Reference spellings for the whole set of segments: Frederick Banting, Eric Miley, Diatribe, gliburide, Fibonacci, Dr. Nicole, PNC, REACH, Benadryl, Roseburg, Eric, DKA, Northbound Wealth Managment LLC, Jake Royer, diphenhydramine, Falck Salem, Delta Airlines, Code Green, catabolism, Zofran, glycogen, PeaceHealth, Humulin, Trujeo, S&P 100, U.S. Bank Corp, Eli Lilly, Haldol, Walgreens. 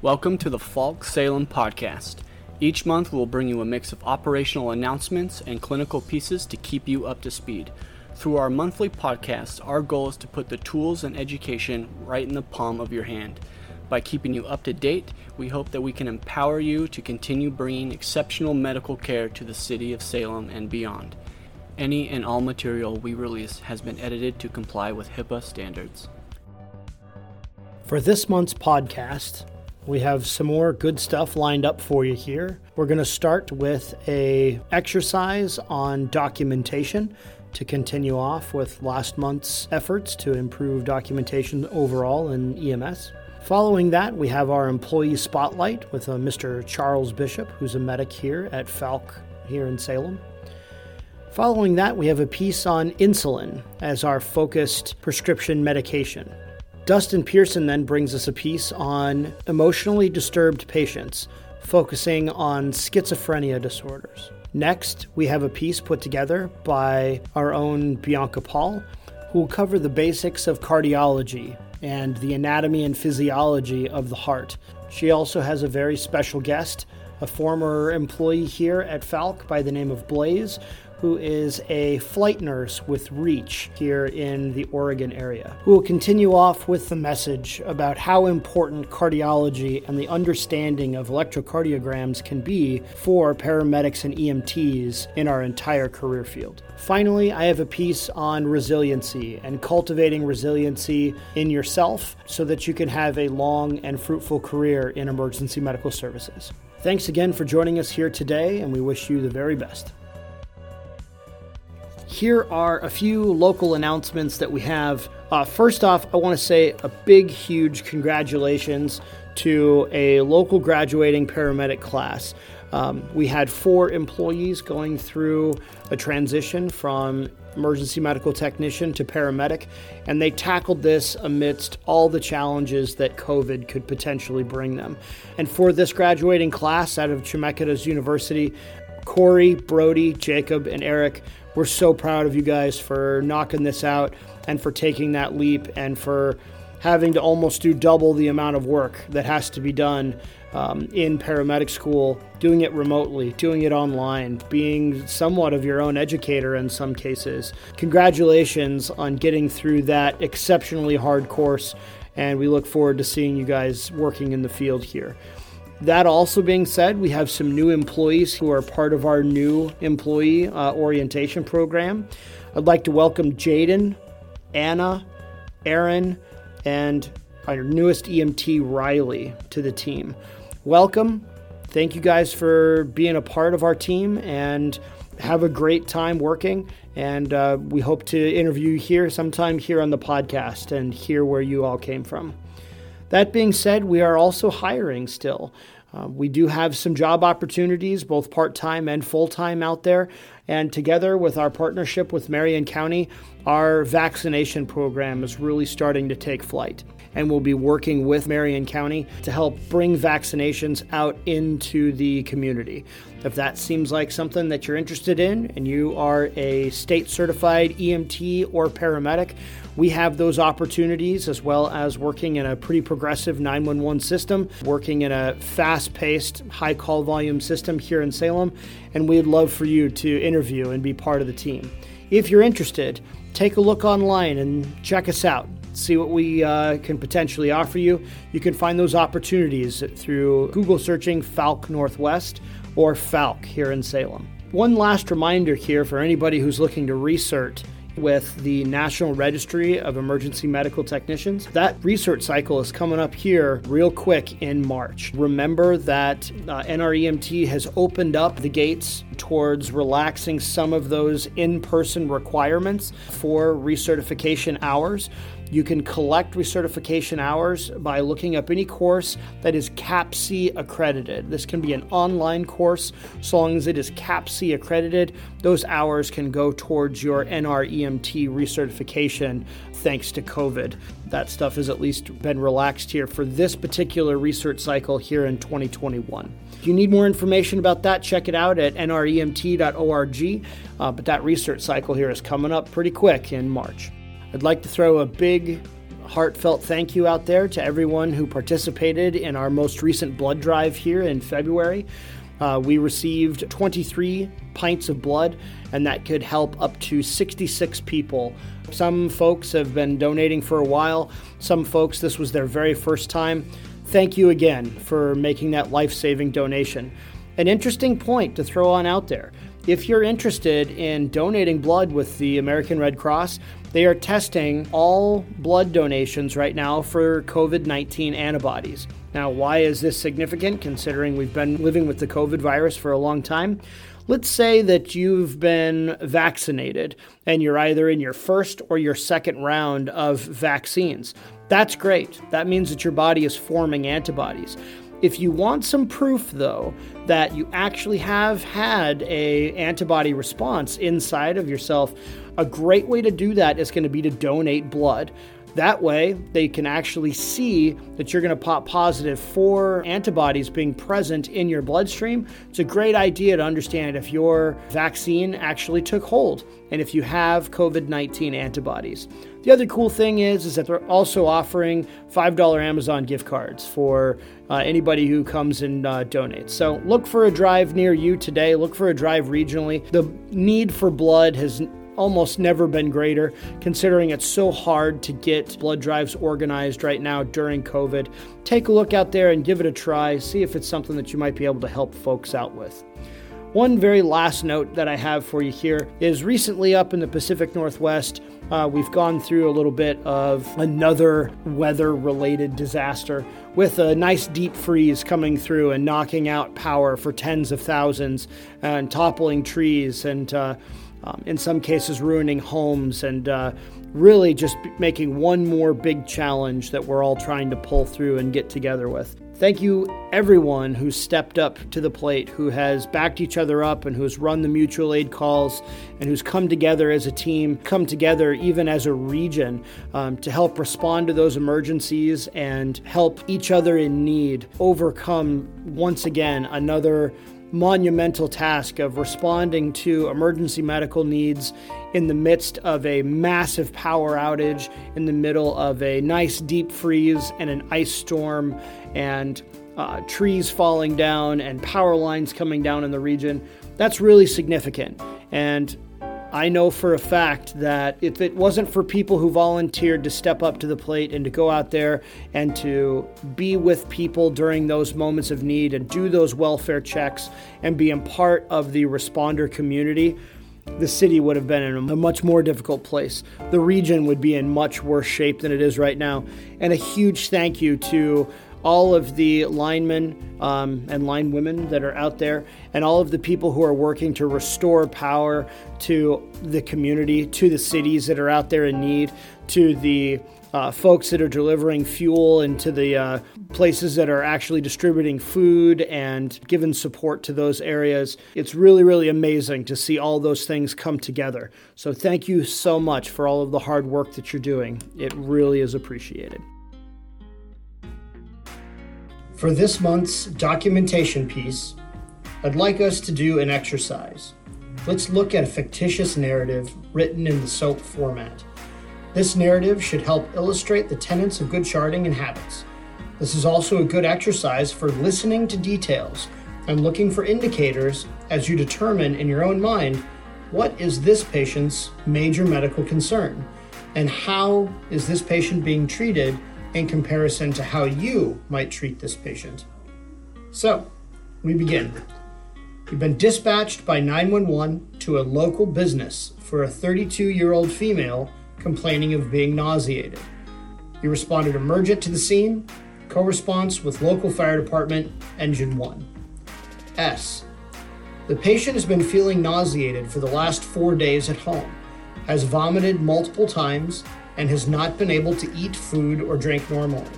Welcome to the Falck Salem podcast. Each month we'll bring you a mix of operational announcements and clinical pieces to keep you up to speed. Through our monthly podcasts, our goal is to put the tools and education right in the palm of your hand. By keeping you up to date, we hope that we can empower you to continue bringing exceptional medical care to the city of Salem and beyond. Any and all material we release has been edited to comply with HIPAA standards. For this month's podcast, we have some more good stuff lined up for you here. We're going to start with an exercise on documentation to continue off with last month's efforts to improve documentation overall in EMS. Following that, we have our employee spotlight with Mr. Charles Bishop, who's a medic here at Falck here in Salem. Following that, we have a piece on insulin as our focused prescription medication. Dustin Pearson then brings us a piece on emotionally disturbed patients, focusing on schizophrenia disorders. Next, we have a piece put together by our own Bianca Paul, who will cover the basics of cardiology and the anatomy and physiology of the heart. She also has a very special guest, a former employee here at Falck by the name of Blaze, who is a flight nurse with REACH here in the Oregon area, who will continue off with the message about how important cardiology and the understanding of electrocardiograms can be for paramedics and EMTs in our entire career field. Finally, I have a piece on resiliency and cultivating resiliency in yourself so that you can have a long and fruitful career in emergency medical services. Thanks again for joining us here today, and we wish you the very best. Here are a few local announcements that we have. First off, I want to say a big, huge congratulations to a local graduating paramedic class. We had 4 employees going through a transition from emergency medical technician to paramedic, and they tackled this amidst all the challenges that COVID could potentially bring them. And for this graduating class out of Chemeketa's University, Corey, Brody, Jacob, and Eric, we're so proud of you guys for knocking this out and for taking that leap and for having to almost do double the amount of work that has to be done in paramedic school, doing it remotely, doing it online, being somewhat of your own educator in some cases. Congratulations on getting through that exceptionally hard course, and we look forward to seeing you guys working in the field here. That also being said, we have some new employees who are part of our new employee orientation program. I'd like to welcome Jaden, Anna, Aaron, and our newest EMT, Riley, to the team. Welcome. Thank you guys for being a part of our team, and have a great time working. And we hope to interview you here sometime here on the podcast and hear where you all came from. That being said, we are also hiring still. We do have some job opportunities, both part-time and full-time out there. And together with our partnership with Marion County, our vaccination program is really starting to take flight. And we'll be working with Marion County to help bring vaccinations out into the community. If that seems like something that you're interested in and you are a state-certified EMT or paramedic, we have those opportunities, as well as working in a pretty progressive 911 system, working in a fast-paced, high call volume system here in Salem, and we'd love for you to interview and be part of the team. If you're interested, take a look online and check us out. See what we can potentially offer you. You can find those opportunities through Google searching Falck Northwest or Falck here in Salem. One last reminder here for anybody who's looking to recert with the National Registry of Emergency Medical Technicians. That research cycle is coming up here real quick in March. Remember that NREMT has opened up the gates towards relaxing some of those in-person requirements for recertification hours. You can collect recertification hours by looking up any course that is CAPC accredited. This can be an online course. So long as it is CAPC accredited, those hours can go towards your NREMT recertification thanks to COVID. That stuff has at least been relaxed here for this particular research cycle here in 2021. If you need more information about that, check it out at nremt.org. But that research cycle here is coming up pretty quick in March. I'd like to throw a big heartfelt thank you out there to everyone who participated in our most recent blood drive here in February. We received 23 pints of blood, and that could help up to 66 people. Some folks have been donating for a while. Some folks, this was their very first time. Thank you again for making that life-saving donation. An interesting point to throw on out there. If you're interested in donating blood with the American Red Cross, they are testing all blood donations right now for COVID-19 antibodies. Now, why is this significant considering we've been living with the COVID virus for a long time? Let's say that you've been vaccinated and you're either in your first or your second round of vaccines. That's great. That means that your body is forming antibodies. If you want some proof, though, that you actually have had an antibody response inside of yourself, a great way to do that is going to be to donate blood. That way, they can actually see that you're going to pop positive for antibodies being present in your bloodstream. It's a great idea to understand if your vaccine actually took hold and if you have COVID-19 antibodies. The other cool thing is that they're also offering $5 Amazon gift cards for anybody who comes and donates. So look for a drive near you today. Look for a drive regionally. The need for blood has almost never been greater, considering it's so hard to get blood drives organized right now during COVID. Take a look out there and give it a try. See if it's something that you might be able to help folks out with. One very last note that I have for you here is recently up in the Pacific Northwest, we've gone through a little bit of another weather-related disaster with a nice deep freeze coming through and knocking out power for tens of thousands and toppling trees and in some cases ruining homes and really just making one more big challenge that we're all trying to pull through and get together with. Thank you everyone who stepped up to the plate, who has backed each other up and who's run the mutual aid calls and who's come together as a team, come together even as a region to help respond to those emergencies and help each other in need overcome once again another monumental task of responding to emergency medical needs in the midst of a massive power outage, in the middle of a nice deep freeze and an ice storm and trees falling down and power lines coming down in the region. That's really significant. And I know for a fact that if it wasn't for people who volunteered to step up to the plate and to go out there and to be with people during those moments of need and do those welfare checks and be a part of the responder community, the city would have been in a much more difficult place. The region would be in much worse shape than it is right now. And a huge thank you to all of the linemen and line women that are out there and all of the people who are working to restore power to the community, to the cities that are out there in need, to the folks that are delivering fuel and to the places that are actually distributing food and giving support to those areas. It's really, really amazing to see all those things come together. So thank you so much for all of the hard work that you're doing. It really is appreciated. For this month's documentation piece, I'd like us to do an exercise. Let's look at a fictitious narrative written in the SOAP format. This narrative should help illustrate the tenets of good charting and habits. This is also a good exercise for listening to details and looking for indicators as you determine in your own mind, what is this patient's major medical concern? And how is this patient being treated in comparison to how you might treat this patient? So, we begin. You've been dispatched by 911 to a local business for a 32-year-old female complaining of being nauseated. You responded emergent to the scene, co-response with local fire department, Engine 1. S. The patient has been feeling nauseated for the last 4 days at home, has vomited multiple times, and has not been able to eat food or drink normally.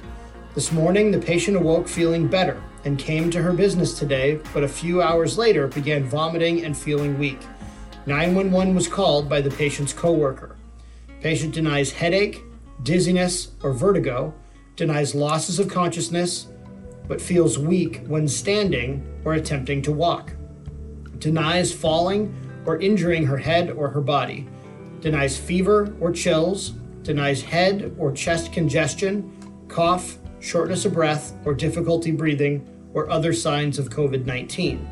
This morning, the patient awoke feeling better and came to her business today, but a few hours later began vomiting and feeling weak. 911 was called by the patient's coworker. Patient denies headache, dizziness, or vertigo, denies losses of consciousness, but feels weak when standing or attempting to walk. Denies falling or injuring her head or her body. Denies fever or chills, denies head or chest congestion, cough, shortness of breath, or difficulty breathing, or other signs of COVID-19.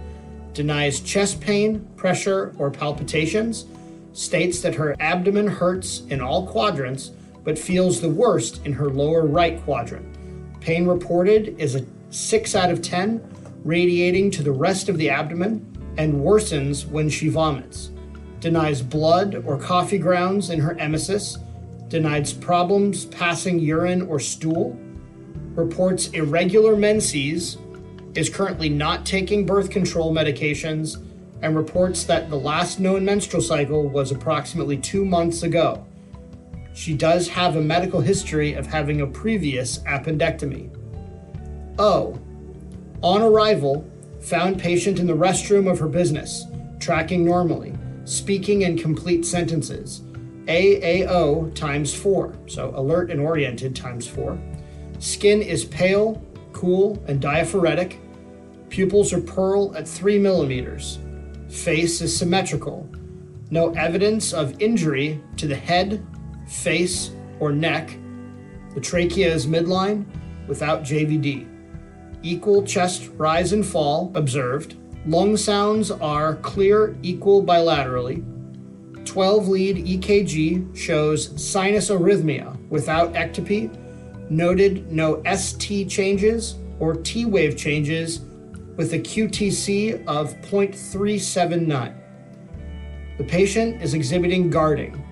Denies chest pain, pressure, or palpitations. States that her abdomen hurts in all quadrants, but feels the worst in her lower right quadrant. Pain reported is a 6 out of 10, radiating to the rest of the abdomen, and worsens when she vomits. Denies blood or coffee grounds in her emesis. Denies problems passing urine or stool. Reports irregular menses, is currently not taking birth control medications, and reports that the last known menstrual cycle was approximately 2 months ago. She does have a medical history of having a previous appendectomy. O, on arrival, found patient in the restroom of her business, tracking normally, speaking in complete sentences. AAO ×4, so alert and oriented ×4. Skin is pale, cool, and diaphoretic. Pupils are pearl at 3 millimeters. Face is symmetrical. No evidence of injury to the head, face, or neck. The trachea is midline, without JVD. Equal chest rise and fall observed. Lung sounds are clear, equal bilaterally. 12-lead EKG shows sinus arrhythmia without ectopy. Noted no ST changes or T wave changes, with a QTC of 0.379. The patient is exhibiting guarding.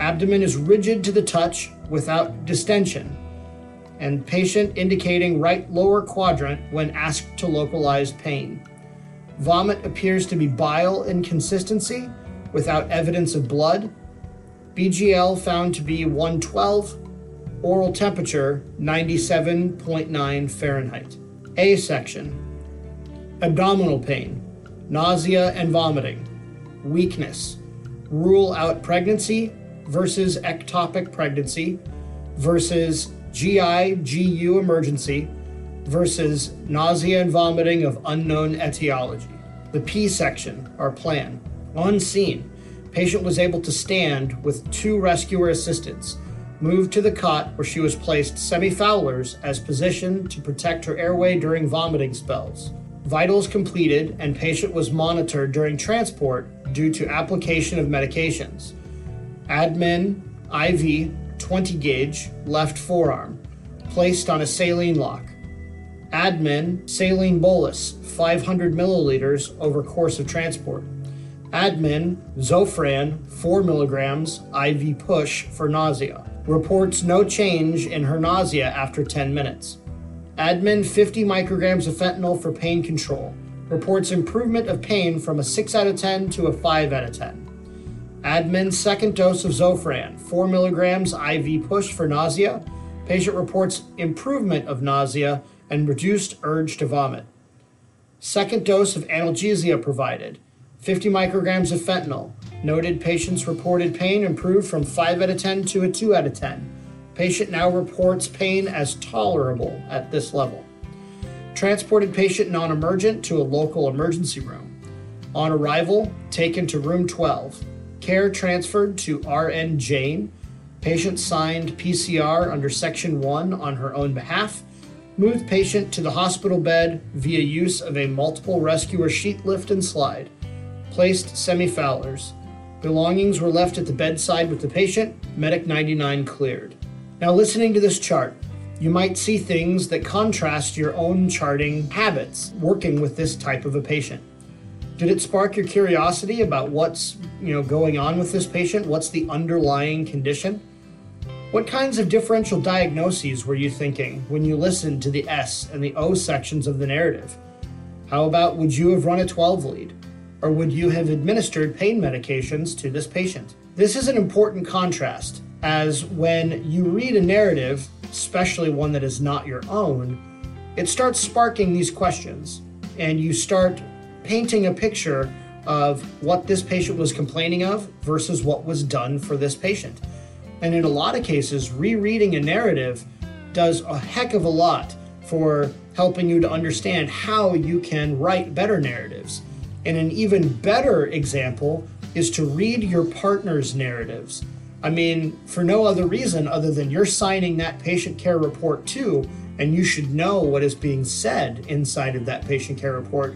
Abdomen is rigid to the touch without distension, and patient indicating right lower quadrant when asked to localize pain. Vomit appears to be bile in consistency without evidence of blood. BGL found to be 112. Oral temperature, 97.9 Fahrenheit. A section. Abdominal pain, nausea and vomiting, weakness. Rule out pregnancy versus ectopic pregnancy versus GI, GU emergency versus nausea and vomiting of unknown etiology. The P section, our plan. On scene, patient was able to stand with 2 rescuer assistants. Moved to the cot where she was placed semi-Fowler's as position to protect her airway during vomiting spells. Vitals completed and patient was monitored during transport due to application of medications. Admin, IV, 20 gauge, left forearm, placed on a saline lock. Admin, saline bolus, 500 milliliters over course of transport. Admin, Zofran, 4 milligrams, IV push for nausea. Reports no change in her nausea after 10 minutes. Admin 50 micrograms of fentanyl for pain control. Reports improvement of pain from a 6 out of 10 to a 5 out of 10. Admin second dose of Zofran, 4 milligrams IV push for nausea. Patient reports improvement of nausea and reduced urge to vomit. Second dose of analgesia provided, 50 micrograms of fentanyl. Noted patient's reported pain improved from 5 out of 10 to a 2 out of 10. Patient now reports pain as tolerable at this level. Transported patient non-emergent to a local emergency room. On arrival, taken to room 12. Care transferred to RN Jane. Patient signed PCR under section 1 on her own behalf. Moved patient to the hospital bed via use of a multiple rescuer sheet lift and slide. Placed semi-Fowler's. Belongings were left at the bedside with the patient. Medic 99 cleared. Now, listening to this chart, you might see things that contrast your own charting habits working with this type of a patient. Did it spark your curiosity about what's going on with this patient? What's the underlying condition? What kinds of differential diagnoses were you thinking when you listened to the S and the O sections of the narrative? How about, would you have run a 12 lead? Or would you have administered pain medications to this patient? This is an important contrast, as when you read a narrative, especially one that is not your own, it starts sparking these questions, and you start painting a picture of what this patient was complaining of versus what was done for this patient. And in a lot of cases, rereading a narrative does a heck of a lot for helping you to understand how you can write better narratives. And an even better example is to read your partner's narratives. I mean, for no other reason other than you're signing that patient care report too, and you should know what is being said inside of that patient care report.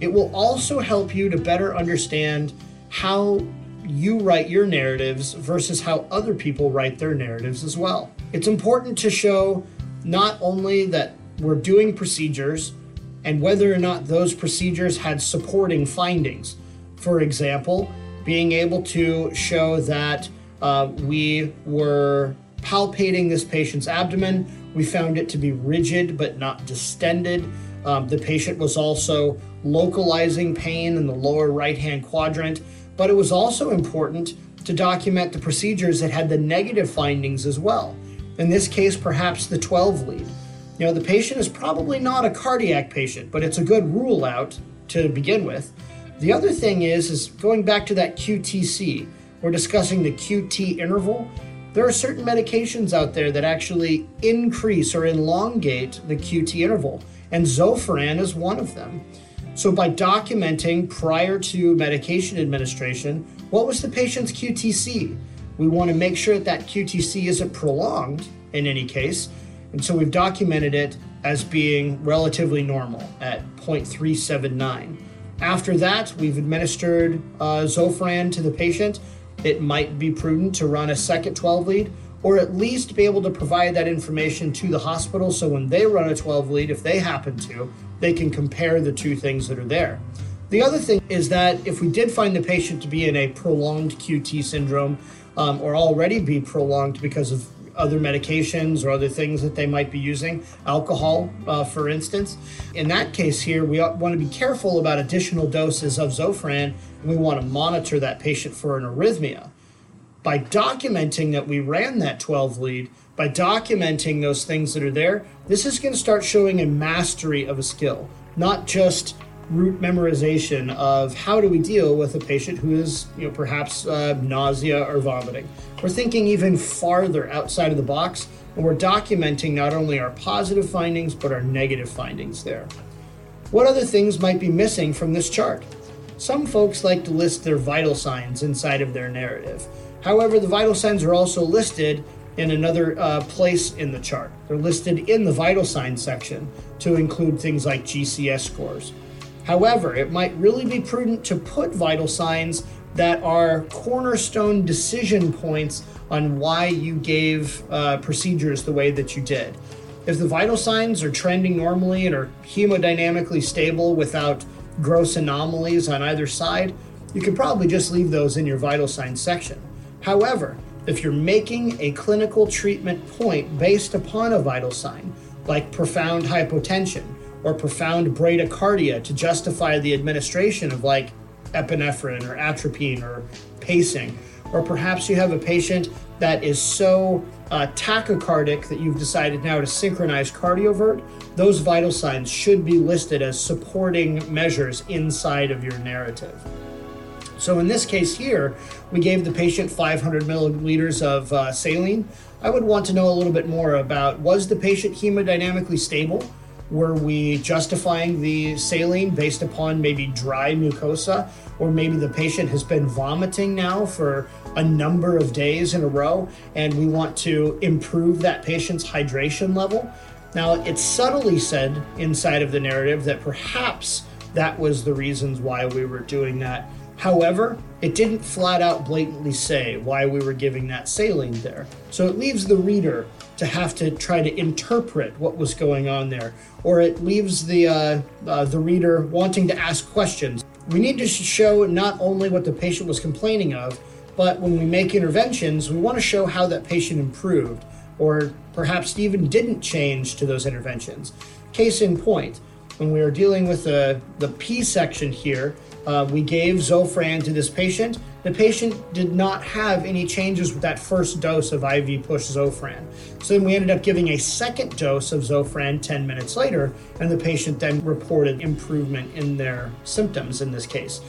It will also help you to better understand how you write your narratives versus how other people write their narratives as well. It's important to show not only that we're doing procedures and whether or not those procedures had supporting findings. For example, being able to show that we were palpating this patient's abdomen. We found it to be rigid but not distended. The patient was also localizing pain in the lower right-hand quadrant, but it was also important to document the procedures that had the negative findings as well. In this case, perhaps the 12 lead. You know, the patient is probably not a cardiac patient, but it's a good rule out to begin with. The other thing is going back to that QTC, we're discussing the QT interval. There are certain medications out there that actually increase or elongate the QT interval, and Zofran is one of them. So by documenting prior to medication administration, what was the patient's QTC? We want to make sure that QTC isn't prolonged in any case. And so we've documented it as being relatively normal at 0.379. After that, we've administered Zofran to the patient. It might be prudent to run a second 12 lead or at least be able to provide that information to the hospital so when they run a 12 lead, if they happen to, they can compare the two things that are there. The other thing is that if we did find the patient to be in a prolonged QT syndrome or already be prolonged because of other medications or other things that they might be using, alcohol, for instance. In that case here, we want to be careful about additional doses of Zofran, and we want to monitor that patient for an arrhythmia. By documenting that we ran that 12 lead, by documenting those things that are there, this is going to start showing a mastery of a skill, not just root memorization of how do we deal with a patient who is, you know, perhaps nausea or vomiting. We're thinking even farther outside of the box, and we're documenting not only our positive findings, but our negative findings there. What other things might be missing from this chart? Some folks like to list their vital signs inside of their narrative. However, the vital signs are also listed in another place in the chart. They're listed in the vital signs section to include things like GCS scores. However, it might really be prudent to put vital signs that are cornerstone decision points on why you gave procedures the way that you did. If the vital signs are trending normally and are hemodynamically stable without gross anomalies on either side, you could probably just leave those in your vital signs section. However, if you're making a clinical treatment point based upon a vital sign, like profound hypotension, or profound bradycardia to justify the administration of like epinephrine or atropine or pacing. Or perhaps you have a patient that is so tachycardic that you've decided now to synchronize cardiovert. Those vital signs should be listed as supporting measures inside of your narrative. So in this case here, we gave the patient 500 milliliters of saline. I would want to know a little bit more about, was the patient hemodynamically stable? Were we justifying the saline based upon maybe dry mucosa, or maybe the patient has been vomiting now for a number of days in a row and we want to improve that patient's hydration level? Now, it's subtly said inside of the narrative that perhaps that was the reasons why we were doing that. However, it didn't flat out blatantly say why we were giving that saline there. So it leaves the reader to have to try to interpret what was going on there, or it leaves the reader wanting to ask questions. We need to show not only what the patient was complaining of, but when we make interventions, we want to show how that patient improved, or perhaps even didn't change to those interventions. Case in point, when we were dealing with the P section here, we gave Zofran to this patient. The patient did not have any changes with that first dose of IV push Zofran. So then we ended up giving a second dose of Zofran 10 minutes later, and the patient then reported improvement in their symptoms in this case.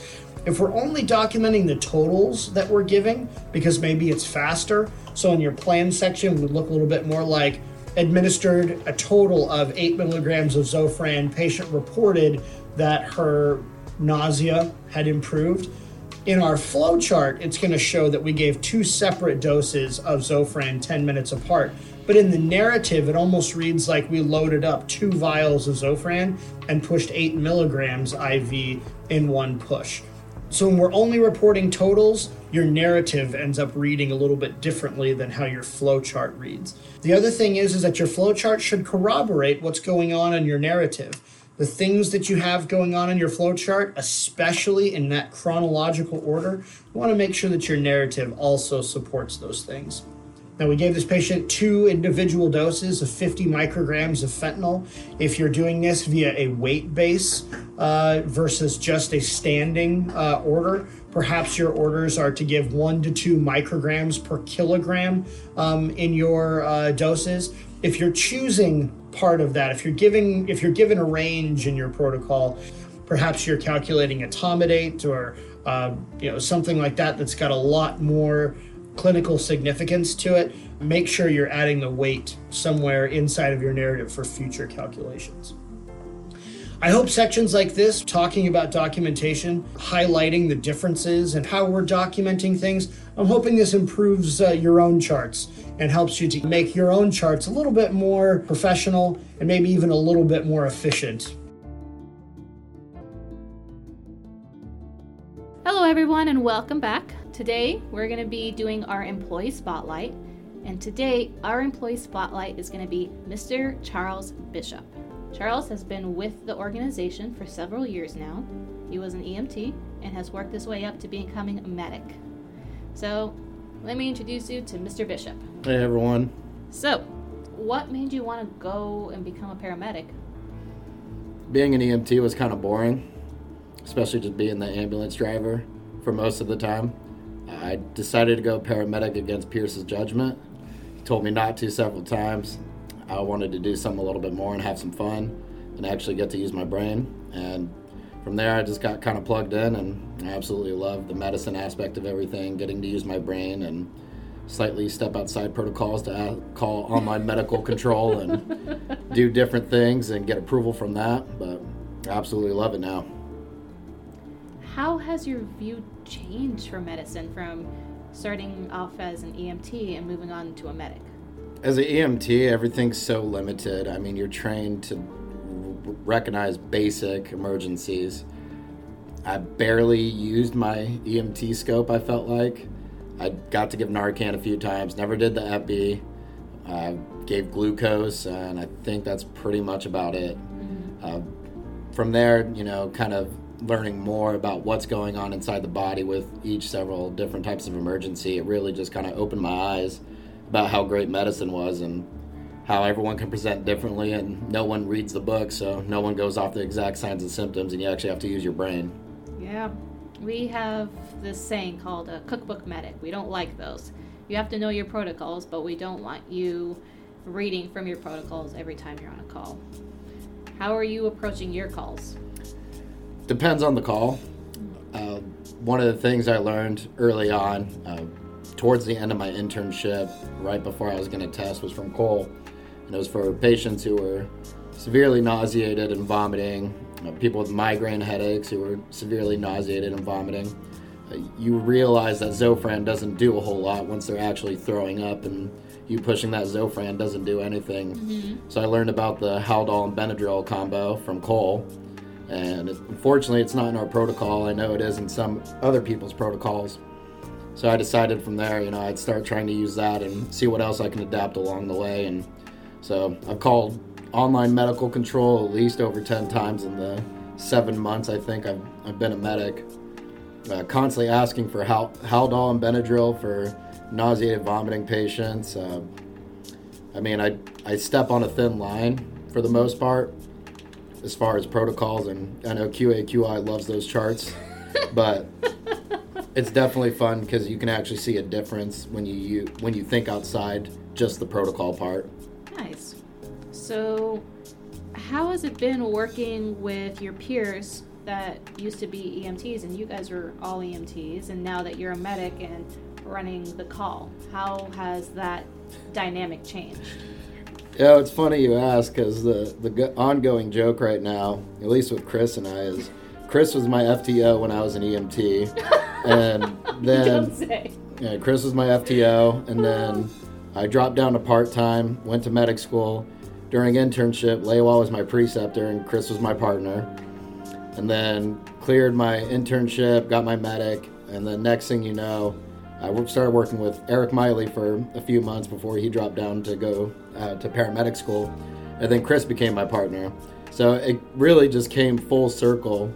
If we're only documenting the totals that we're giving, because maybe it's faster, so in your plan section, it would look a little bit more like administered a total of 8 milligrams of Zofran, patient reported that her nausea had improved. in our flow chart, it's going to show that we gave two separate doses of Zofran 10 minutes apart. But in the narrative, it almost reads like we loaded up two vials of Zofran and pushed 8 milligrams IV in one push. So when we're only reporting totals, your narrative ends up reading a little bit differently than how your flow chart reads. The other thing is that your flow chart should corroborate what's going on in your narrative. The things that you have going on in your flow chart, especially in that chronological order, you want to make sure that your narrative also supports those things. Now, we gave this patient two individual doses of 50 micrograms of fentanyl. If you're doing this via a weight base versus just a standing order, perhaps your orders are to give 1 to 2 micrograms per kilogram in your doses. If you're choosing part of that, if you're given a range in your protocol, perhaps you're calculating etomidate or something like that that's got a lot more clinical significance to it, make sure you're adding the weight somewhere inside of your narrative for future calculations. I hope sections like this, talking about documentation, highlighting the differences and how we're documenting things, I'm hoping this improves your own charts and helps you to make your own charts a little bit more professional and maybe even a little bit more efficient. Hello everyone and welcome back. Today, we're going to be doing our employee spotlight, and today our employee spotlight is going to be Mr. Charles Bishop. Charles has been with the organization for several years now. He was an EMT and has worked his way up to becoming a medic. So, let me introduce you to Mr. Bishop. Hey everyone. So, what made you want to go and become a paramedic? Being an EMT was kind of boring, especially just being the ambulance driver for most of the time. I decided to go paramedic against Pierce's judgment. He told me not to several times. I wanted to do something a little bit more and have some fun and actually get to use my brain. And from there, I just got kind of plugged in, and I absolutely love the medicine aspect of everything, getting to use my brain and slightly step outside protocols to call online medical control and do different things and get approval from that. But I absolutely love it now. How has your view changed for medicine from starting off as an EMT and moving on to a medic? As an EMT, everything's so limited. I mean, you're trained to recognize basic emergencies. I barely used my EMT scope, I felt like. I got to give Narcan a few times, never did the Epi. I gave glucose, and I think that's pretty much about it. Mm-hmm. From there, kind of learning more about what's going on inside the body with each several different types of emergency, it really just kind of opened my eyes about how great medicine was and how everyone can present differently, and no one reads the book, so no one goes off the exact signs and symptoms, and you actually have to use your brain. Yeah, we have this saying called a cookbook medic. We don't like those. You have to know your protocols, but we don't want you reading from your protocols every time you're on a call. How are you approaching your calls? Depends on the call. One of the things I learned early on, towards the end of my internship, right before I was going to test, was from Cole. And it was for patients who were severely nauseated and vomiting, people with migraine headaches who were severely nauseated and vomiting. You realize that Zofran doesn't do a whole lot once they're actually throwing up, and you pushing that Zofran doesn't do anything. Mm-hmm. So I learned about the Haldol and Benadryl combo from Cole. And unfortunately, it's not in our protocol. I know it is in some other people's protocols. So I decided from there, I'd start trying to use that and see what else I can adapt along the way. And so I've called online medical control at least over 10 times in the 7 months I think I've been a medic. Constantly asking for Haldol and Benadryl for nauseated vomiting patients. I step on a thin line for the most part, as far as protocols, and I know QA/QI loves those charts, but it's definitely fun because you can actually see a difference when you think outside just the protocol part. Nice. So how has it been working with your peers that used to be EMTs, and you guys were all EMTs, and now that you're a medic and running the call, how has that dynamic changed? Yeah, it's funny you ask, because the ongoing joke right now, at least with Chris and I, is Chris was my FTO when I was an EMT. And then don't say. Yeah, Chris was my FTO, and then I dropped down to part-time, went to medic school. During internship, Lewa was my preceptor and Chris was my partner. And then cleared my internship, got my medic, and then next thing you know, I started working with Eric Miley for a few months before he dropped down to go to paramedic school. And then Chris became my partner. So it really just came full circle.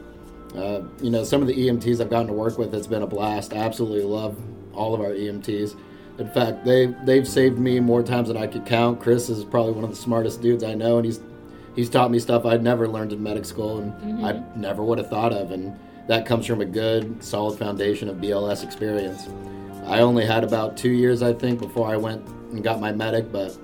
You know, some of the EMTs I've gotten to work with, it's been a blast. I absolutely love all of our EMTs. In fact, they've saved me more times than I could count. Chris is probably one of the smartest dudes I know, and he's taught me stuff I'd never learned in medic school and I never would have thought of, and that comes from a good, solid foundation of BLS experience. I only had about 2 years, I think, before I went and got my medic, but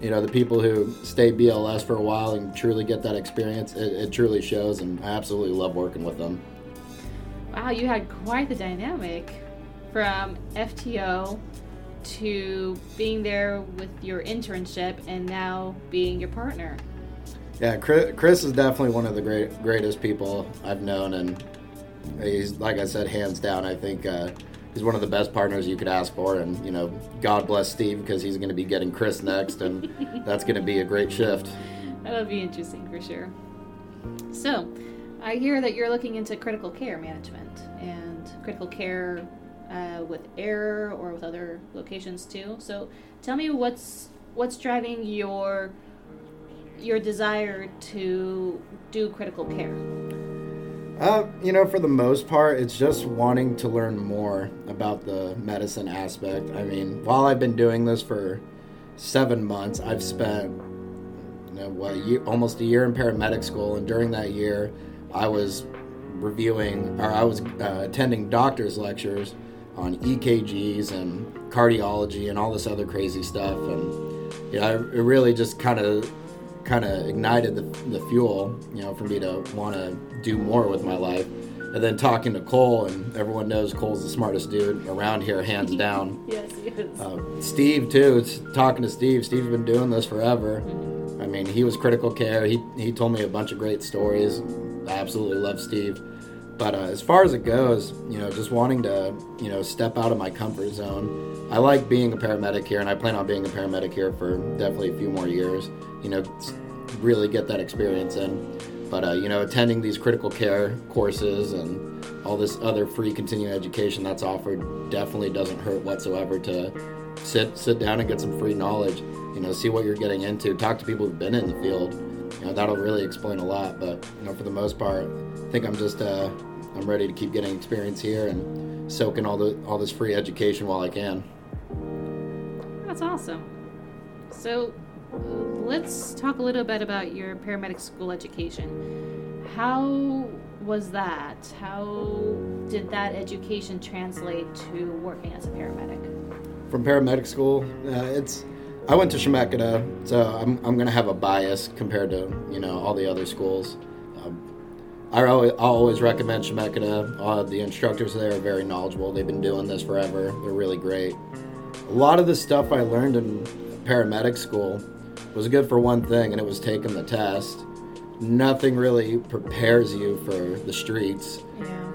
you know, the people who stay BLS for a while and truly get that experience, it truly shows, and I absolutely love working with them. Wow, you had quite the dynamic from FTO to being there with your internship and now being your partner. Yeah, Chris is definitely one of the greatest people I've known, and he's, like I said, hands down, I think he's one of the best partners you could ask for, and, you know, God bless Steve, because he's going to be getting Chris next, and that's going to be a great shift. That'll be interesting for sure. So, I hear that you're looking into critical care management, and critical care with AIR or with other locations too. So, tell me what's driving your desire to do critical care? You know, for the most part, it's just wanting to learn more about the medicine aspect. I mean, while I've been doing this for 7 months, I've spent, you know, almost a year in paramedic school, and during that year, I was attending doctor's lectures on EKGs and cardiology and all this other crazy stuff, and you know, it really just kind of ignited the fuel, you know, for me to want to do more with my life. And then talking to Cole, and everyone knows Cole's the smartest dude around here, hands down. Yes, he is. Steve, too. Talking to Steve. Steve's been doing this forever. I mean, he was critical care. He told me a bunch of great stories. I absolutely love Steve. But as far as it goes, you know, just wanting to, you know, step out of my comfort zone. I like being a paramedic here, and I plan on being a paramedic here for definitely a few more years, you know, really get that experience in. But, you know, attending these critical care courses and all this other free continuing education that's offered definitely doesn't hurt whatsoever to sit down and get some free knowledge, you know, see what you're getting into, talk to people who've been in the field. You know, that'll really explain a lot, but, you know, for the most part, I think I'm just, I'm ready to keep getting experience here and soak in all this free education while I can. That's awesome. So let's talk a little bit about your paramedic school education. How was that? How did that education translate to working as a paramedic? From paramedic school, I went to Chemeketa, so I'm going to have a bias compared to, you know, all the other schools. I'll always recommend Chemeketa. The instructors there are very knowledgeable. They've been doing this forever. They're really great. A lot of the stuff I learned in paramedic school was good for one thing, and it was taking the test. Nothing really prepares you for the streets,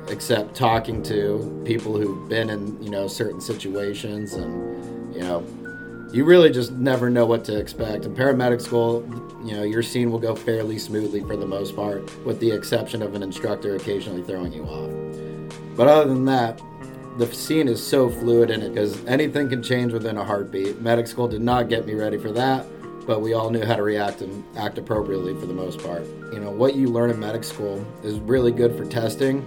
except talking to people who've been in, you know, certain situations, and, you know, you really just never know what to expect. In paramedic school, you know, your scene will go fairly smoothly for the most part, with the exception of an instructor occasionally throwing you off. But other than that, the scene is so fluid in it, because anything can change within a heartbeat. Medic school did not get me ready for that, but we all knew how to react and act appropriately for the most part. You know, what you learn in medic school is really good for testing,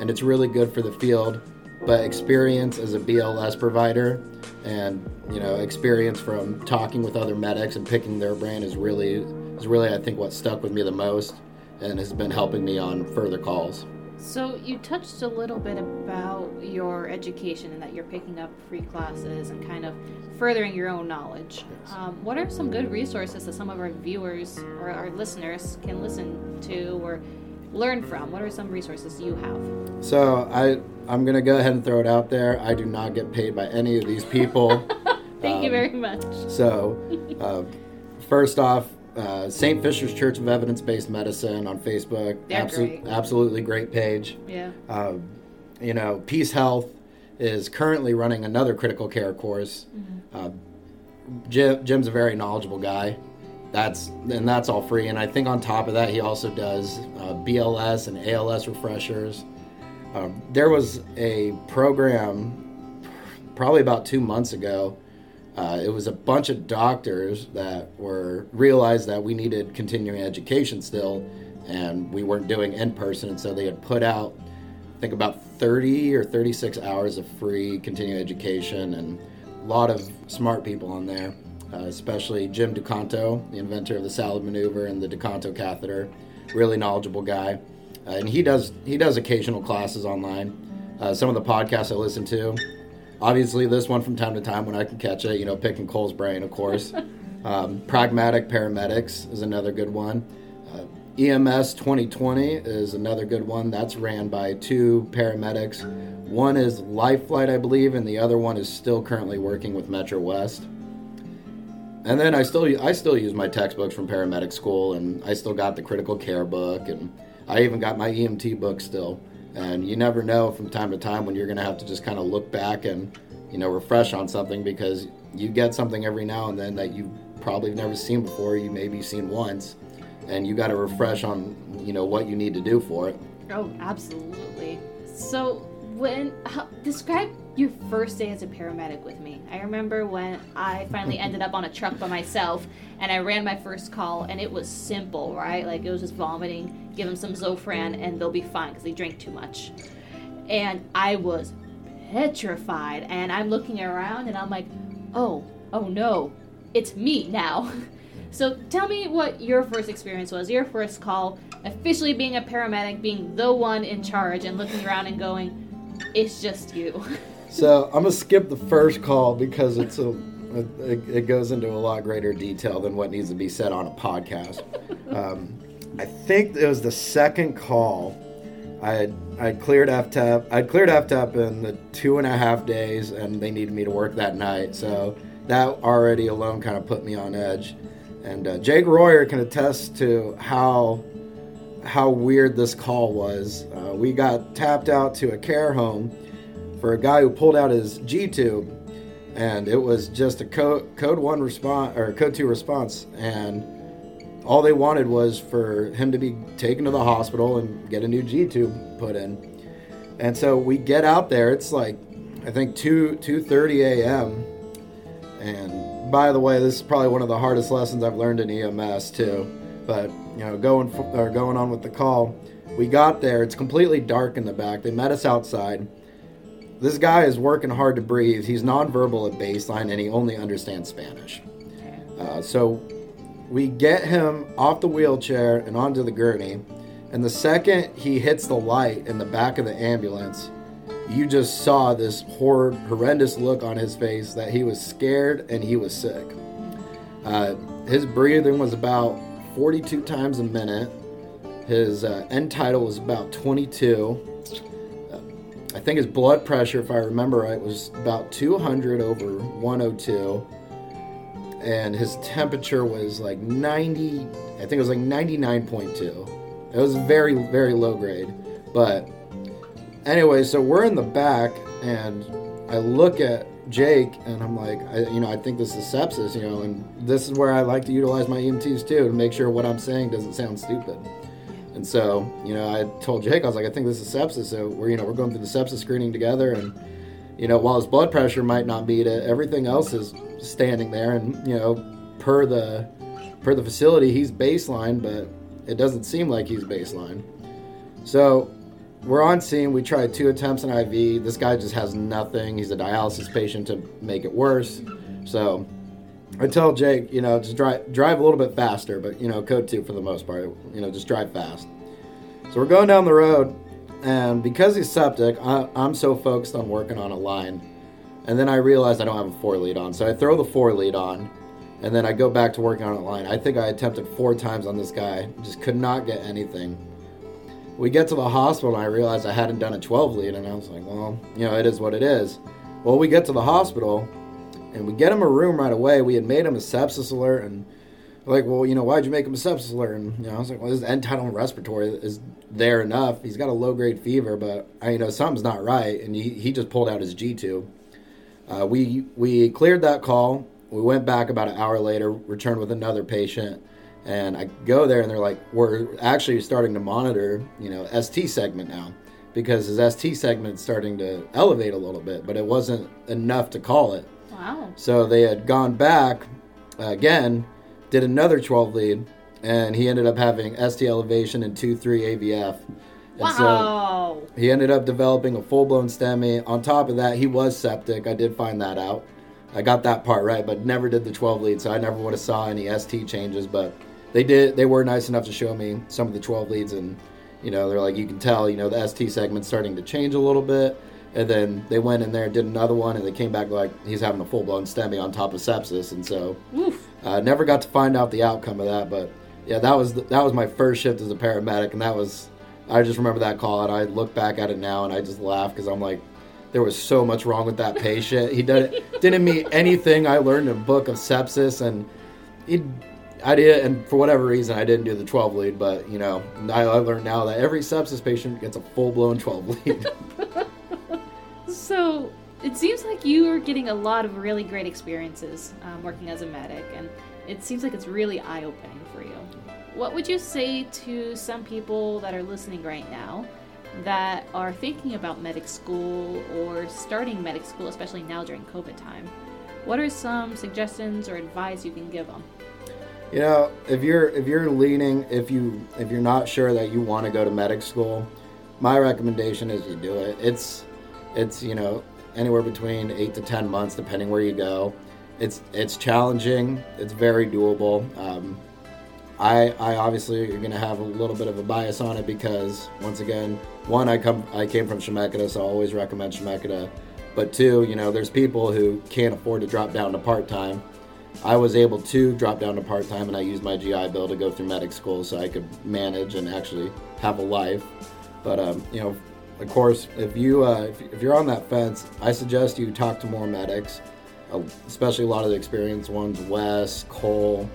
and it's really good for the field, but experience as a BLS provider and, you know, experience from talking with other medics and picking their brain is really I think what stuck with me the most and has been helping me on further calls. So you touched a little bit about your education and that you're picking up free classes and kind of furthering your own knowledge. Yes. What are some good resources that some of our viewers or our listeners can listen to or learn from? What are some resources you have? So I'm going to go ahead and throw it out there. I do not get paid by any of these people. Thank you very much. So first off, St. Fisher's Church of Evidence-Based Medicine on Facebook. Absolutely great page. Yeah. You know, Peace Health is currently running another critical care course. Mm-hmm. Jim's a very knowledgeable guy. That's all free. And I think on top of that, he also does BLS and ALS refreshers. There was a program probably about 2 months ago. It was a bunch of doctors that realized that we needed continuing education still, and we weren't doing in person. And so they had put out, I think, about 30 or 36 hours of free continuing education, and a lot of smart people on there, especially Jim DeCanto, the inventor of the salad maneuver and the DeCanto catheter, really knowledgeable guy. And he does occasional classes online. Some of the podcasts I listen to, obviously this one from time to time when I can catch it, you know, picking Cole's brain, of course. Pragmatic Paramedics is another good one. EMS 2020 is another good one. That's ran by two paramedics. One is Lifelight, I believe, and the other one is still currently working with Metro West. And then I still use my textbooks from paramedic school, and I still got the critical care book, and I even got my EMT book still. And you never know from time to time when you're going to have to just kind of look back and, you know, refresh on something, because you get something every now and then that you probably have never seen before, you maybe seen once, and you got to refresh on, you know, what you need to do for it. Oh, absolutely. So describe your first day as a paramedic with me. I remember when I finally ended up on a truck by myself, and I ran my first call, and it was simple, right? Like, it was just vomiting, give them some Zofran, and they'll be fine because they drank too much. And I was petrified, and I'm looking around, and I'm like, oh no, it's me now. So tell me what your first experience was, your first call, officially being a paramedic, being the one in charge, and looking around and going, it's just you. So I'm going to skip the first call because it goes into a lot greater detail than what needs to be said on a podcast. I think it was the second call. I'd cleared FTEP in the 2.5 days, and they needed me to work that night. So that already alone kind of put me on edge. And Jake Royer can attest to how weird this call was. We got tapped out to a care home for a guy who pulled out his G-tube, and it was just a code 1 response or code 2 response, and all they wanted was for him to be taken to the hospital and get a new G-tube put in. And so we get out there, it's like, I think 2:30 a.m. And by the way, this is probably one of the hardest lessons I've learned in EMS too, but you know, going on with the call, we got there, it's completely dark in the back. They met us outside. This guy is working hard to breathe. He's nonverbal at baseline, and he only understands Spanish. So we get him off the wheelchair and onto the gurney, and the second he hits the light in the back of the ambulance, you just saw this horrendous look on his face that he was scared and he was sick. His breathing was about 42 times a minute. His end tidal was about 22. I think his blood pressure, if I remember right, was about 200 over 102. And his temperature was like 90, I think it was like 99.2. It was very, very low grade. But anyway, so we're in the back, and I look at Jake, and I'm like, I think this is sepsis, you know, and this is where I like to utilize my EMTs too, to make sure what I'm saying doesn't sound stupid. And so, you know, I told Jake, I was like, I think this is sepsis. So we're going through the sepsis screening together, and you know, while his blood pressure might not be to everything else is standing there, and you know, per the facility, he's baseline, but it doesn't seem like he's baseline. So we're on scene. We tried 2 attempts in IV. This guy just has nothing. He's a dialysis patient to make it worse. So I tell Jake, you know, just drive a little bit faster, but, you know, code 2 for the most part. You know, just drive fast. So we're going down the road, and because he's septic, I'm so focused on working on a line. And then I realized I don't have a 4-lead on, so I throw the 4-lead on, and then I go back to working on a line. I think I attempted 4 times on this guy. Just could not get anything. We get to the hospital, and I realized I hadn't done a 12-lead, and I was like, well, you know, it is what it is. Well, we get to the hospital, and we get him a room right away. We had made him a sepsis alert, and like, well, you know, why'd you make him a sepsis alert? And, you know, I was like, well, his end tidal respiratory is there enough. He's got a low-grade fever, but, you know, something's not right. And he just pulled out his G-tube. We cleared that call. We went back about an hour later, returned with another patient. And I go there, and they're like, we're actually starting to monitor, you know, ST segment now. Because his ST segment's starting to elevate a little bit, but it wasn't enough to call it. Wow. So they had gone back again, did another 12 lead, and he ended up having ST elevation and 2-3 AVF. And wow. So he ended up developing a full-blown STEMI. On top of that, he was septic. I did find that out. I got that part right, but never did the 12 lead, so I never would have saw any ST changes. But they did. They were nice enough to show me some of the 12 leads, and, you know, they're like, you can tell, you know, the ST segment's starting to change a little bit. And then they went in there and did another one, and they came back like, he's having a full-blown STEMI on top of sepsis. And so never got to find out the outcome of that. But, yeah, that was my first shift as a paramedic, and that was – I just remember that call, and I look back at it now, and I just laugh because I'm like, there was so much wrong with that patient. He didn't meet anything I learned in a book of sepsis, and for whatever reason, I didn't do the 12 lead, but, you know, I learned now that every sepsis patient gets a full-blown 12 lead. So, it seems like you are getting a lot of really great experiences working as a medic, and it seems like it's really eye-opening for you. What would you say to some people that are listening right now that are thinking about medic school or starting medic school, especially now during COVID time? What are some suggestions or advice you can give them? You know, if you're not sure that you want to go to medic school, my recommendation is you do it. It's you know, anywhere between 8 to 10 months, depending where you go. It's challenging. It's very doable. I obviously are going to have a little bit of a bias on it because, once again, one, I came from Chemeketa, so I always recommend Chemeketa. But two, you know, there's people who can't afford to drop down to part time. I was able to drop down to part-time, and I used my GI Bill to go through medic school so I could manage and actually have a life. But, you know, of course, if you're on that fence, I suggest you talk to more medics, especially a lot of the experienced ones, Wes, Cole,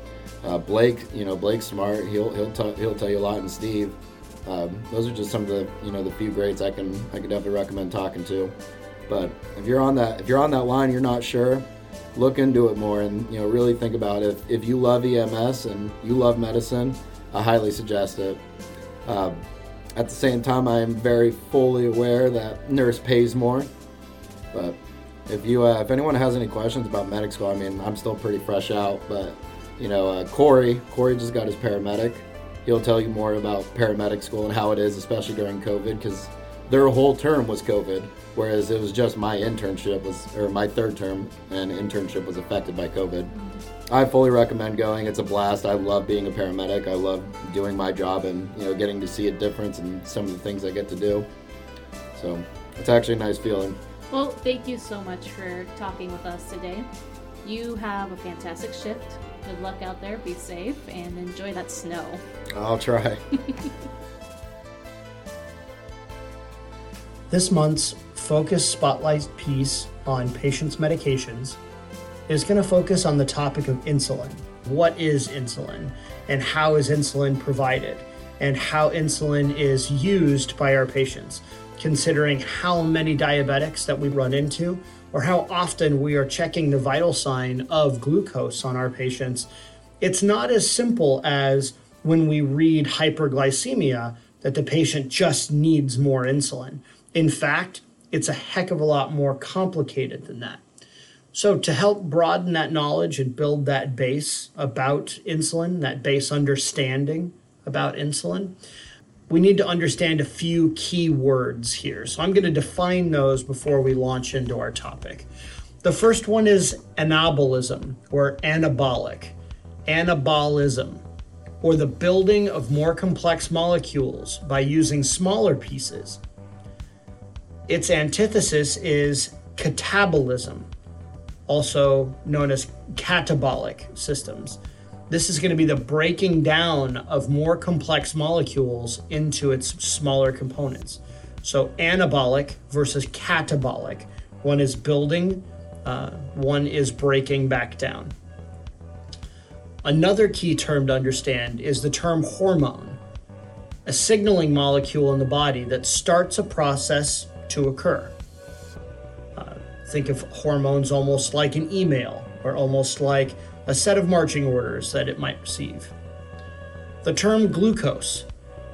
Blake. You know, Blake's smart. He'll tell you a lot, and Steve. Those are just some of the, you know, the few greats I could definitely recommend talking to. But if you're on that line, you're not sure, look into it more and, you know, really think about it. If you love EMS and you love medicine, I highly suggest it. At the same time, I am very fully aware that nurse pays more. But if anyone has any questions about medic school, I mean, I'm still pretty fresh out, but, you know, Corey just got his paramedic. He'll tell you more about paramedic school and how it is, especially during COVID, because their whole term was COVID, whereas it was just my third term, and internship was affected by COVID. I fully recommend going. It's a blast. I love being a paramedic. I love doing my job and, you know, getting to see a difference in some of the things I get to do. So it's actually a nice feeling. Well, thank you so much for talking with us today. You have a fantastic shift. Good luck out there. Be safe and enjoy that snow. I'll try. This month's Focus Spotlight piece on patients' medications is going to focus on the topic of insulin. What is insulin, and how is insulin provided, and how insulin is used by our patients, considering how many diabetics that we run into or how often we are checking the vital sign of glucose on our patients. It's not as simple as when we read hyperglycemia that the patient just needs more insulin. In fact, it's a heck of a lot more complicated than that. So to help broaden that knowledge and build that base about insulin, that base understanding about insulin, we need to understand a few key words here. So I'm going to define those before we launch into our topic. The first one is anabolism, or anabolic. Anabolism, or the building of more complex molecules by using smaller pieces. Its antithesis is catabolism, also known as catabolic systems. This is going to be the breaking down of more complex molecules into its smaller components. So anabolic versus catabolic. One is building, one is breaking back down. Another key term to understand is the term hormone, a signaling molecule in the body that starts a process to occur. Think of hormones almost like an email or almost like a set of marching orders that it might receive. The term glucose.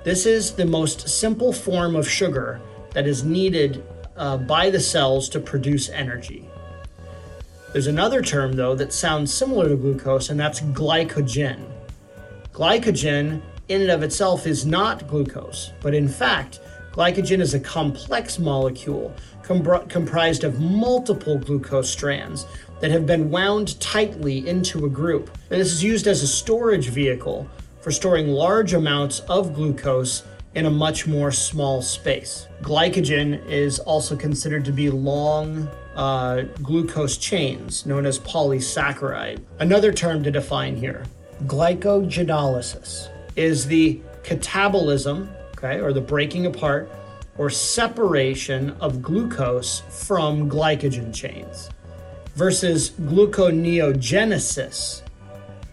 This is the most simple form of sugar that is needed by the cells to produce energy. There's another term though that sounds similar to glucose, and that's glycogen. Glycogen in and of itself is not glucose, but in fact, glycogen is a complex molecule comprised of multiple glucose strands that have been wound tightly into a group. And this is used as a storage vehicle for storing large amounts of glucose in a much more small space. Glycogen is also considered to be long glucose chains, known as polysaccharide. Another term to define here, glycogenolysis, is the catabolism, or the breaking apart or separation of glucose from glycogen chains, versus gluconeogenesis,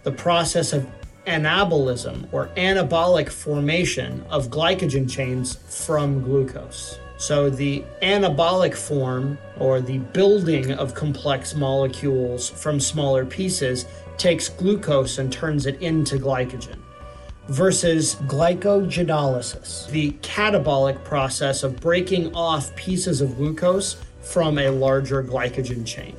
the process of anabolism or anabolic formation of glycogen chains from glucose. So the anabolic form, or the building of complex molecules from smaller pieces, takes glucose and turns it into glycogen, versus glycogenolysis, the catabolic process of breaking off pieces of glucose from a larger glycogen chain.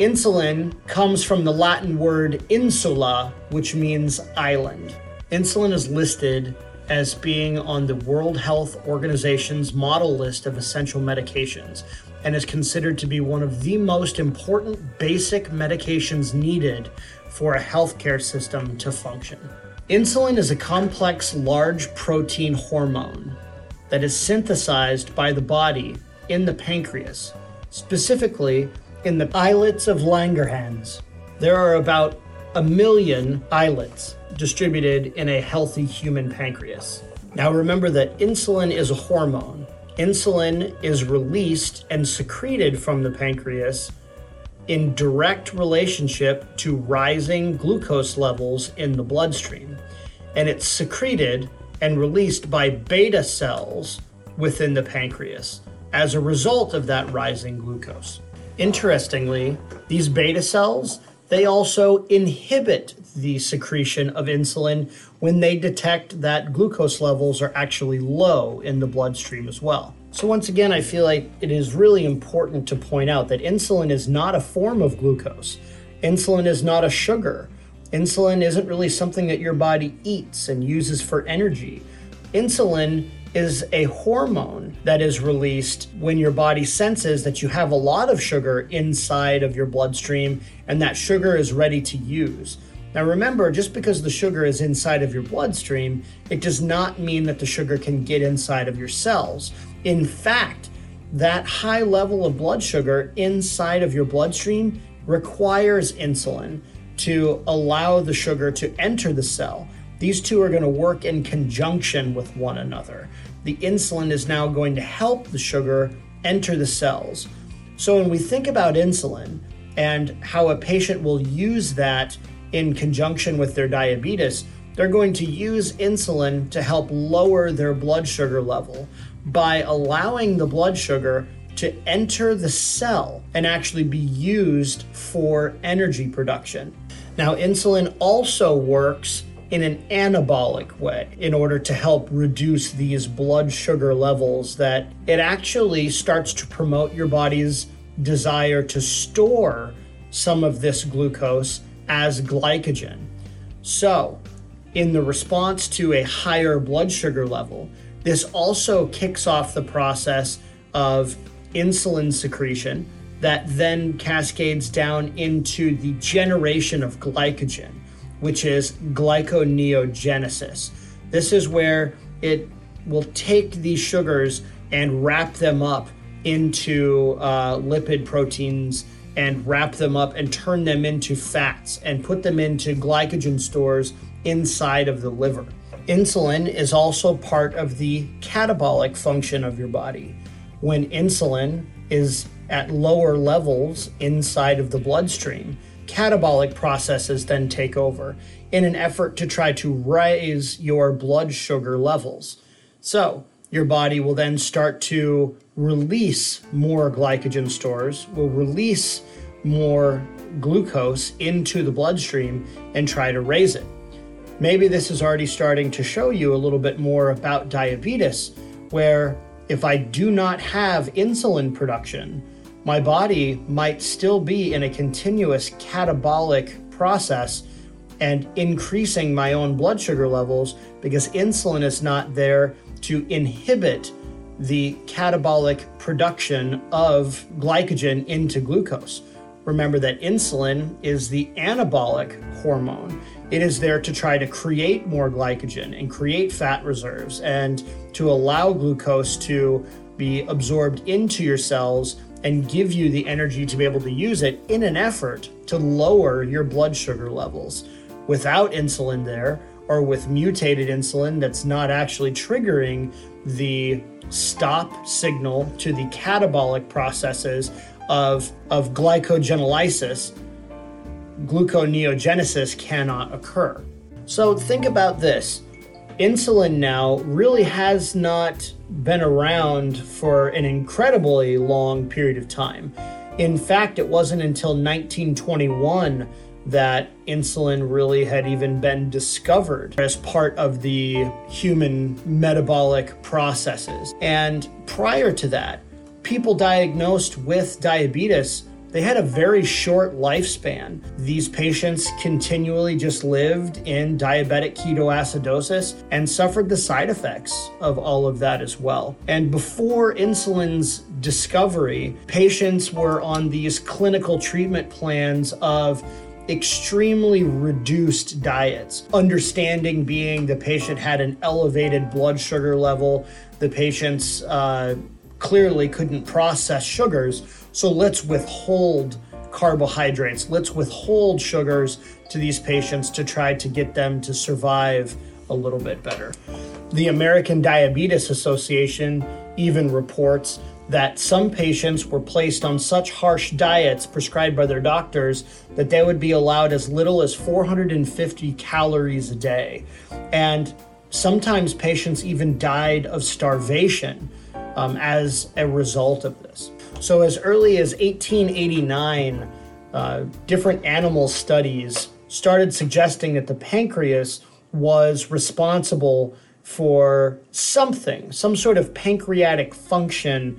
Insulin comes from the Latin word insula, which means island. Insulin is listed as being on the World Health Organization's model list of essential medications and is considered to be one of the most important basic medications needed for a healthcare system to function. Insulin is a complex, large protein hormone that is synthesized by the body in the pancreas, specifically in the islets of Langerhans. There are about 1 million islets distributed in a healthy human pancreas. Now remember that insulin is a hormone. Insulin is released and secreted from the pancreas in direct relationship to rising glucose levels in the bloodstream, and it's secreted and released by beta cells within the pancreas as a result of that rising glucose. Interestingly, these beta cells, they also inhibit the secretion of insulin when they detect that glucose levels are actually low in the bloodstream as well. So once again, I feel like it is really important to point out that insulin is not a form of glucose. Insulin is not a sugar. Insulin isn't really something that your body eats and uses for energy. Insulin is a hormone that is released when your body senses that you have a lot of sugar inside of your bloodstream and that sugar is ready to use. Now remember, just because the sugar is inside of your bloodstream, it does not mean that the sugar can get inside of your cells. In fact, that high level of blood sugar inside of your bloodstream requires insulin to allow the sugar to enter the cell. These two are going to work in conjunction with one another. The insulin is now going to help the sugar enter the cells. So when we think about insulin and how a patient will use that in conjunction with their diabetes, they're going to use insulin to help lower their blood sugar level by allowing the blood sugar to enter the cell and actually be used for energy production. Now, insulin also works in an anabolic way in order to help reduce these blood sugar levels, that it actually starts to promote your body's desire to store some of this glucose as glycogen. So in the response to a higher blood sugar level, this also kicks off the process of insulin secretion that then cascades down into the generation of glycogen, which is glyconeogenesis. This is where it will take these sugars and wrap them up into lipid proteins and wrap them up and turn them into fats and put them into glycogen stores inside of the liver. Insulin is also part of the catabolic function of your body. When insulin is at lower levels inside of the bloodstream, catabolic processes then take over in an effort to try to raise your blood sugar levels. So your body will then start to release more glycogen stores, will release more glucose into the bloodstream and try to raise it. Maybe this is already starting to show you a little bit more about diabetes, where if I do not have insulin production, my body might still be in a continuous catabolic process and increasing my own blood sugar levels because insulin is not there to inhibit the catabolic production of glycogen into glucose. Remember that insulin is the anabolic hormone. It is there to try to create more glycogen and create fat reserves and to allow glucose to be absorbed into your cells and give you the energy to be able to use it in an effort to lower your blood sugar levels. Without insulin there, or with mutated insulin that's not actually triggering the stop signal to the catabolic processes of glycogenolysis, gluconeogenesis cannot occur. So think about this. Insulin now really has not been around for an incredibly long period of time. In fact, it wasn't until 1921 that insulin really had even been discovered as part of the human metabolic processes. And prior to that, people diagnosed with diabetes, they had a very short lifespan. These patients continually just lived in diabetic ketoacidosis and suffered the side effects of all of that as well. And before insulin's discovery, patients were on these clinical treatment plans of extremely reduced diets. Understanding being the patient had an elevated blood sugar level, the patient's clearly couldn't process sugars, so let's withhold carbohydrates, let's withhold sugars to these patients to try to get them to survive a little bit better. The American Diabetes Association even reports that some patients were placed on such harsh diets prescribed by their doctors that they would be allowed as little as 450 calories a day. And sometimes patients even died of starvation as a result of this. So as early as 1889, different animal studies started suggesting that the pancreas was responsible for something, some sort of pancreatic function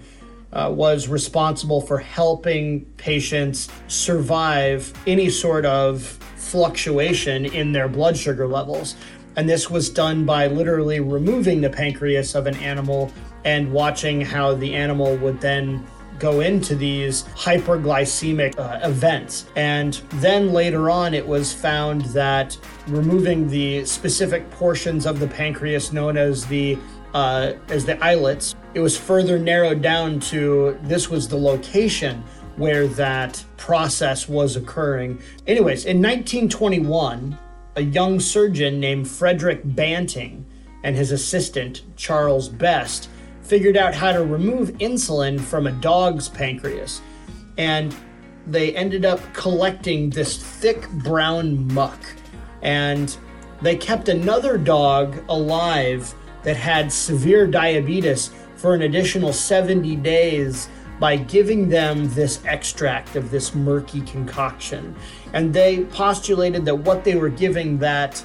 was responsible for helping patients survive any sort of fluctuation in their blood sugar levels. And this was done by literally removing the pancreas of an animal and watching how the animal would then go into these hyperglycemic events. And then later on, it was found that removing the specific portions of the pancreas known as the islets, it was further narrowed down to this was the location where that process was occurring. Anyways, in 1921, a young surgeon named Frederick Banting and his assistant, Charles Best, figured out how to remove insulin from a dog's pancreas. And they ended up collecting this thick brown muck. And they kept another dog alive that had severe diabetes for an additional 70 days by giving them this extract of this murky concoction. And they postulated that what they were giving that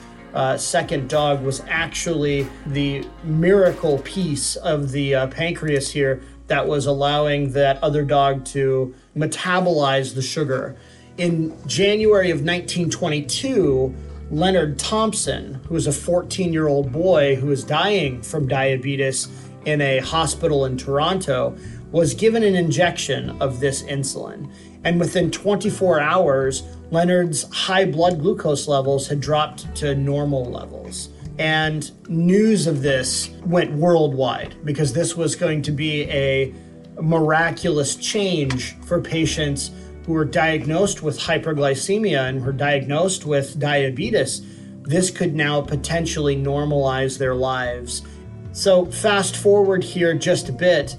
second dog was actually the miracle piece of the pancreas here that was allowing that other dog to metabolize the sugar. In January of 1922, Leonard Thompson, who was a 14-year-old boy who was dying from diabetes in a hospital in Toronto, was given an injection of this insulin. And within 24 hours, Leonard's high blood glucose levels had dropped to normal levels. And news of this went worldwide because this was going to be a miraculous change for patients who were diagnosed with hyperglycemia and were diagnosed with diabetes. This could now potentially normalize their lives. So fast forward here just a bit,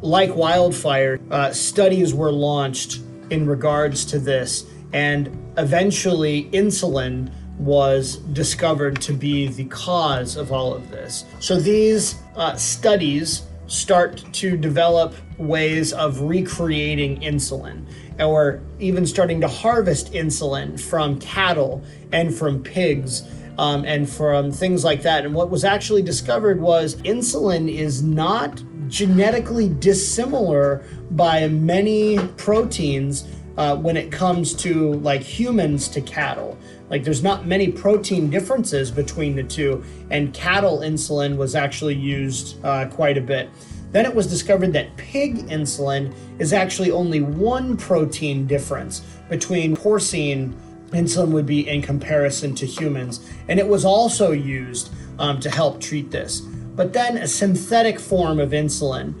like wildfire, studies were launched in regards to this. and eventually insulin was discovered to be the cause of all of this. So these studies start to develop ways of recreating insulin, and we're even starting to harvest insulin from cattle and from pigs and from things like that. And what was actually discovered was insulin is not genetically dissimilar by many proteins when it comes to like humans to cattle. Like there's not many protein differences between the two, and cattle insulin was actually used quite a bit. Then it was discovered that pig insulin is actually only one protein difference between porcine insulin would be in comparison to humans. And it was also used to help treat this. But then a synthetic form of insulin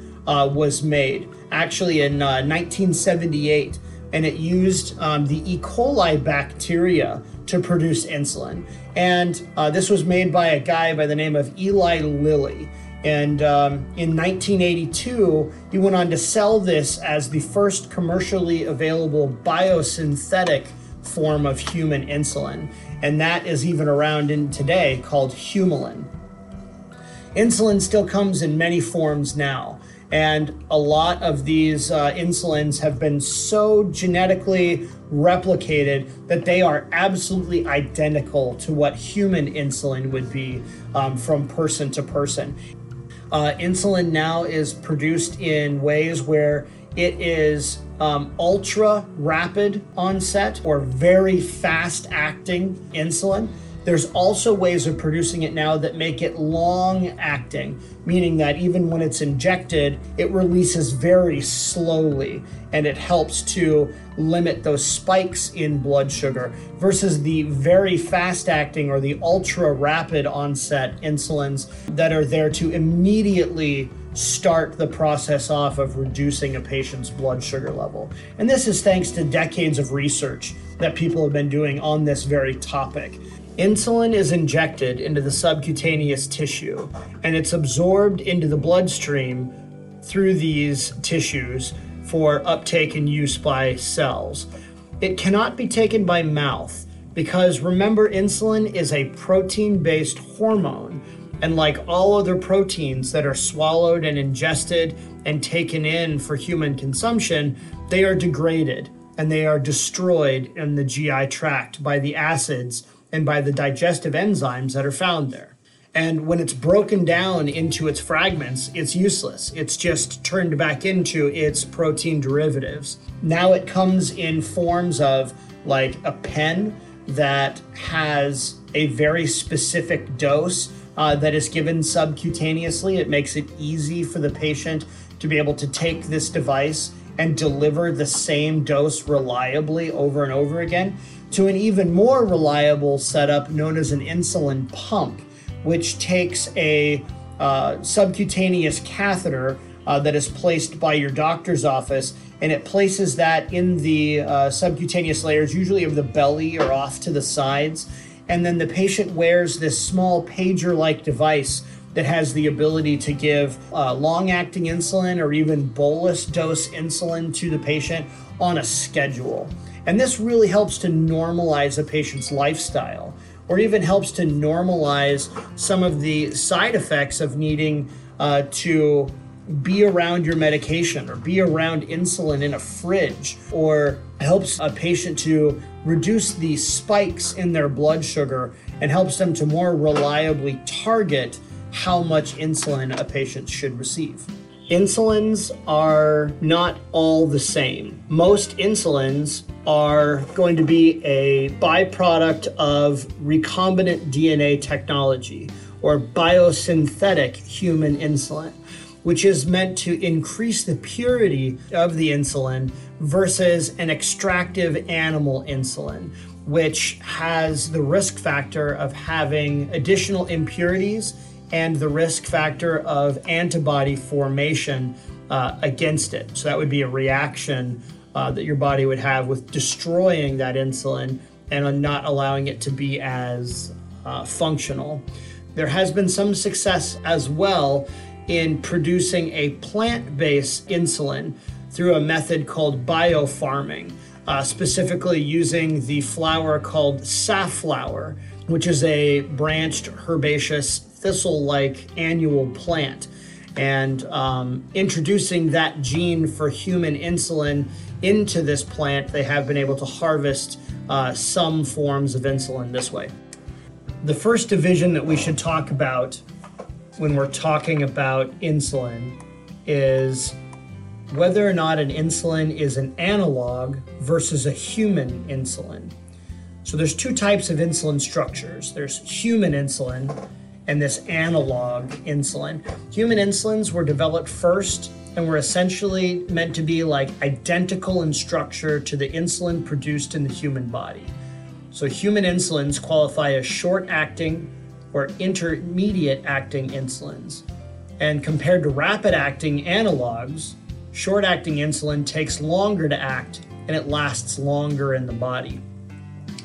was made actually in 1978. And it used the E. coli bacteria to produce insulin. And this was made by a guy by the name of Eli Lilly. And in 1982, he went on to sell this as the first commercially available biosynthetic form of human insulin. And that is even around in today called Humulin. Insulin still comes in many forms now. And a lot of these insulins have been so genetically replicated that they are absolutely identical to what human insulin would be from person to person. Insulin now is produced in ways where it is ultra rapid onset or very fast acting insulin. There's also ways of producing it now that make it long acting, meaning that even when it's injected, it releases very slowly, and it helps to limit those spikes in blood sugar versus the very fast acting or the ultra rapid onset insulins that are there to immediately start the process off of reducing a patient's blood sugar level. And this is thanks to decades of research that people have been doing on this very topic. Insulin is injected into the subcutaneous tissue, and it's absorbed into the bloodstream through these tissues for uptake and use by cells. It cannot be taken by mouth because, remember, insulin is a protein-based hormone, and like all other proteins that are swallowed and ingested and taken in for human consumption, they are degraded and they are destroyed in the GI tract by the acids and by the digestive enzymes that are found there. And when it's broken down into its fragments, it's useless. It's just turned back into its protein derivatives. Now it comes in forms of like a pen that has a very specific dose that is given subcutaneously. It makes it easy for the patient to be able to take this device and deliver the same dose reliably over and over again, to an even more reliable setup known as an insulin pump, which takes a subcutaneous catheter that is placed by your doctor's office, and it places that in the subcutaneous layers, usually of the belly or off to the sides. And then the patient wears this small pager-like device that has the ability to give long-acting insulin or even bolus dose insulin to the patient on a schedule. And this really helps to normalize a patient's lifestyle, or even helps to normalize some of the side effects of needing to be around your medication or be around insulin in a fridge, or helps a patient to reduce the spikes in their blood sugar and helps them to more reliably target how much insulin a patient should receive. Insulins are not all the same. Most insulins are going to be a byproduct of recombinant DNA technology, or biosynthetic human insulin, which is meant to increase the purity of the insulin versus an extractive animal insulin, which has the risk factor of having additional impurities and the risk factor of antibody formation against it. So that would be a reaction that your body would have with destroying that insulin and not allowing it to be as functional. There has been some success as well in producing a plant-based insulin through a method called biofarming. specifically using the flower called safflower, which is a branched herbaceous thistle-like annual plant. And introducing that gene for human insulin into this plant, they have been able to harvest some forms of insulin this way. The first division that we should talk about when we're talking about insulin is whether or not an insulin is an analog versus a human insulin. So there's two types of insulin structures. There's human insulin and this analog insulin. Human insulins were developed first and were essentially meant to be like identical in structure to the insulin produced in the human body. So human insulins qualify as short-acting or intermediate-acting insulins. And compared to rapid-acting analogs, short-acting insulin takes longer to act and it lasts longer in the body.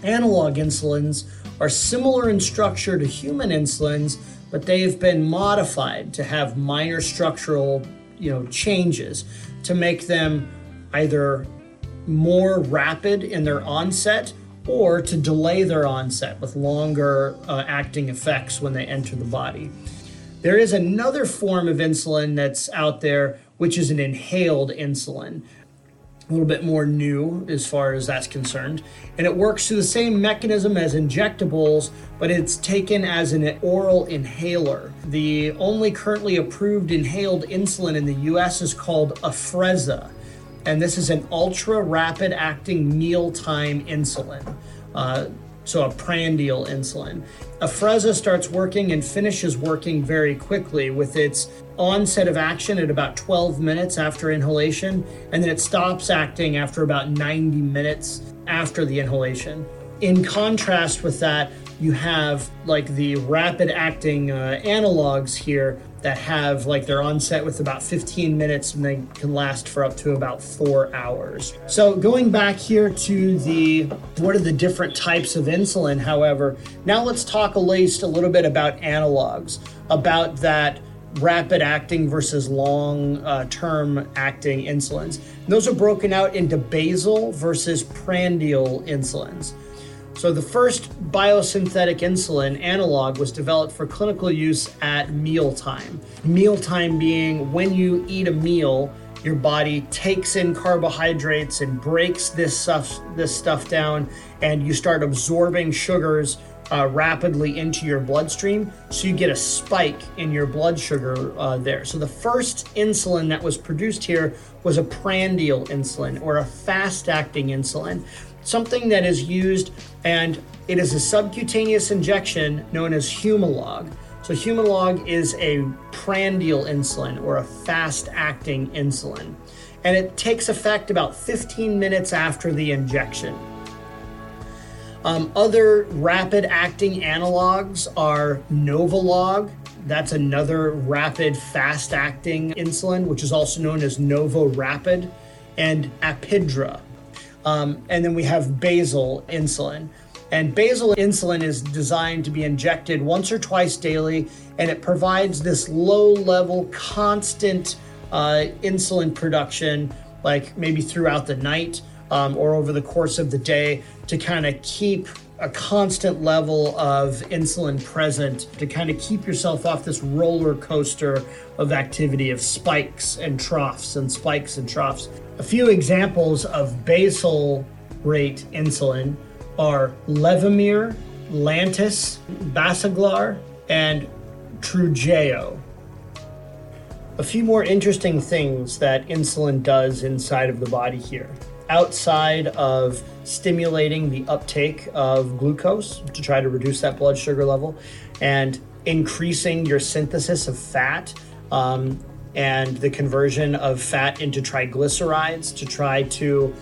Analog insulins are similar in structure to human insulins, but they've been modified to have minor structural, changes to make them either more rapid in their onset or to delay their onset with longer acting effects when they enter the body. There is another form of insulin that's out there, which is an inhaled insulin. A little bit more new as far as that's concerned. And it works through the same mechanism as injectables, but it's taken as an oral inhaler. The only currently approved inhaled insulin in the US is called Afrezza. And this is an ultra rapid acting mealtime insulin. So a prandial insulin. Afrezza starts working and finishes working very quickly with its onset of action at about 12 minutes after inhalation, and then it stops acting after about 90 minutes after the inhalation. In contrast with that, you have like the rapid-acting analogs here that have like their onset with about 15 minutes and they can last for up to about 4 hours. So going back here to what are the different types of insulin, however, now let's talk at least a little bit about analogs, about that rapid acting versus long term acting insulins. And those are broken out into basal versus prandial insulins. So the first biosynthetic insulin analog was developed for clinical use at mealtime. Mealtime being when you eat a meal, your body takes in carbohydrates and breaks this stuff down, and you start absorbing sugars rapidly into your bloodstream. So you get a spike in your blood sugar there. So the first insulin that was produced here was a prandial insulin, or a fast-acting insulin, something that is used, and it is a subcutaneous injection known as Humalog. So Humalog is a prandial insulin, or a fast-acting insulin, and it takes effect about 15 minutes after the injection. Other rapid-acting analogs are Novolog. That's another rapid, fast-acting insulin, which is also known as Novorapid, and Apidra. And then we have basal insulin. And basal insulin is designed to be injected once or twice daily, and it provides this low-level, constant insulin production, like maybe throughout the night or over the course of the day, to kind of keep a constant level of insulin present, to kind of keep yourself off this roller coaster of activity of spikes and troughs and spikes and troughs. A few examples of basal rate insulin are Levemir, Lantus, Basaglar, and Trujeo. A few more interesting things that insulin does inside of the body here. Outside of stimulating the uptake of glucose to try to reduce that blood sugar level and increasing your synthesis of fat and the conversion of fat into triglycerides to try to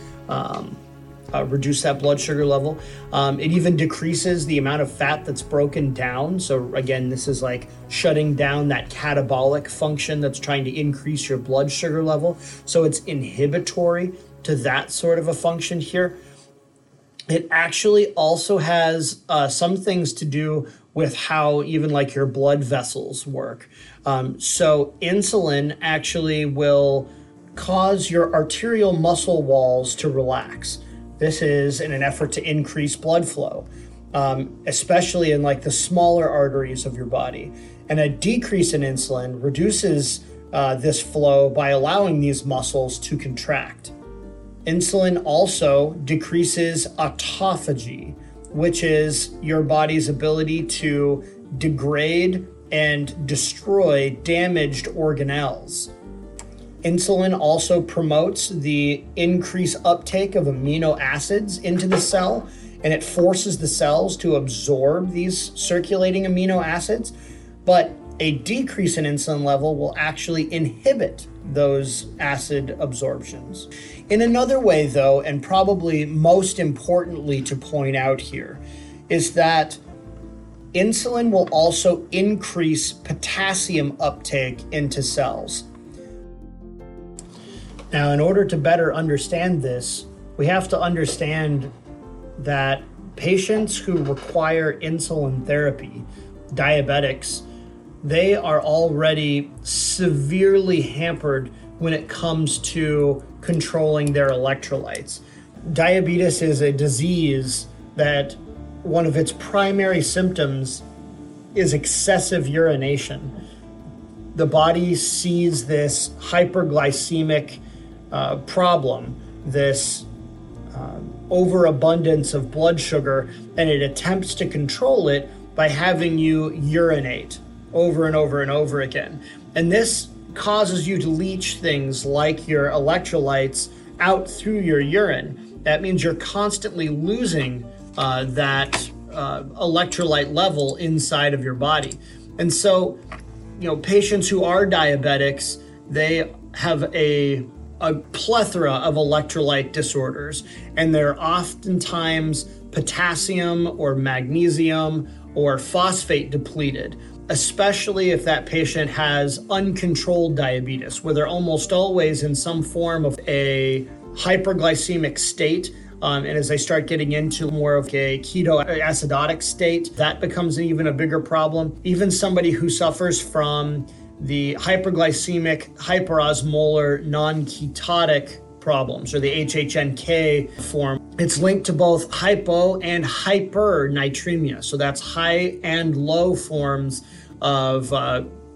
reduce that blood sugar level. It even decreases the amount of fat that's broken down. So again, this is like shutting down that catabolic function that's trying to increase your blood sugar level. So it's inhibitory to that sort of a function here. It actually also has some things to do with how even like your blood vessels work. So insulin actually will cause your arterial muscle walls to relax. This is in an effort to increase blood flow, especially in like the smaller arteries of your body. And a decrease in insulin reduces this flow by allowing these muscles to contract. Insulin also decreases autophagy, which is your body's ability to degrade and destroy damaged organelles. Insulin also promotes the increased uptake of amino acids into the cell, and it forces the cells to absorb these circulating amino acids. But a decrease in insulin level will actually inhibit those acid absorptions. In another way, though, and probably most importantly to point out here, is that insulin will also increase potassium uptake into cells. Now, in order to better understand this, we have to understand that patients who require insulin therapy, diabetics, they are already severely hampered when it comes to controlling their electrolytes. Diabetes is a disease that one of its primary symptoms is excessive urination. The body sees this hyperglycemic problem, this overabundance of blood sugar, and it attempts to control it by having you urinate over and over and over again. And this causes you to leach things like your electrolytes out through your urine. That means you're constantly losing that electrolyte level inside of your body. And so, you know, patients who are diabetics, they have a plethora of electrolyte disorders, and they're oftentimes potassium or magnesium or phosphate depleted, especially if that patient has uncontrolled diabetes, where they're almost always in some form of a hyperglycemic state. And as they start getting into more of a ketoacidotic state, that becomes an even a bigger problem. Even somebody who suffers from the hyperglycemic, hyperosmolar, non-ketotic problems, or the HHNK form, it's linked to both hypo and hypernatremia. So that's high and low forms of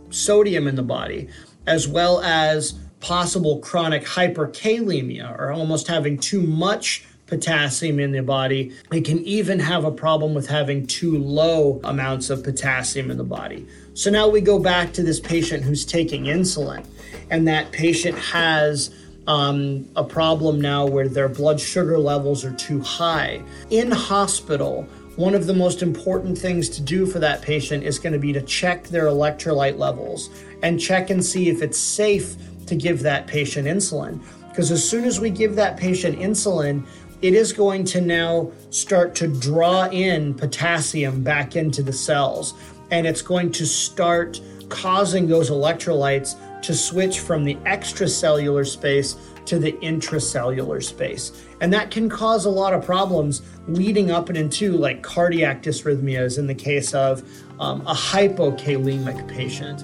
sodium in the body, as well as possible chronic hyperkalemia, or almost having too much potassium in the body. It can even have a problem with having too low amounts of potassium in the body. So now we go back to this patient who's taking insulin, and that patient has a problem now where their blood sugar levels are too high. In hospital, one of the most important things to do for that patient is going to be to check their electrolyte levels and check and see if it's safe to give that patient insulin. Because as soon as we give that patient insulin, it is going to now start to draw in potassium back into the cells. And it's going to start causing those electrolytes to switch from the extracellular space to the intracellular space. And that can cause a lot of problems leading up and into like cardiac dysrhythmias in the case of a hypokalemic patient.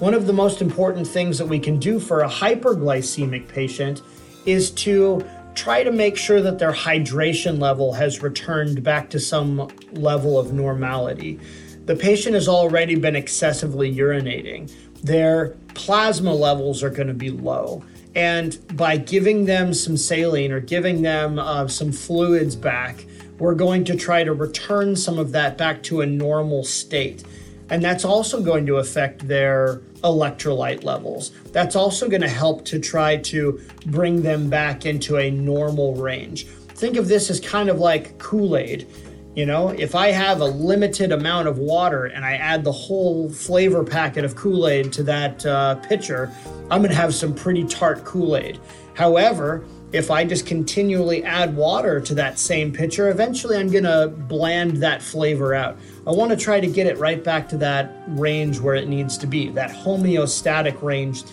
One of the most important things that we can do for a hyperglycemic patient is to try to make sure that their hydration level has returned back to some level of normality. The patient has already been excessively urinating. Their plasma levels are going to be low. And by giving them some saline or giving them some fluids back, we're going to try to return some of that back to a normal state. And that's also going to affect their electrolyte levels. That's also going to help to try to bring them back into a normal range. Think of this as kind of like Kool-Aid. You know, if I have a limited amount of water and I add the whole flavor packet of Kool-Aid to that pitcher, I'm going to have some pretty tart Kool-Aid. However, if I just continually add water to that same pitcher, eventually I'm going to bland that flavor out. I want to try to get it right back to that range where it needs to be, that homeostatic range.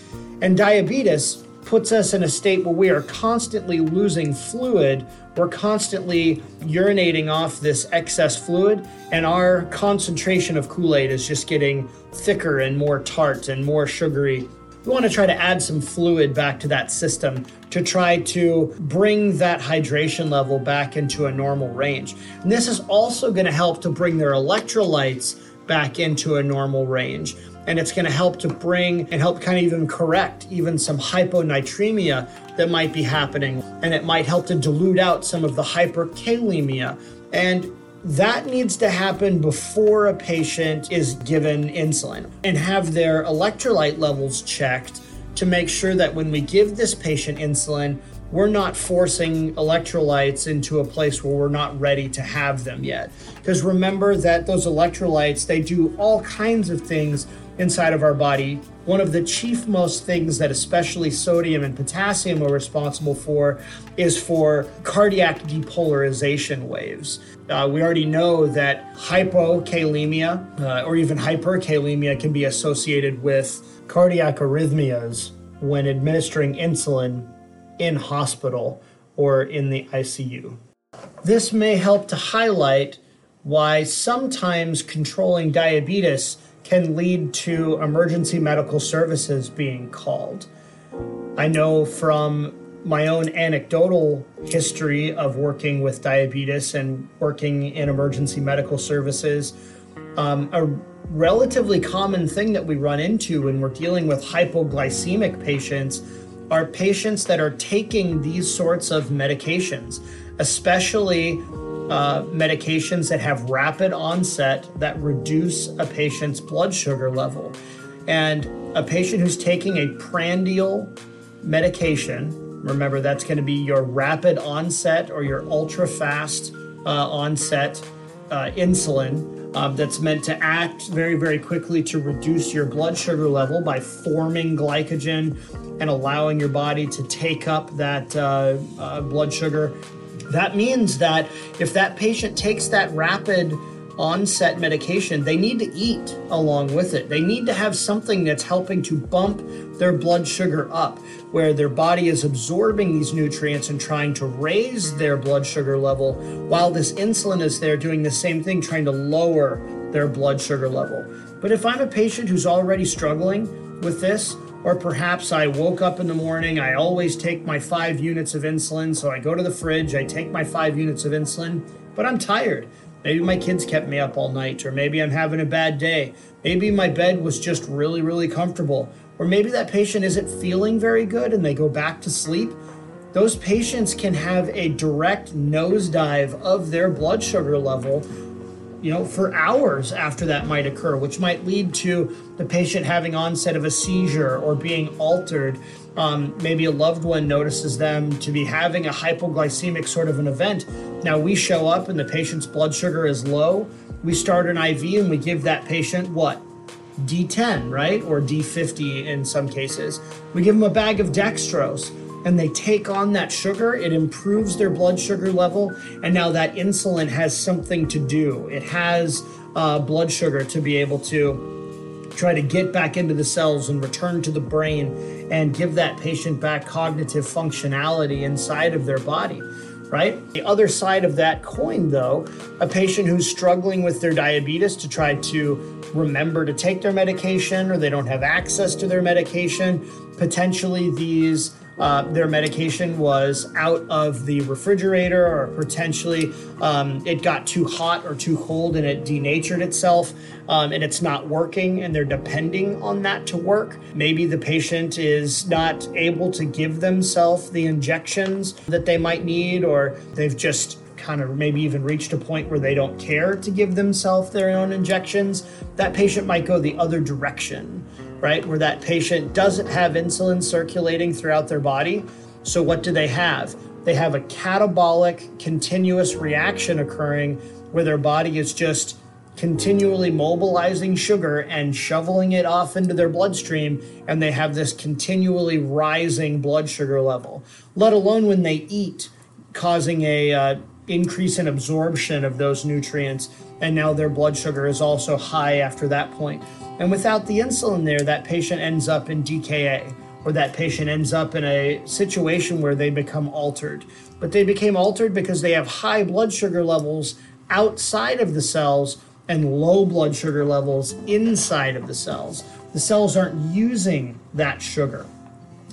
And diabetes puts us in a state where we are constantly losing fluid. We're constantly urinating off this excess fluid, and our concentration of Kool-Aid is just getting thicker and more tart and more sugary We want to try to add some fluid back to that system to try to bring that hydration level back into a normal range. And this is also going to help to bring their electrolytes back into a normal range. And it's going to help to bring and help kind of even correct even some hyponatremia that might be happening. And it might help to dilute out some of the hyperkalemia. And that needs to happen before a patient is given insulin, and have their electrolyte levels checked to make sure that when we give this patient insulin, we're not forcing electrolytes into a place where we're not ready to have them yet. Because remember that those electrolytes, they do all kinds of things inside of our body. One of the chief most things that especially sodium and potassium are responsible for is for cardiac depolarization waves. We already know that hypokalemia or even hyperkalemia can be associated with cardiac arrhythmias when administering insulin in hospital or in the ICU. This may help to highlight why sometimes controlling diabetes can lead to emergency medical services being called. I know from my own anecdotal history of working with diabetes and working in emergency medical services, a relatively common thing that we run into when we're dealing with hypoglycemic patients are patients that are taking these sorts of medications, especially medications that have rapid onset that reduce a patient's blood sugar level. And a patient who's taking a prandial medication, remember that's going to be your rapid onset or your ultra fast onset insulin that's meant to act very, very quickly to reduce your blood sugar level by forming glycogen and allowing your body to take up that blood sugar. That means that if that patient takes that rapid onset medication, they need to eat along with it. They need to have something that's helping to bump their blood sugar up, where their body is absorbing these nutrients and trying to raise their blood sugar level, while this insulin is there doing the same thing, trying to lower their blood sugar level. But if I'm a patient who's already struggling with this, or perhaps I woke up in the morning, I always take my 5 units of insulin, so I go to the fridge, I take my 5 units of insulin, but I'm tired. Maybe my kids kept me up all night, or maybe I'm having a bad day. Maybe my bed was just really, really comfortable. Or maybe that patient isn't feeling very good and they go back to sleep. Those patients can have a direct nosedive of their blood sugar level, you know, for hours after that might occur, which might lead to the patient having onset of a seizure or being altered. Maybe a loved one notices them to be having a hypoglycemic sort of an event. Now we show up and the patient's blood sugar is low. We start an IV and we give that patient what? D10, right? Or D50 in some cases. We give them a bag of dextrose, and they take on that sugar, it improves their blood sugar level, and now that insulin has something to do. It has blood sugar to be able to try to get back into the cells and return to the brain and give that patient back cognitive functionality inside of their body, right? The other side of that coin though, a patient who's struggling with their diabetes to try to remember to take their medication, or they don't have access to their medication, potentially these their medication was out of the refrigerator, or potentially it got too hot or too cold and it denatured itself and it's not working and they're depending on that to work. Maybe the patient is not able to give themselves the injections that they might need, or they've just kind of maybe even reached a point where they don't care to give themselves their own injections. That patient might go the other direction, right? Where that patient doesn't have insulin circulating throughout their body. So what do they have? They have a catabolic continuous reaction occurring where their body is just continually mobilizing sugar and shoveling it off into their bloodstream. And they have this continually rising blood sugar level, let alone when they eat, causing a increase in absorption of those nutrients. And now their blood sugar is also high after that point. And without the insulin there, that patient ends up in DKA, or that patient ends up in a situation where they become altered. But they became altered because they have high blood sugar levels outside of the cells and low blood sugar levels inside of the cells. the cells aren't using that sugar.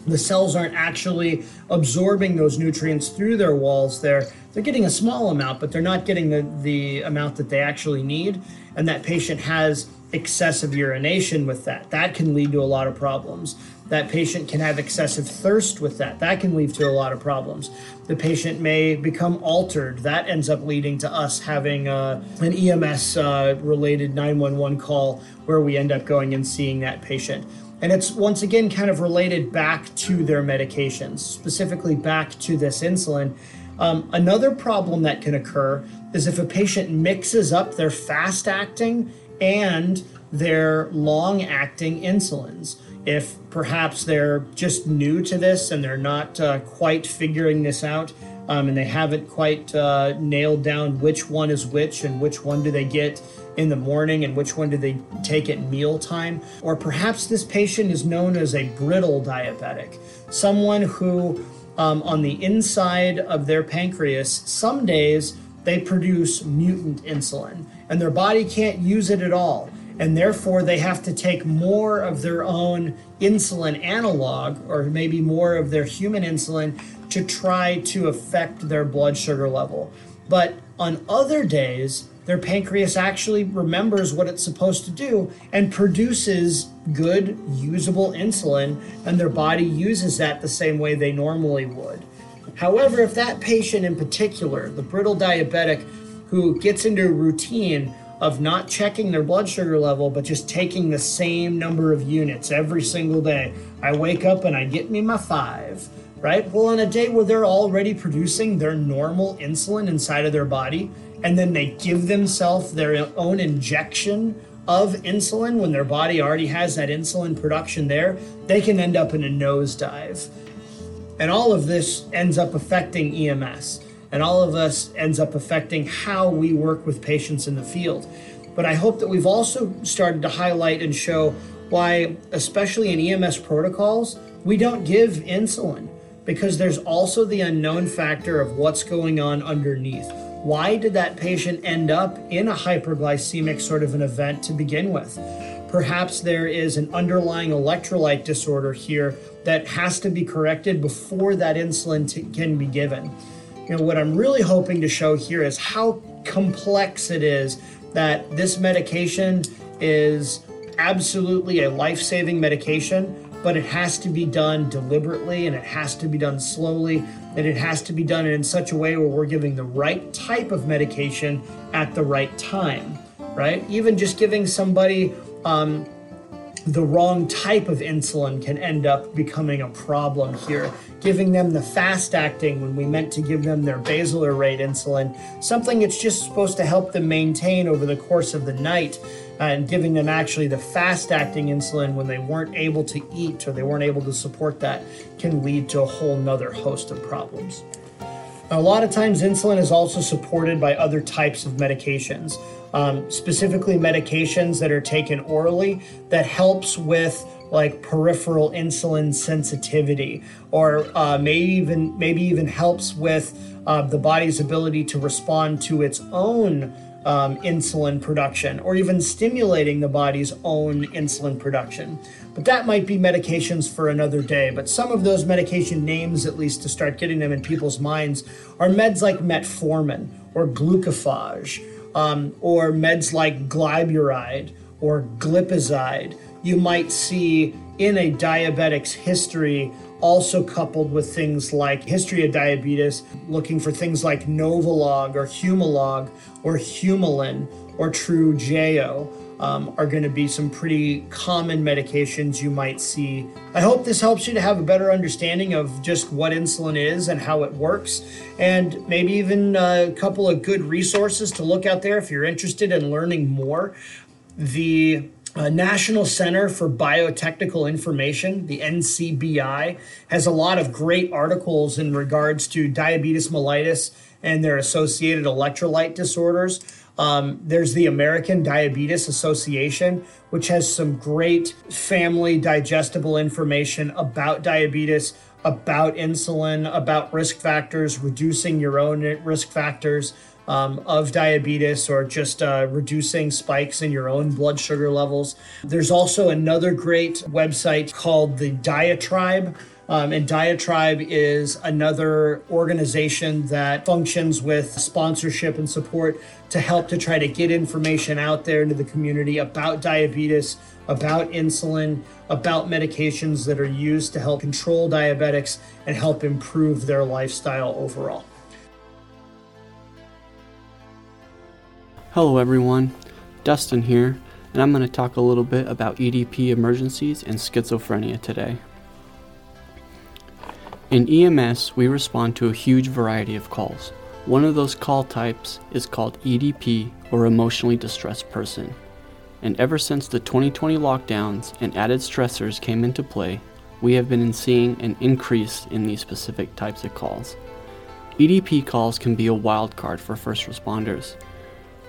The cells aren't actually absorbing those nutrients through their walls there. They're getting a small amount, but they're not getting the amount that they actually need. And that patient has excessive urination with that. That can lead to a lot of problems. That patient can have excessive thirst with that. That can lead to a lot of problems. The patient may become altered. That ends up leading to us having an EMS-related 911 call where we end up going and seeing that patient. And it's once again kind of related back to their medications, specifically back to this insulin. Another problem that can occur is if a patient mixes up their fast-acting and their long-acting insulins. If perhaps they're just new to this and they're not quite figuring this out and they haven't quite nailed down which one is which and which one do they get in the morning and which one do they take at mealtime. Or perhaps this patient is known as a brittle diabetic, someone who on the inside of their pancreas, some days they produce mutant insulin and their body can't use it at all. And therefore they have to take more of their own insulin analog or maybe more of their human insulin to try to affect their blood sugar level. But on other days, their pancreas actually remembers what it's supposed to do and produces good, usable insulin, and their body uses that the same way they normally would. However, if that patient in particular, the brittle diabetic who gets into a routine of not checking their blood sugar level, but just taking the same number of units every single day. I wake up and I get me my 5, right? Well, on a day where they're already producing their normal insulin inside of their body, and then they give themselves their own injection of insulin when their body already has that insulin production there, they can end up in a nosedive. And all of this ends up affecting EMS. And all of us ends up affecting how we work with patients in the field. But I hope that we've also started to highlight and show why, especially in EMS protocols, we don't give insulin because there's also the unknown factor of what's going on underneath. Why did that patient end up in a hyperglycemic sort of an event to begin with? Perhaps there is an underlying electrolyte disorder here that has to be corrected before that insulin can be given. You know, what I'm really hoping to show here is how complex it is that this medication is absolutely a life-saving medication, but it has to be done deliberately and it has to be done slowly and it has to be done in such a way where we're giving the right type of medication at the right time, right? Even just giving somebody the wrong type of insulin can end up becoming a problem here. Giving them the fast acting when we meant to give them their basal rate insulin, something that's just supposed to help them maintain over the course of the night, and giving them actually the fast acting insulin when they weren't able to eat or they weren't able to support that can lead to a whole nother host of problems. Now, a lot of times insulin is also supported by other types of medications. Specifically medications that are taken orally that helps with like peripheral insulin sensitivity or maybe even helps with the body's ability to respond to its own insulin production or even stimulating the body's own insulin production. But that might be medications for another day. But some of those medication names, at least to start getting them in people's minds, are meds like metformin or glucophage. Or meds like gliburide or glipizide, you might see in a diabetic's history also coupled with things like history of diabetes, looking for things like Novolog or Humalog or Humulin or Trujeo are going to be some pretty common medications you might see. I hope this helps you to have a better understanding of just what insulin is and how it works, and maybe even a couple of good resources to look out there if you're interested in learning more. The National Center for Biotechnical Information, the NCBI, has a lot of great articles in regards to diabetes mellitus and their associated electrolyte disorders. There's the American Diabetes Association, which has some great family digestible information about diabetes, about insulin, about risk factors, reducing your own risk factors, of diabetes or just reducing spikes in your own blood sugar levels. There's also another great website called the Diatribe. And Diatribe is another organization that functions with sponsorship and support to help to try to get information out there into the community about diabetes, about insulin, about medications that are used to help control diabetics and help improve their lifestyle overall. Hello everyone, Dustin here, and I'm going to talk a little bit about EDP emergencies and schizophrenia today. In EMS, we respond to a huge variety of calls. One of those call types is called EDP, or emotionally distressed person. And ever since the 2020 lockdowns and added stressors came into play, we have been seeing an increase in these specific types of calls. EDP calls can be a wild card for first responders.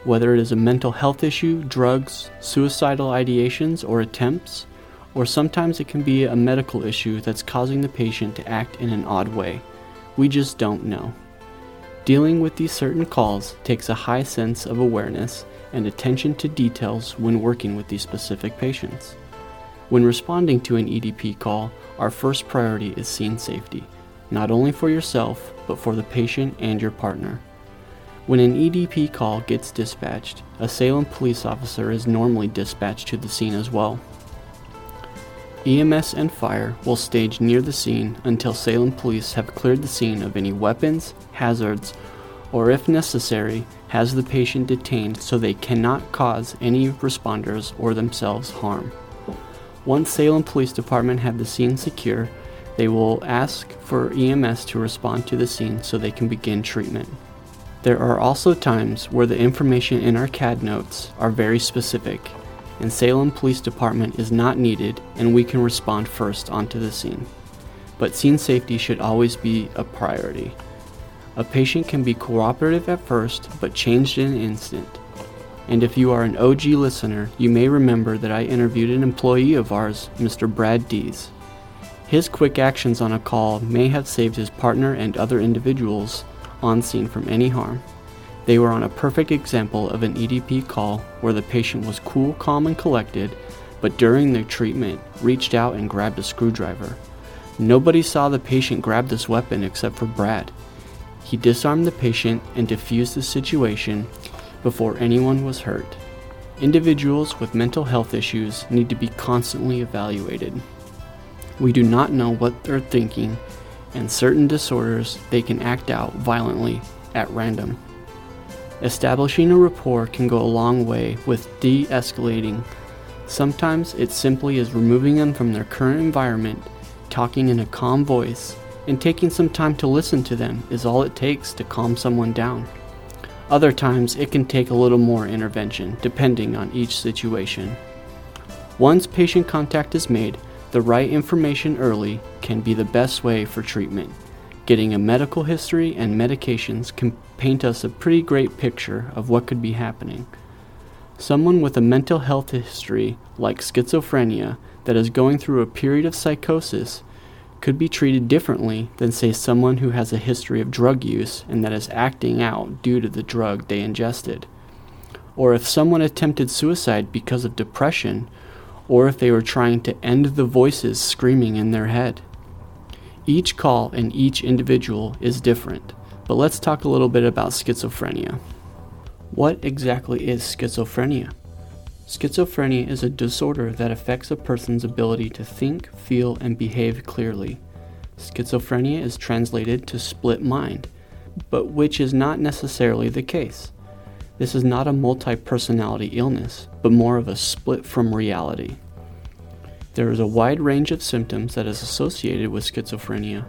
Whether it is a mental health issue, drugs, suicidal ideations or attempts, or sometimes it can be a medical issue that's causing the patient to act in an odd way. We just don't know. Dealing with these certain calls takes a high sense of awareness and attention to details when working with these specific patients. When responding to an EDP call, our first priority is scene safety, not only for yourself, but for the patient and your partner. When an EDP call gets dispatched, a Salem police officer is normally dispatched to the scene as well. EMS and fire will stage near the scene until Salem police have cleared the scene of any weapons, hazards, or if necessary, has the patient detained so they cannot cause any responders or themselves harm. Once Salem Police Department have the scene secure, they will ask for EMS to respond to the scene so they can begin treatment. There are also times where the information in our CAD notes are very specific, and Salem Police Department is not needed and we can respond first onto the scene. But scene safety should always be a priority. A patient can be cooperative at first, but changed in an instant. And if you are an OG listener, you may remember that I interviewed an employee of ours, Mr. Brad Dees. His quick actions on a call may have saved his partner and other individuals on scene from any harm. They were on a perfect example of an EDP call where the patient was cool, calm, and collected, but during their treatment, reached out and grabbed a screwdriver. Nobody saw the patient grab this weapon except for Brad. He disarmed the patient and diffused the situation before anyone was hurt. Individuals with mental health issues need to be constantly evaluated. We do not know what they're thinking, and certain disorders they can act out violently at random. Establishing a rapport can go a long way with de-escalating. Sometimes it simply is removing them from their current environment, talking in a calm voice, and taking some time to listen to them is all it takes to calm someone down. Other times, it can take a little more intervention, depending on each situation. Once patient contact is made, the right information early can be the best way for treatment. Getting a medical history and medications can paint us a pretty great picture of what could be happening. Someone with a mental health history, like schizophrenia, that is going through a period of psychosis could be treated differently than, say, someone who has a history of drug use and that is acting out due to the drug they ingested. Or if someone attempted suicide because of depression, or if they were trying to end the voices screaming in their head. Each call and each individual is different, but let's talk a little bit about schizophrenia. What exactly is schizophrenia? Schizophrenia is a disorder that affects a person's ability to think, feel, and behave clearly. Schizophrenia is translated to split mind, but which is not necessarily the case. This is not a multi-personality illness, but more of a split from reality. There is a wide range of symptoms that is associated with schizophrenia.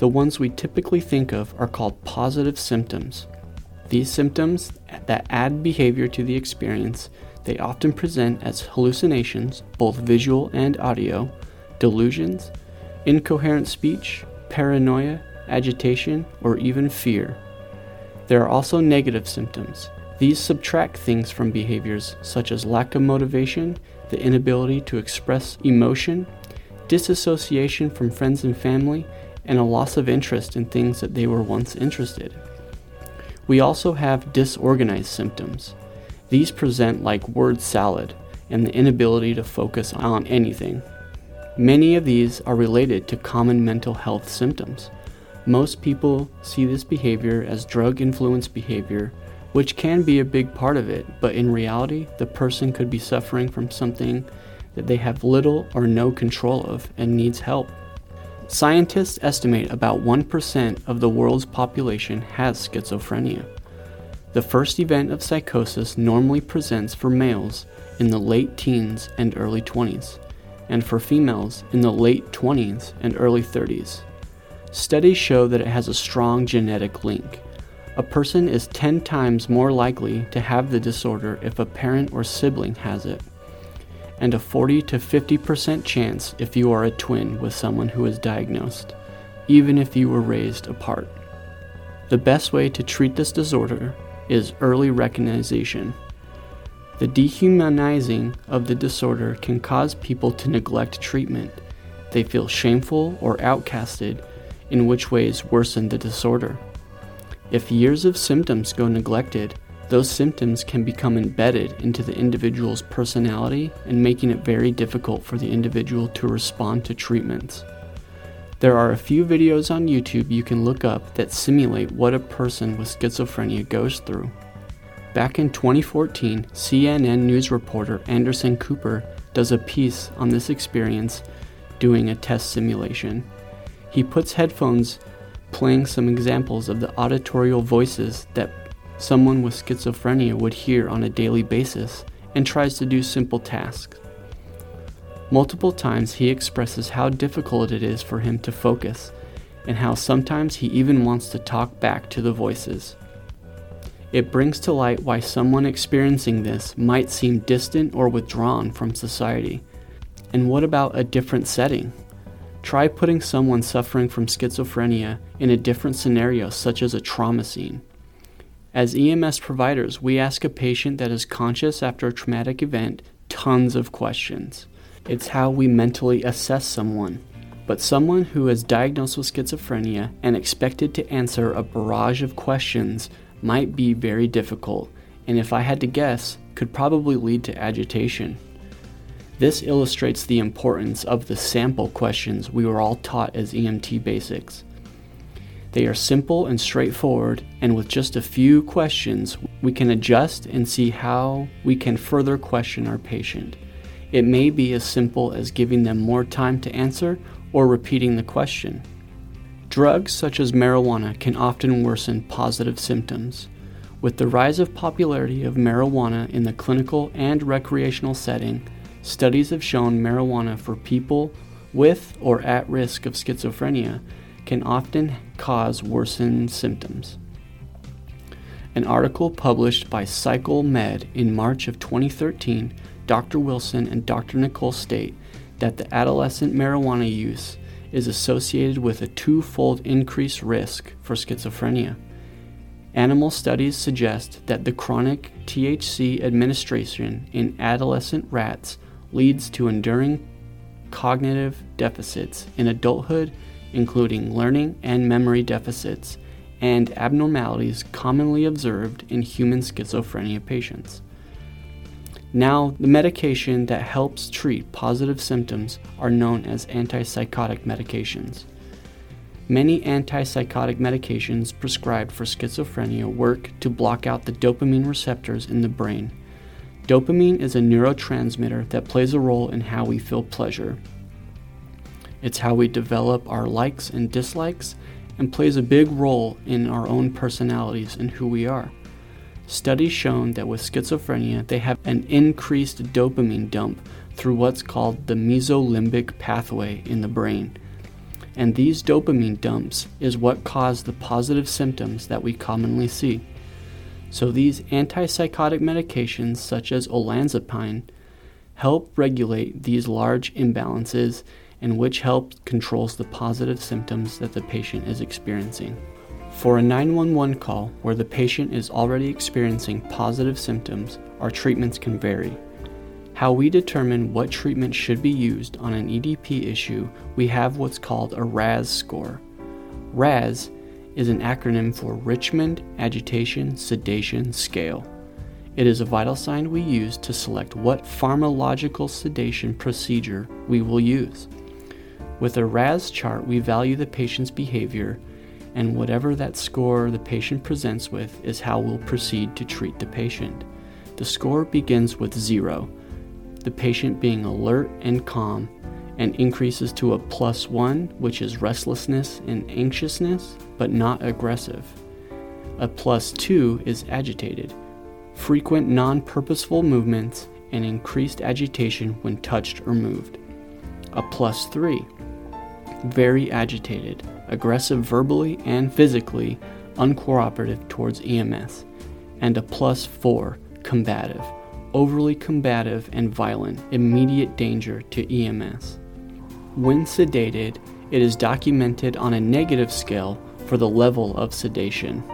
The ones we typically think of are called positive symptoms. These symptoms that add behavior to the experience. They often present as hallucinations, both visual and audio, delusions, incoherent speech, paranoia, agitation, or even fear. There are also negative symptoms. These subtract things from behaviors such as lack of motivation, the inability to express emotion, disassociation from friends and family, and a loss of interest in things that they were once interested. We also have disorganized symptoms. These present like word salad and the inability to focus on anything. Many of these are related to common mental health symptoms. Most people see this behavior as drug influence behavior, which can be a big part of it, but in reality, the person could be suffering from something that they have little or no control of and needs help. Scientists estimate about 1% of the world's population has schizophrenia. The first event of psychosis normally presents for males in the late teens and early 20s, and for females in the late 20s and early 30s. Studies show that it has a strong genetic link. A person is 10 times more likely to have the disorder if a parent or sibling has it, and a 40 to 50% chance if you are a twin with someone who is diagnosed, even if you were raised apart. The best way to treat this disorder is early recognition. The dehumanizing of the disorder can cause people to neglect treatment. They feel shameful or outcasted, in which ways worsen the disorder. If years of symptoms go neglected, those symptoms can become embedded into the individual's personality and making it very difficult for the individual to respond to treatments. There are a few videos on YouTube you can look up that simulate what a person with schizophrenia goes through. Back in 2014, CNN news reporter Anderson Cooper does a piece on this experience doing a test simulation. He puts headphones playing some examples of the auditorial voices that someone with schizophrenia would hear on a daily basis and tries to do simple tasks. Multiple times he expresses how difficult it is for him to focus and how sometimes he even wants to talk back to the voices. It brings to light why someone experiencing this might seem distant or withdrawn from society. And what about a different setting? Try putting someone suffering from schizophrenia in a different scenario, such as a trauma scene. As EMS providers, we ask a patient that is conscious after a traumatic event tons of questions. It's how we mentally assess someone. But someone who is diagnosed with schizophrenia and expected to answer a barrage of questions might be very difficult, and if I had to guess, could probably lead to agitation. This illustrates the importance of the sample questions we were all taught as EMT basics. They are simple and straightforward, and with just a few questions, we can adjust and see how we can further question our patient. It may be as simple as giving them more time to answer or repeating the question. Drugs such as marijuana can often worsen positive symptoms. With the rise of popularity of marijuana in the clinical and recreational setting, studies have shown marijuana for people with or at risk of schizophrenia can often cause worsened symptoms. An article published by PsychoMed in March of 2013, Dr. Wilson and Dr. Nicole state that the adolescent marijuana use is associated with a twofold increased risk for schizophrenia. Animal studies suggest that the chronic THC administration in adolescent rats leads to enduring cognitive deficits in adulthood, including learning and memory deficits, and abnormalities commonly observed in human schizophrenia patients. Now, the medication that helps treat positive symptoms are known as antipsychotic medications. Many antipsychotic medications prescribed for schizophrenia work to block out the dopamine receptors in the brain. Dopamine is a neurotransmitter that plays a role in how we feel pleasure. It's how we develop our likes and dislikes and plays a big role in our own personalities and who we are. Studies shown that with schizophrenia, they have an increased dopamine dump through what's called the mesolimbic pathway in the brain. And these dopamine dumps is what cause the positive symptoms that we commonly see. So these antipsychotic medications, such as olanzapine, help regulate these large imbalances, and which helps controls the positive symptoms that the patient is experiencing. For a 911 call where the patient is already experiencing positive symptoms, our treatments can vary. How we determine what treatment should be used on an EDP issue, we have what's called a RAS score. RAS is an acronym for Richmond Agitation Sedation Scale. It is a vital sign we use to select what pharmacological sedation procedure we will use. With a RAS chart, we value the patient's behavior, and whatever that score the patient presents with is how we'll proceed to treat the patient. The score begins with 0, the patient being alert and calm, and increases to a +1, which is restlessness and anxiousness, but not aggressive. A +2 is agitated, frequent non-purposeful movements, and increased agitation when touched or moved. A +3, very agitated, aggressive verbally and physically, uncooperative towards EMS. And a +4, combative, overly combative and violent, immediate danger to EMS. When sedated, it is documented on a negative scale for the level of sedation.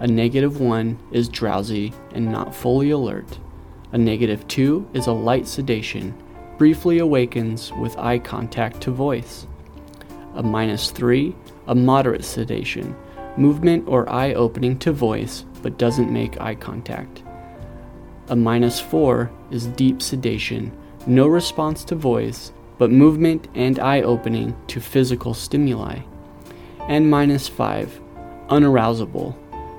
A -1 is drowsy and not fully alert. A -2 is a light sedation, briefly awakens with eye contact to voice. A -3, a moderate sedation, movement or eye opening to voice, but doesn't make eye contact. A -4 is deep sedation, no response to voice, but movement and eye opening to physical stimuli. And -5, unarousable,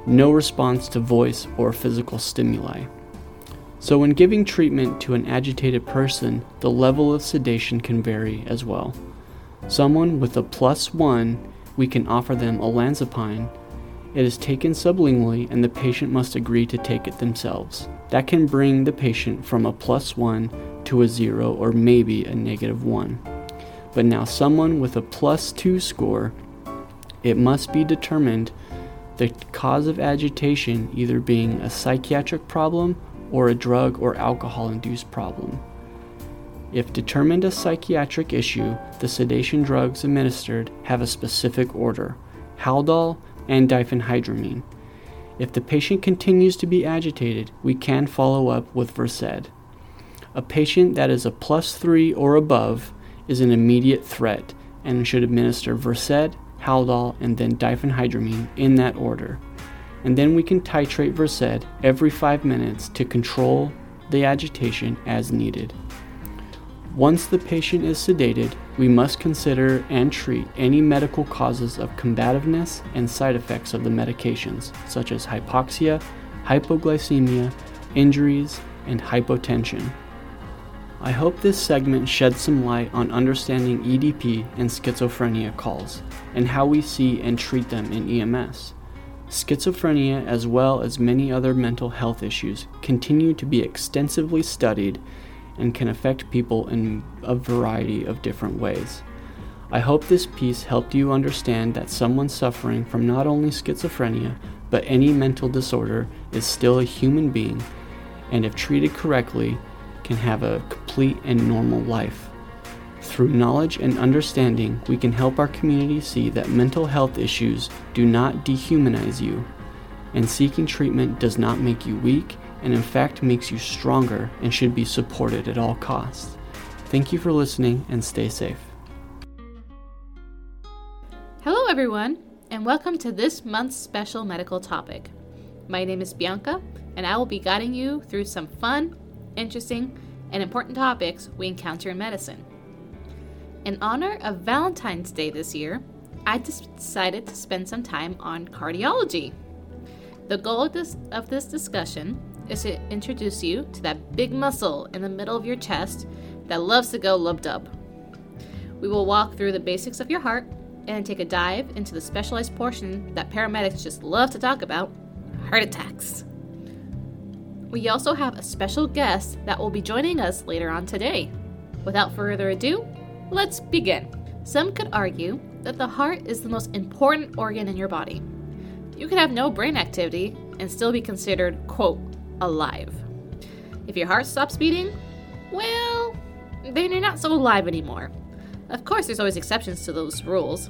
no response to voice or physical stimuli. So when giving treatment to an agitated person, the level of sedation can vary as well. Someone with a +1, we can offer them olanzapine. It is taken sublingually and the patient must agree to take it themselves. That can bring the patient from a +1 to a 0 or maybe a -1. But now someone with a +2 score, it must be determined the cause of agitation either being a psychiatric problem or a drug or alcohol-induced problem. If determined a psychiatric issue, the sedation drugs administered have a specific order, Haldol and diphenhydramine. If the patient continues to be agitated, we can follow up with Versed. A patient that is a +3 or above is an immediate threat and should administer Versed, Haldol, and then diphenhydramine in that order. And then we can titrate Versed every 5 minutes to control the agitation as needed. Once the patient is sedated, we must consider and treat any medical causes of combativeness and side effects of the medications, such as hypoxia, hypoglycemia, injuries, and hypotension. I hope this segment sheds some light on understanding EDP and schizophrenia calls, and how we see and treat them in EMS. Schizophrenia, as well as many other mental health issues, continue to be extensively studied and can affect people in a variety of different ways. I hope this piece helped you understand that someone suffering from not only schizophrenia, but any mental disorder is still a human being, and if treated correctly, can have a complete and normal life. Through knowledge and understanding, we can help our community see that mental health issues do not dehumanize you, and seeking treatment does not make you weak, and in fact makes you stronger and should be supported at all costs. Thank you for listening and stay safe. Hello everyone, and welcome to this month's special medical topic. My name is Bianca, and I will be guiding you through some fun, interesting, and important topics we encounter in medicine. In honor of Valentine's Day this year, I decided to spend some time on cardiology. The goal of this discussion is to introduce you to that big muscle in the middle of your chest that loves to go lub-dub. We will walk through the basics of your heart and take a dive into the specialized portion that paramedics just love to talk about, heart attacks. We also have a special guest that will be joining us later on today. Without further ado, let's begin. Some could argue that the heart is the most important organ in your body. You could have no brain activity and still be considered, quote, alive. If your heart stops beating, well, then you're not so alive anymore. Of course, there's always exceptions to those rules.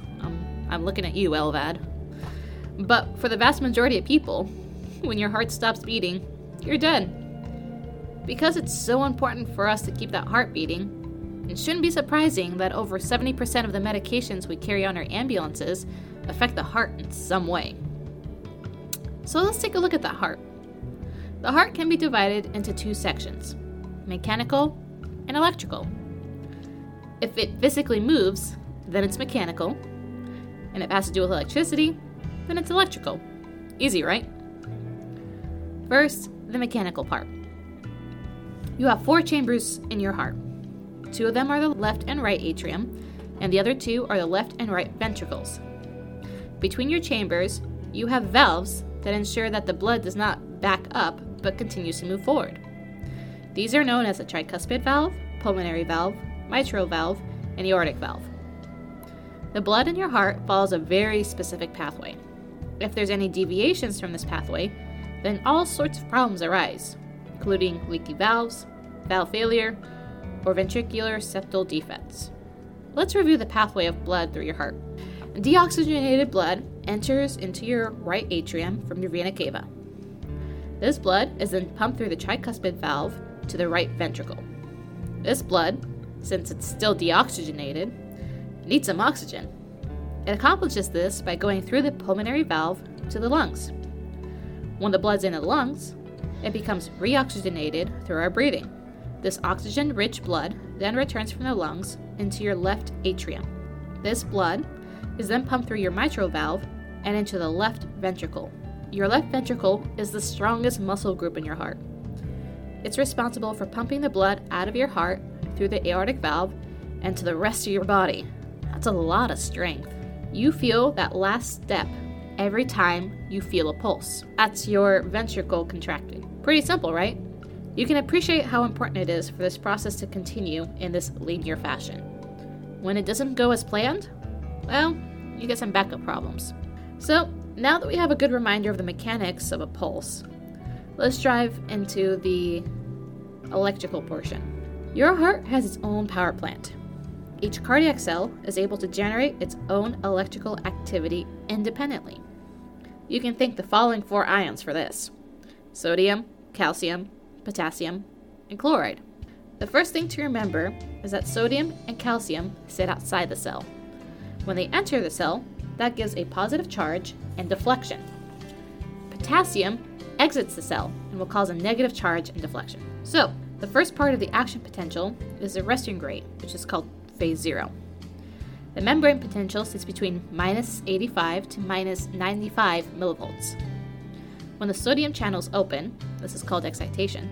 I'm looking at you, Elvad. But for the vast majority of people, when your heart stops beating, you're dead. Because it's so important for us to keep that heart beating, it shouldn't be surprising that over 70% of the medications we carry on our ambulances affect the heart in some way. So let's take a look at the heart. The heart can be divided into two sections, mechanical and electrical. If it physically moves, then it's mechanical, and if it has to do with electricity, then it's electrical. Easy, right? First, the mechanical part. You have four chambers in your heart. Two of them are the left and right atrium, and the other two are the left and right ventricles. Between your chambers, you have valves that ensure that the blood does not back up but continues to move forward. These are known as the tricuspid valve, pulmonary valve, mitral valve, and aortic valve. The blood in your heart follows a very specific pathway. If there's any deviations from this pathway, then all sorts of problems arise, including leaky valves, valve failure, or ventricular septal defects. Let's review the pathway of blood through your heart. Deoxygenated blood enters into your right atrium from your vena cava. This blood is then pumped through the tricuspid valve to the right ventricle. This blood, since it's still deoxygenated, needs some oxygen. It accomplishes this by going through the pulmonary valve to the lungs. When the blood's in the lungs, it becomes reoxygenated through our breathing. This oxygen-rich blood then returns from the lungs into your left atrium. This blood is then pumped through your mitral valve and into the left ventricle. Your left ventricle is the strongest muscle group in your heart. It's responsible for pumping the blood out of your heart through the aortic valve and to the rest of your body. That's a lot of strength. You feel that last step every time you feel a pulse. That's your ventricle contracting. Pretty simple, right? You can appreciate how important it is for this process to continue in this linear fashion. When it doesn't go as planned, well, you get some backup problems. So now that we have a good reminder of the mechanics of a pulse, let's dive into the electrical portion. Your heart has its own power plant. Each cardiac cell is able to generate its own electrical activity independently. You can thank the following four ions for this: sodium, calcium, potassium, and chloride. The first thing to remember is that sodium and calcium sit outside the cell. When they enter the cell, that gives a positive charge and deflection. Potassium exits the cell and will cause a negative charge and deflection. So, the first part of the action potential is the resting rate, which is called phase zero. The membrane potential sits between minus 85 to minus 95 millivolts. When the sodium channels open, this is called excitation,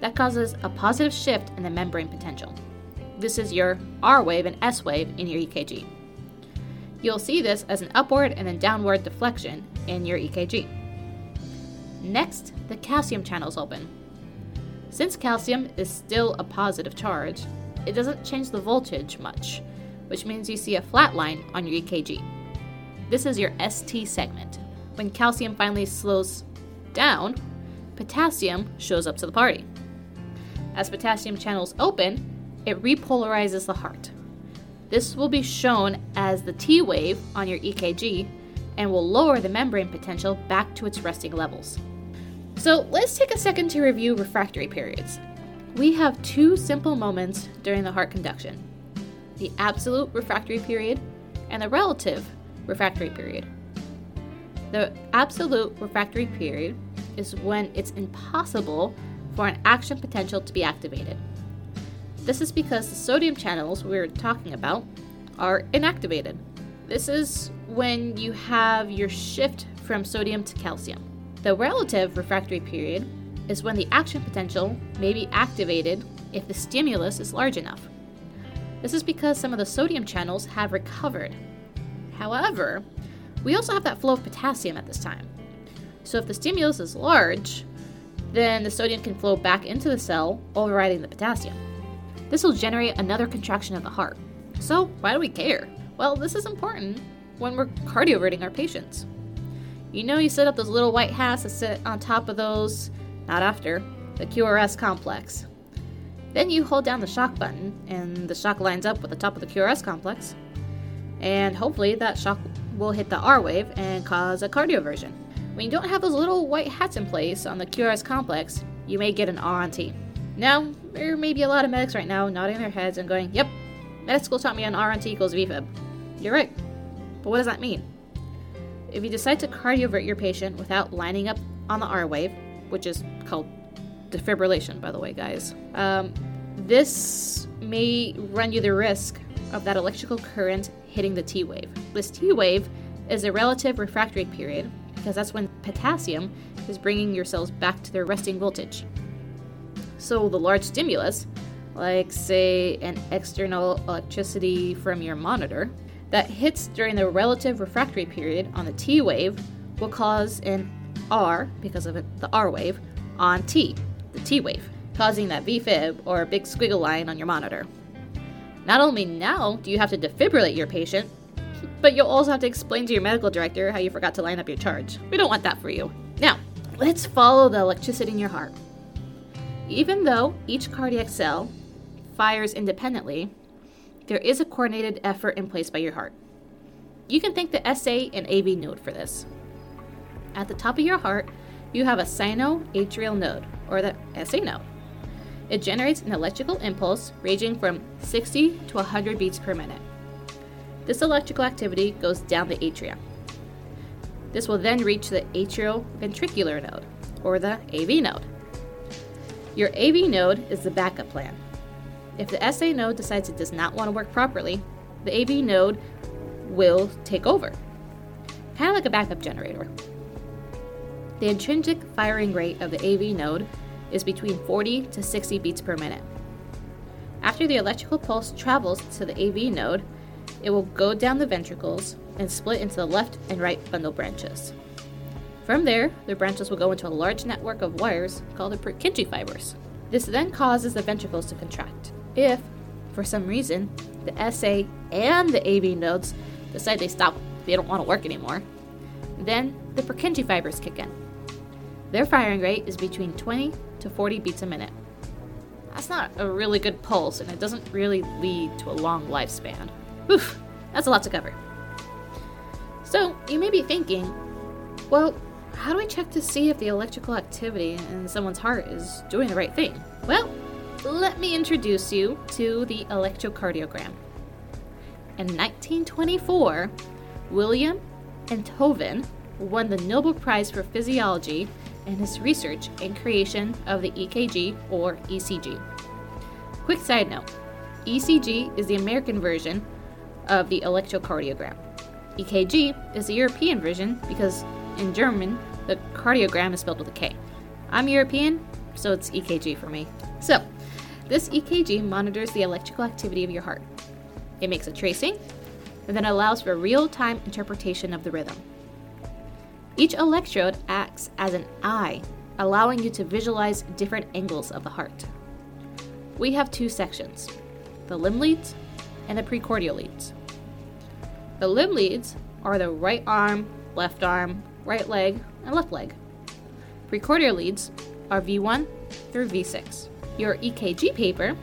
that causes a positive shift in the membrane potential. This is your R wave and S wave in your EKG. You'll see this as an upward and then downward deflection in your EKG. Next, the calcium channels open. Since calcium is still a positive charge, it doesn't change the voltage much, which means you see a flat line on your EKG. This is your ST segment. When calcium finally slows down, potassium shows up to the party. As potassium channels open, it repolarizes the heart. This will be shown as the T wave on your EKG and will lower the membrane potential back to its resting levels. So let's take a second to review refractory periods. We have two simple moments during the heart conduction: the absolute refractory period and the relative refractory period. The absolute refractory period is when it's impossible for an action potential to be activated. This is because the sodium channels we were talking about are inactivated. This is when you have your shift from sodium to calcium. The relative refractory period is when the action potential may be activated if the stimulus is large enough. This is because some of the sodium channels have recovered. However, we also have that flow of potassium at this time. So if the stimulus is large, then the sodium can flow back into the cell, overriding the potassium. This will generate another contraction of the heart. So why do we care? Well, this is important when we're cardioverting our patients. You know, you set up those little white hats that sit on top of those, not after, the QRS complex. Then you hold down the shock button and the shock lines up with the top of the QRS complex. And hopefully that shock will hit the R wave and cause a cardioversion. When you don't have those little white hats in place on the QRS complex, you may get an RNT. Now, there may be a lot of medics right now nodding their heads and going, "Yep, med school taught me an RNT equals VFib." You're right. But what does that mean? If you decide to cardiovert your patient without lining up on the R wave, which is called defibrillation, by the way, guys, this may run you the risk of that electrical current hitting the T wave. This T wave is a relative refractory period because that's when potassium is bringing your cells back to their resting voltage. So the large stimulus, like say an external electricity from your monitor, that hits during the relative refractory period on the T wave will cause an R, because of the R wave, on T, the T wave, causing that V-fib or a big squiggle line on your monitor. Not only now do you have to defibrillate your patient, but you'll also have to explain to your medical director how you forgot to line up your charge. We don't want that for you. Now, let's follow the electricity in your heart. Even though each cardiac cell fires independently, there is a coordinated effort in place by your heart. You can thank the SA and AV node for this. At the top of your heart, you have a sinoatrial node, or the SA node. It generates an electrical impulse ranging from 60 to 100 beats per minute. This electrical activity goes down the atria. This will then reach the atrioventricular node, or the AV node. Your AV node is the backup plan. If the SA node decides it does not want to work properly, the AV node will take over, kind of like a backup generator. The intrinsic firing rate of the AV node is between 40 to 60 beats per minute. After the electrical pulse travels to the AV node, it will go down the ventricles and split into the left and right bundle branches. From there, the branches will go into a large network of wires called the Purkinje fibers. This then causes the ventricles to contract. If, for some reason, the SA and the AV nodes decide they don't want to work anymore, then the Purkinje fibers kick in. Their firing rate is between 20 to 40 beats a minute. That's not a really good pulse, and it doesn't really lead to a long lifespan. Oof, that's a lot to cover. So, you may be thinking, well, how do I check to see if the electrical activity in someone's heart is doing the right thing? Well, let me introduce you to the electrocardiogram. In 1924, William and Tovin won the Nobel Prize for Physiology in his research and creation of the EKG or ECG. Quick side note, ECG is the American version of the electrocardiogram. EKG is the European version because in German, the cardiogram is spelled with a K. I'm European, so it's EKG for me. So, this EKG monitors the electrical activity of your heart. It makes a tracing and then allows for real-time interpretation of the rhythm. Each electrode acts as an eye, allowing you to visualize different angles of the heart. We have two sections, the limb leads and the precordial leads. The limb leads are the right arm, left arm, right leg, and left leg. Precordial leads are V1 through V6. Your EKG paper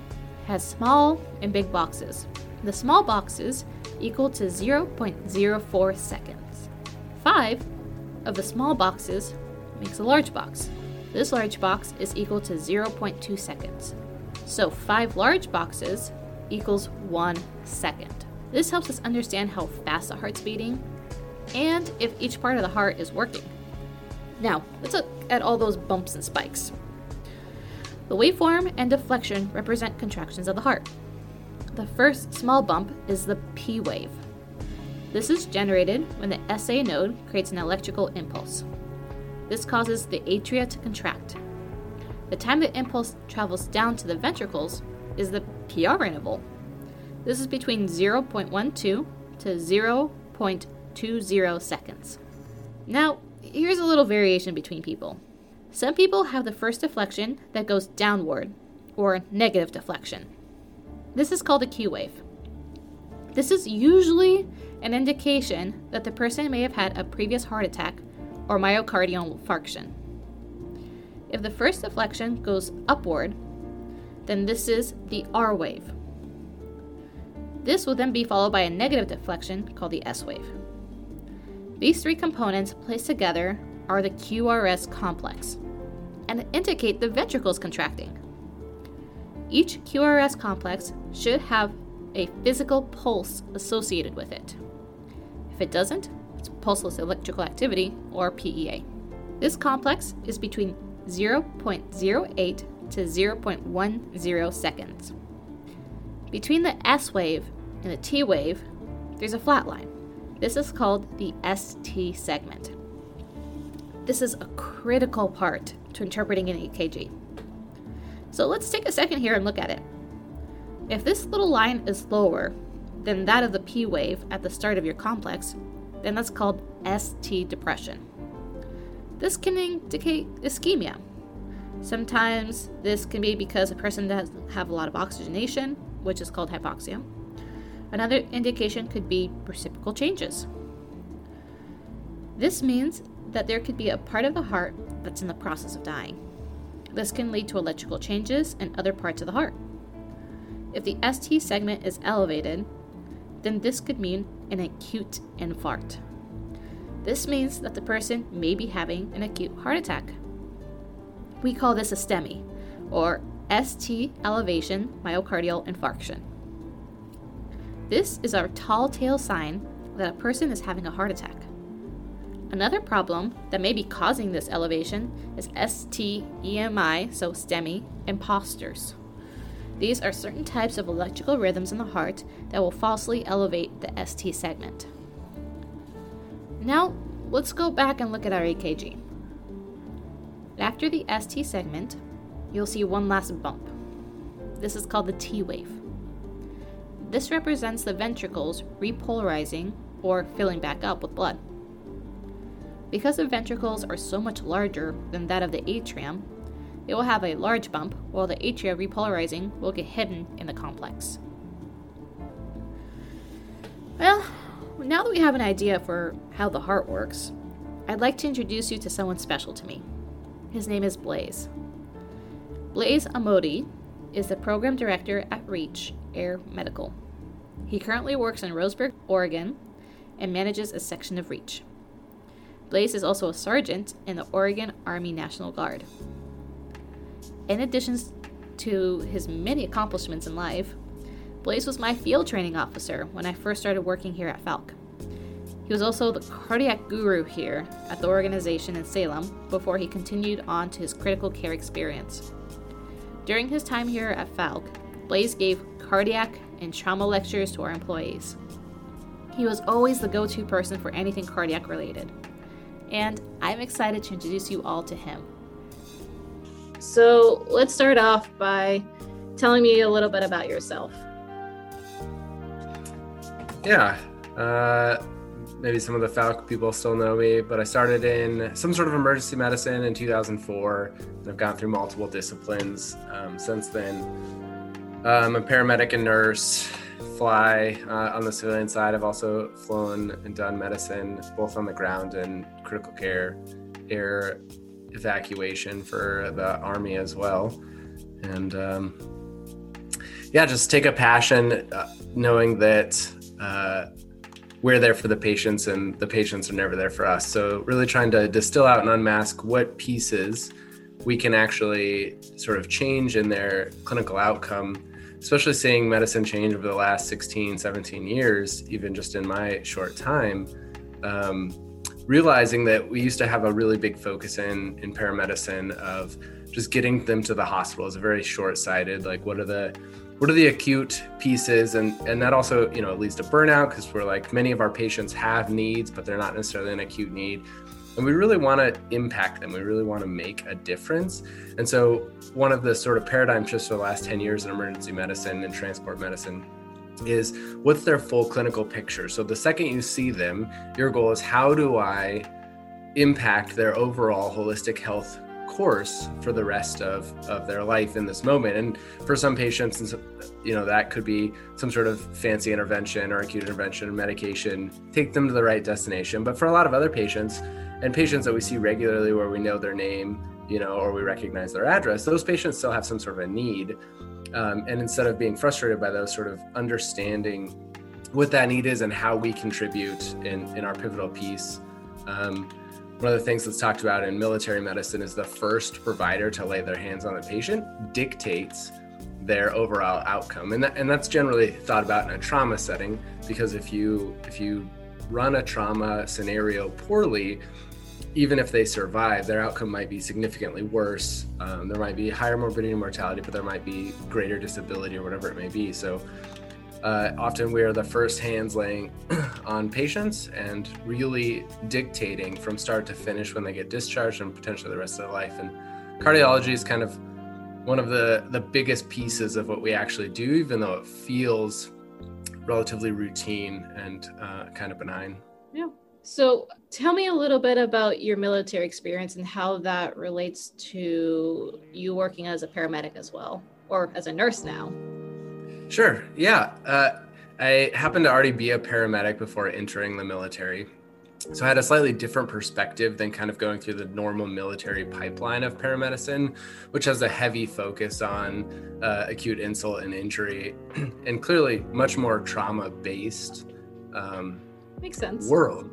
has small and big boxes. The small boxes equal to 0.04 seconds. 5 of the small boxes makes a large box. This large box is equal to 0.2 seconds. So 5 large boxes equals 1 second. This helps us understand how fast the heart's beating and if each part of the heart is working. Now, let's look at all those bumps and spikes. The waveform and deflection represent contractions of the heart. The first small bump is the P wave. This is generated when the SA node creates an electrical impulse. This causes the atria to contract. The time the impulse travels down to the ventricles is the PR interval. This is between 0.12 to 0.20 seconds. Now, here's a little variation between people. Some people have the first deflection that goes downward, or negative deflection. This is called a Q wave. This is usually an indication that the person may have had a previous heart attack or myocardial infarction. If the first deflection goes upward, then this is the R wave. This will then be followed by a negative deflection called the S wave. These three components placed together are the QRS complex and indicate the ventricles contracting. Each QRS complex should have a physical pulse associated with it. If it doesn't, pulseless electrical activity, or PEA. This complex is between 0.08 to 0.10 seconds. Between the S wave and the T wave, there's a flat line. This is called the ST segment. This is a critical part to interpreting an EKG. So let's take a second here and look at it. If this little line is lower than that of the P wave at the start of your complex, then that's called ST depression. This can indicate ischemia. Sometimes this can be because a person doesn't have a lot of oxygenation, which is called hypoxia. Another indication could be reciprocal changes. This means that there could be a part of the heart that's in the process of dying. This can lead to electrical changes in other parts of the heart. If the ST segment is elevated, then this could mean an acute infarct. This means that the person may be having an acute heart attack. We call this a STEMI, or ST elevation myocardial infarction. This is our tall tale sign that a person is having a heart attack. Another problem that may be causing this elevation is ST-EMI, so STEMI, imposters. These are certain types of electrical rhythms in the heart that will falsely elevate the ST segment. Now, let's go back and look at our EKG. After the ST segment, you'll see one last bump. This is called the T wave. This represents the ventricles repolarizing or filling back up with blood. Because the ventricles are so much larger than that of the atrium, it will have a large bump, while the atria repolarizing will get hidden in the complex. Well, now that we have an idea for how the heart works, I'd like to introduce you to someone special to me. His name is Blaze. Blaze Amodi is the program director at REACH Air Medical. He currently works in Roseburg, Oregon, and manages a section of REACH. Blaze is also a sergeant in the Oregon Army National Guard. In addition to his many accomplishments in life, Blaze was my field training officer when I first started working here at Falck. He was also the cardiac guru here at the organization in Salem before he continued on to his critical care experience. During his time here at Falck, Blaze gave cardiac and trauma lectures to our employees. He was always the go-to person for anything cardiac related, and I'm excited to introduce you all to him. So let's start off by telling me a little bit about yourself. Yeah, maybe some of the Falck people still know me, but I started in some sort of emergency medicine in 2004, and I've gone through multiple disciplines since then. I'm a paramedic and nurse, fly on the civilian side. I've also flown and done medicine, both on the ground and critical care, air evacuation for the Army as well. And just take a passion, knowing that we're there for the patients and the patients are never there for us. So really trying to distill out and unmask what pieces we can actually sort of change in their clinical outcome, especially seeing medicine change over the last 16, 17 years, even just in my short time. Realizing that we used to have a really big focus in paramedicine of just getting them to the hospital is very short-sighted. Like, what are the acute pieces? And that also, you know, leads to burnout, because we're like, many of our patients have needs, but they're not necessarily an acute need. And we really want to impact them. We really want to make a difference. And so one of the sort of paradigm shifts for the last 10 years in emergency medicine and transport medicine is what's their full clinical picture. So the second you see them, your goal is, how do I impact their overall holistic health course for the rest of their life in this moment? And for some patients, you know, that could be some sort of fancy intervention or acute intervention, medication, take them to the right destination. But for a lot of other patients, and patients that we see regularly where we know their name, you know, or we recognize their address, those patients still have some sort of a need. And instead of being frustrated by those, sort of understanding what that need is and how we contribute in our pivotal piece. One of the things that's talked about in military medicine is the first provider to lay their hands on the patient dictates their overall outcome. And that's generally thought about in a trauma setting, because if you run a trauma scenario poorly, even if they survive, their outcome might be significantly worse. There might be higher morbidity and mortality, but there might be greater disability or whatever it may be. So often we are the first hands laying on patients and really dictating from start to finish when they get discharged and potentially the rest of their life. And cardiology is kind of one of the biggest pieces of what we actually do, even though it feels relatively routine and kind of benign. Yeah. So tell me a little bit about your military experience and how that relates to you working as a paramedic as well, or as a nurse now. Sure. Yeah. I happened to already be a paramedic before entering the military. So I had a slightly different perspective than kind of going through the normal military pipeline of paramedicine, which has a heavy focus on acute insult and injury, and clearly much more trauma-based Makes sense. World.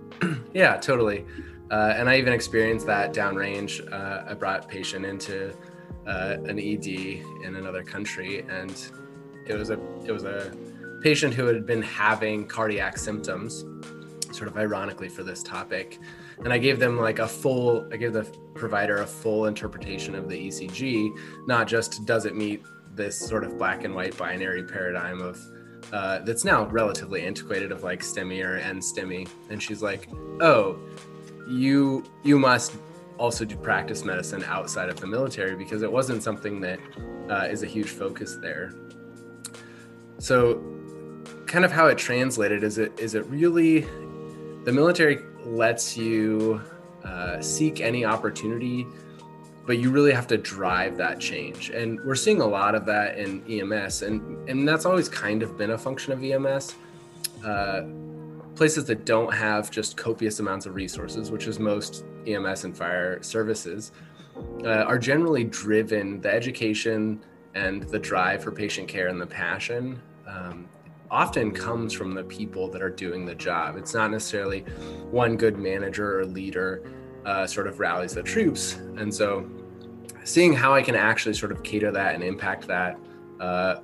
Yeah, totally. And I even experienced that downrange. I brought a patient into an ED in another country, and it was a patient who had been having cardiac symptoms, sort of ironically for this topic. And I gave them I gave the provider a full interpretation of the ECG, not just does it meet this sort of black and white binary paradigm of that's now relatively antiquated of like STEMI or NSTEMI. And she's like, oh, you must also do practice medicine outside of the military, because it wasn't something that is a huge focus there. So kind of how it translated is it really, the military lets you seek any opportunity, but you really have to drive that change. And we're seeing a lot of that in EMS, and that's always kind of been a function of EMS. Places that don't have just copious amounts of resources, which is most EMS and fire services, are generally driven, the education and the drive for patient care and the passion often comes from the people that are doing the job. It's not necessarily one good manager or leader sort of rallies the troops. And so seeing how I can actually sort of cater that and impact that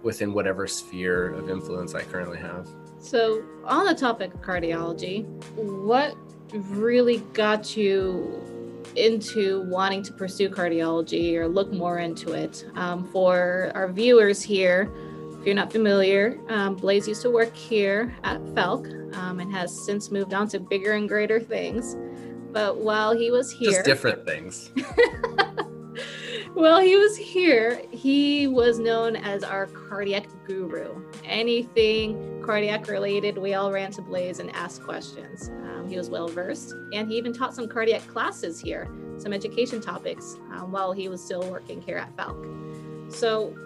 within whatever sphere of influence I currently have. So on the topic of cardiology, what really got you into wanting to pursue cardiology or look more into it? For our viewers here, if you're not familiar, Blaze used to work here at Falck and has since moved on to bigger and greater things. But while he was here... Just different things. While he was here, he was known as our cardiac guru. Anything cardiac related, we all ran to Blaze and asked questions. He was well-versed, and he even taught some cardiac classes here, some education topics, while he was still working here at Falck. So...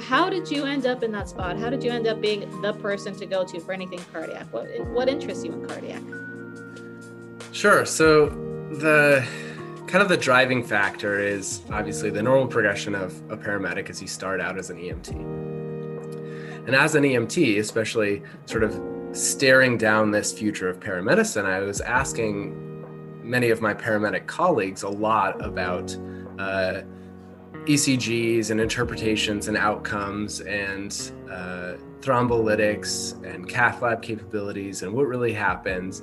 how did you end up in that spot? How did you end up being the person to go to for anything cardiac? What interests you in cardiac? Sure. So the kind of the driving factor is obviously the normal progression of a paramedic is you start out as an EMT. And as an EMT, especially sort of staring down this future of paramedicine, I was asking many of my paramedic colleagues a lot about ECGs and interpretations and outcomes and thrombolytics and cath lab capabilities and what really happens.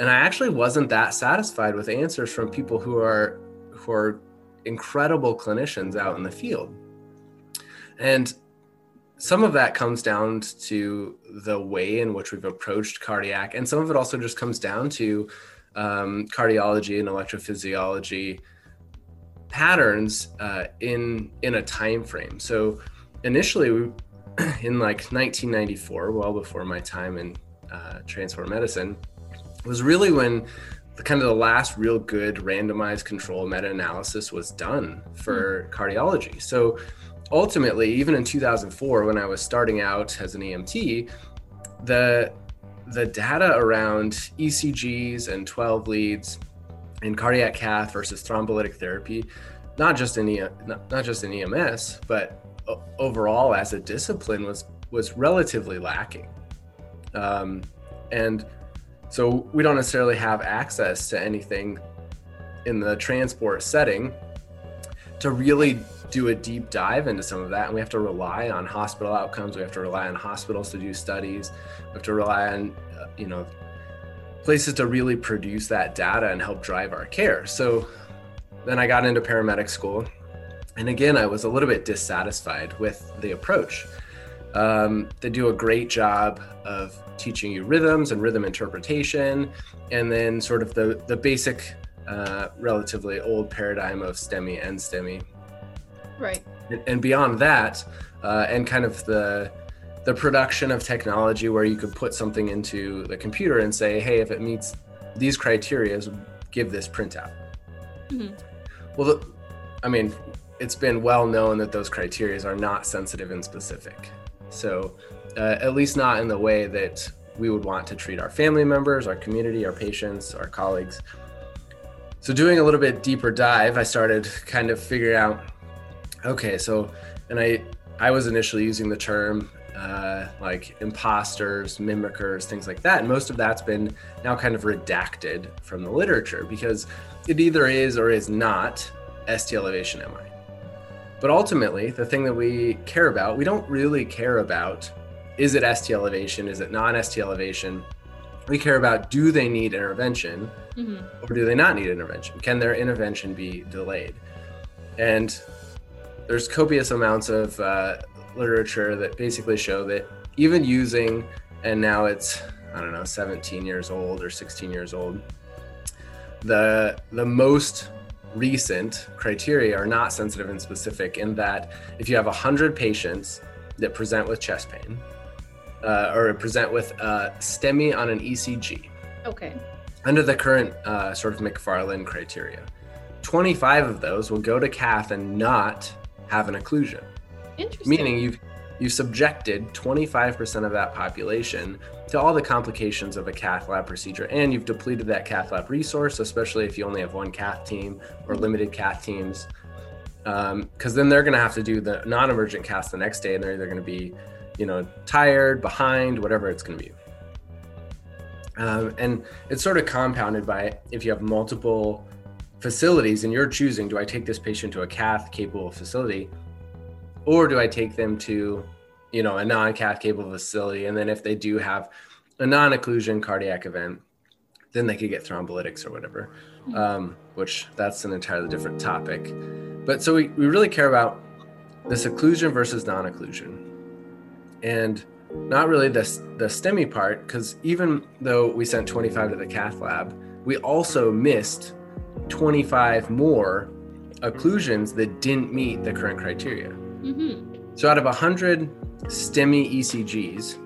And I actually wasn't that satisfied with answers from people who are incredible clinicians out in the field. And some of that comes down to the way in which we've approached cardiac. And some of it also just comes down to cardiology and electrophysiology patterns in a time frame. So initially, in 1994, well before my time in transport medicine, was really when the last real good randomized control meta-analysis was done for cardiology. So ultimately, even in 2004, when I was starting out as an EMT, the data around ECGs and 12 leads in cardiac cath versus thrombolytic therapy, not just in EMS, but overall as a discipline was relatively lacking. And so we don't necessarily have access to anything in the transport setting to really do a deep dive into some of that. And we have to rely on hospital outcomes. We have to rely on hospitals to do studies. We have to rely on, places to really produce that data and help drive our care. So then I got into paramedic school. And again, I was a little bit dissatisfied with the approach. They do a great job of teaching you rhythms and rhythm interpretation, and then sort of the basic, relatively old paradigm of STEMI and STEMI. Right. And beyond that, and kind of the production of technology where you could put something into the computer and say, hey, if it meets these criteria, give this printout. Mm-hmm. Well, it's been well known that those criteria are not sensitive and specific. So at least not in the way that we would want to treat our family members, our community, our patients, our colleagues. So doing a little bit deeper dive, I started kind of figuring out, okay, so, and I was initially using the term like imposters, mimickers, things like that. And most of that's been now kind of redacted from the literature because it either is or is not ST elevation MI. But ultimately, the thing that we care about, we don't really care about, is it ST elevation, is it non-ST elevation? We care about, do they need intervention mm-hmm. or do they not need intervention? Can their intervention be delayed? And there's copious amounts of literature that basically show that even using, and now it's, 17 years old or 16 years old, the most recent criteria are not sensitive and specific in that if you have 100 patients that present with chest pain or present with STEMI on an ECG, okay, under the current sort of McFarland criteria, 25 of those will go to cath and not have an occlusion. Interesting. Meaning you subjected 25% of that population to all the complications of a cath lab procedure, and you've depleted that cath lab resource, especially if you only have one cath team or limited cath teams, because then they're going to have to do the non-emergent cath the next day, and they're either going to be, tired, behind, whatever it's going to be. And it's sort of compounded by if you have multiple facilities and you're choosing, do I take this patient to a cath capable facility, or do I take them to, a non-cath capable facility? And then if they do have a non-occlusion cardiac event, then they could get thrombolytics or whatever, which that's an entirely different topic. But so we really care about this occlusion versus non-occlusion, and not really the STEMI part, because even though we sent 25 to the cath lab, we also missed 25 more occlusions that didn't meet the current criteria. Mm-hmm. So out of 100 STEMI ECGs,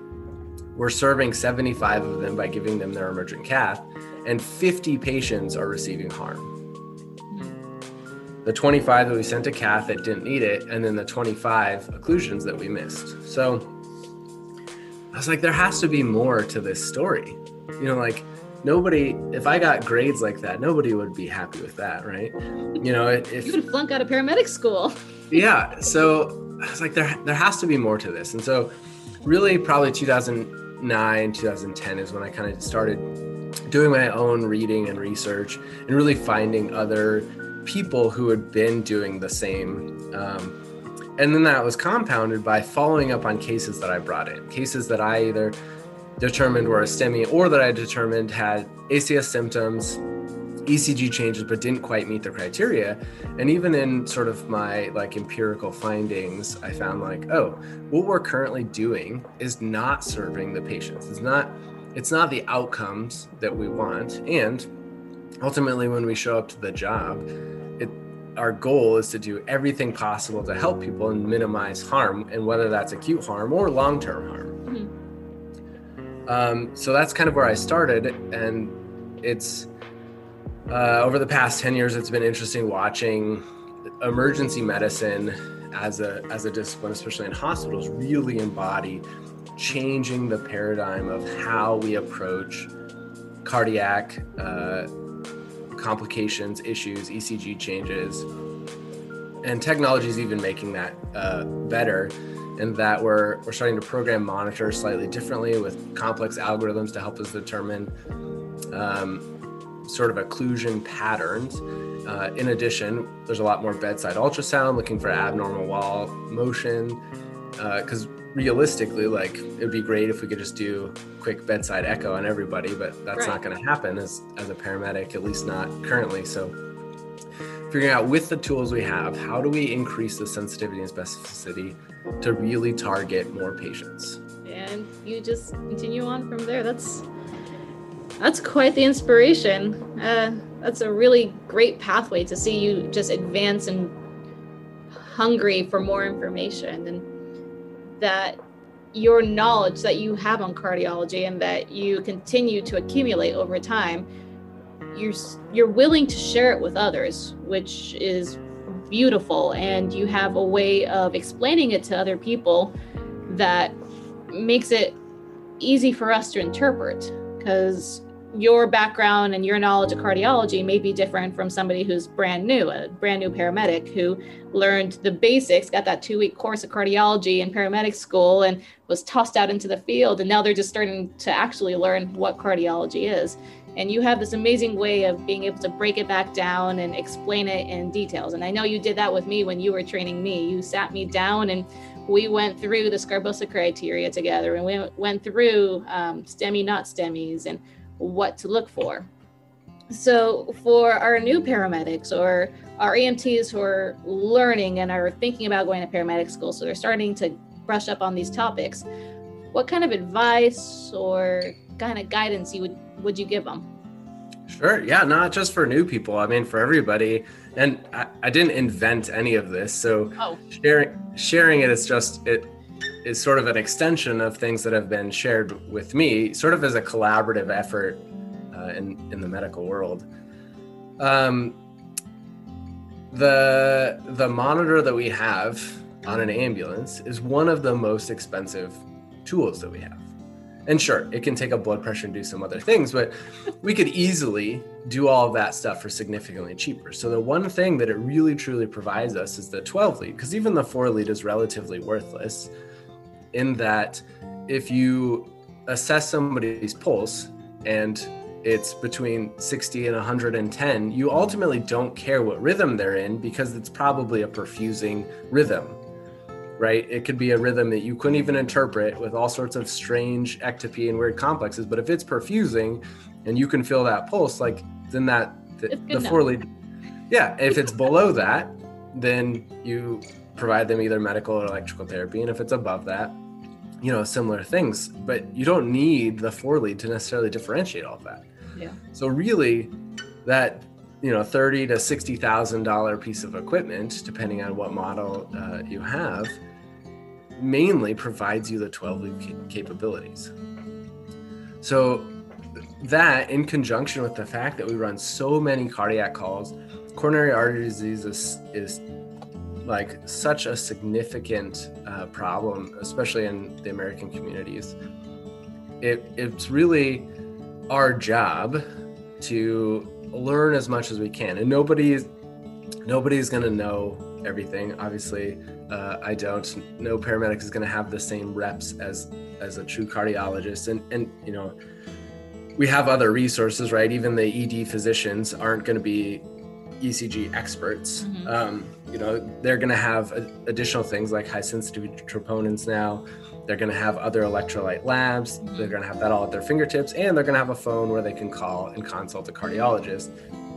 we're serving 75 of them by giving them their emergent cath, and 50 patients are receiving harm. The 25 that we sent to cath that didn't need it, and then the 25 occlusions that we missed. So I was like, there has to be more to this story. Nobody, if I got grades like that, nobody would be happy with that, right? If you would flunk out of paramedic school. Yeah, so I was like, there has to be more to this. And so really probably 2009, 2010 is when I kind of started doing my own reading and research and really finding other people who had been doing the same. And then that was compounded by following up on cases that I brought in, cases that I either determined were a STEMI or that I determined had ACS symptoms, ECG changes, but didn't quite meet the criteria. And even in sort of my empirical findings, I found what we're currently doing is not serving the patients. It's not the outcomes that we want. And ultimately, when we show up to the job, our goal is to do everything possible to help people and minimize harm, and whether that's acute harm or long-term harm. Mm-hmm. So that's kind of where I started, and it's over the past 10 years, it's been interesting watching emergency medicine as a discipline, especially in hospitals, really embody changing the paradigm of how we approach cardiac complications, issues, ECG changes, and technology is even making that better. And that we're starting to program monitor slightly differently with complex algorithms to help us determine sort of occlusion patterns. In addition, there's a lot more bedside ultrasound looking for abnormal wall motion, because realistically, like, it'd be great if we could just do quick bedside echo on everybody, but that's not going to happen as a paramedic, at least not currently. So figuring out with the tools we have, how do we increase the sensitivity and specificity to really target more patients? And you just continue on from there. That's quite the inspiration. That's a really great pathway to see you just advance and hungry for more information, and that your knowledge that you have on cardiology and that you continue to accumulate over time, you're willing to share it with others, which is beautiful. And you have a way of explaining it to other people that makes it easy for us to interpret, because your background and your knowledge of cardiology may be different from somebody who's brand new, a brand new paramedic who learned the basics, got that 2-week course of cardiology in paramedic school and was tossed out into the field. And now they're just starting to actually learn what cardiology is. And you have this amazing way of being able to break it back down and explain it in details. And I know you did that with me when you were training me. You sat me down and we went through the Scarbosa criteria together, and we went through STEMI, not STEMIs, and what to look for. So for our new paramedics or our EMTs who are learning and are thinking about going to paramedic school, so they're starting to brush up on these topics, what kind of advice or kind of guidance would you give them? Sure. Yeah. Not just for new people. I mean, for everybody. And I didn't invent any of this. So sharing it is just, it is sort of an extension of things that have been shared with me, sort of as a collaborative effort in the medical world. The monitor that we have on an ambulance is one of the most expensive tools that we have. And sure, it can take a blood pressure and do some other things, but we could easily do all of that stuff for significantly cheaper. So the one thing that it really truly provides us is the 12 lead, because even the 4 lead is relatively worthless in that if you assess somebody's pulse and it's between 60 and 110, you ultimately don't care what rhythm they're in because it's probably a perfusing rhythm. Right? It could be a rhythm that you couldn't even interpret with all sorts of strange ectopy and weird complexes. But if it's perfusing and you can feel that pulse, like then that the 4 lead. Yeah. If it's below that, then you provide them either medical or electrical therapy. And if it's above that, you know, similar things, but you don't need the 4 lead to necessarily differentiate all of that. Yeah. So really that, you know, $30,000 to $60,000 piece of equipment, depending on what model you have, mainly provides you the 12-lead capabilities. So that, in conjunction with the fact that we run so many cardiac calls, coronary artery disease is like such a significant problem, especially in the American communities. It's really our job to learn as much as we can, and nobody's going to know everything. Obviously, I don't. No paramedic is going to have the same reps as a true cardiologist, and you know, we have other resources, right? Even the ED physicians aren't going to be ECG experts. Mm-hmm. You know, they're going to have additional things like high sensitivity troponins now. They're going to have other electrolyte labs. They're going to have that all at their fingertips, and they're going to have a phone where they can call and consult a cardiologist,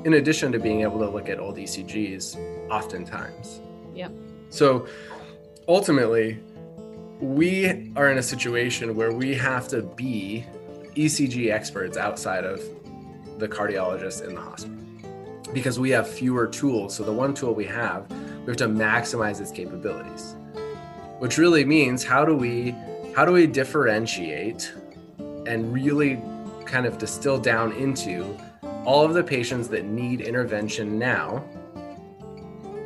in addition to being able to look at old ECGs oftentimes. Yep. So ultimately, we are in a situation where we have to be ECG experts outside of the cardiologist in the hospital, because we have fewer tools. So the one tool we have to maximize its capabilities, which really means how do we differentiate and really kind of distill down into all of the patients that need intervention now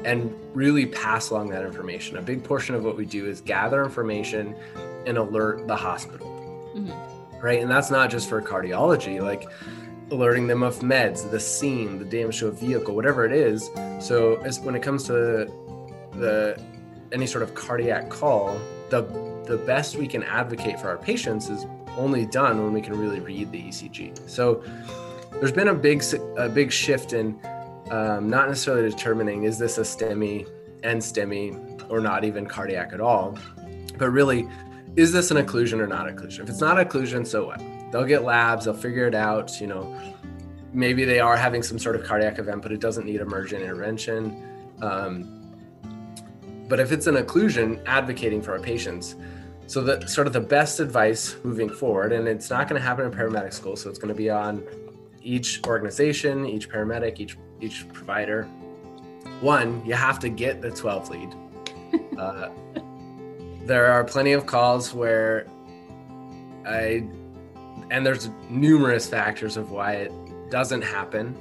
and really pass along that information. A big portion of what we do is gather information and alert the hospital, mm-hmm. right? And that's not just for cardiology, like alerting them of meds, the scene, the damage to a vehicle, whatever it is. So when it comes to the any sort of cardiac call, the best we can advocate for our patients is only done when we can really read the ECG. So there's been a big shift in not necessarily determining is this a STEMI, end STEMI, or not even cardiac at all, But really, is this an occlusion or not occlusion? If it's not occlusion, so what? They'll get labs, they'll figure it out. You know, maybe they are having some sort of cardiac event, but it doesn't need emergent intervention. But if it's an occlusion, advocating for our patients. So the sort of the best advice moving forward, and it's not going to happen in paramedic school, so it's going to be on each organization, each paramedic, each provider. One, you have to get the 12 lead. There are plenty of calls where and there's numerous factors of why it doesn't happen.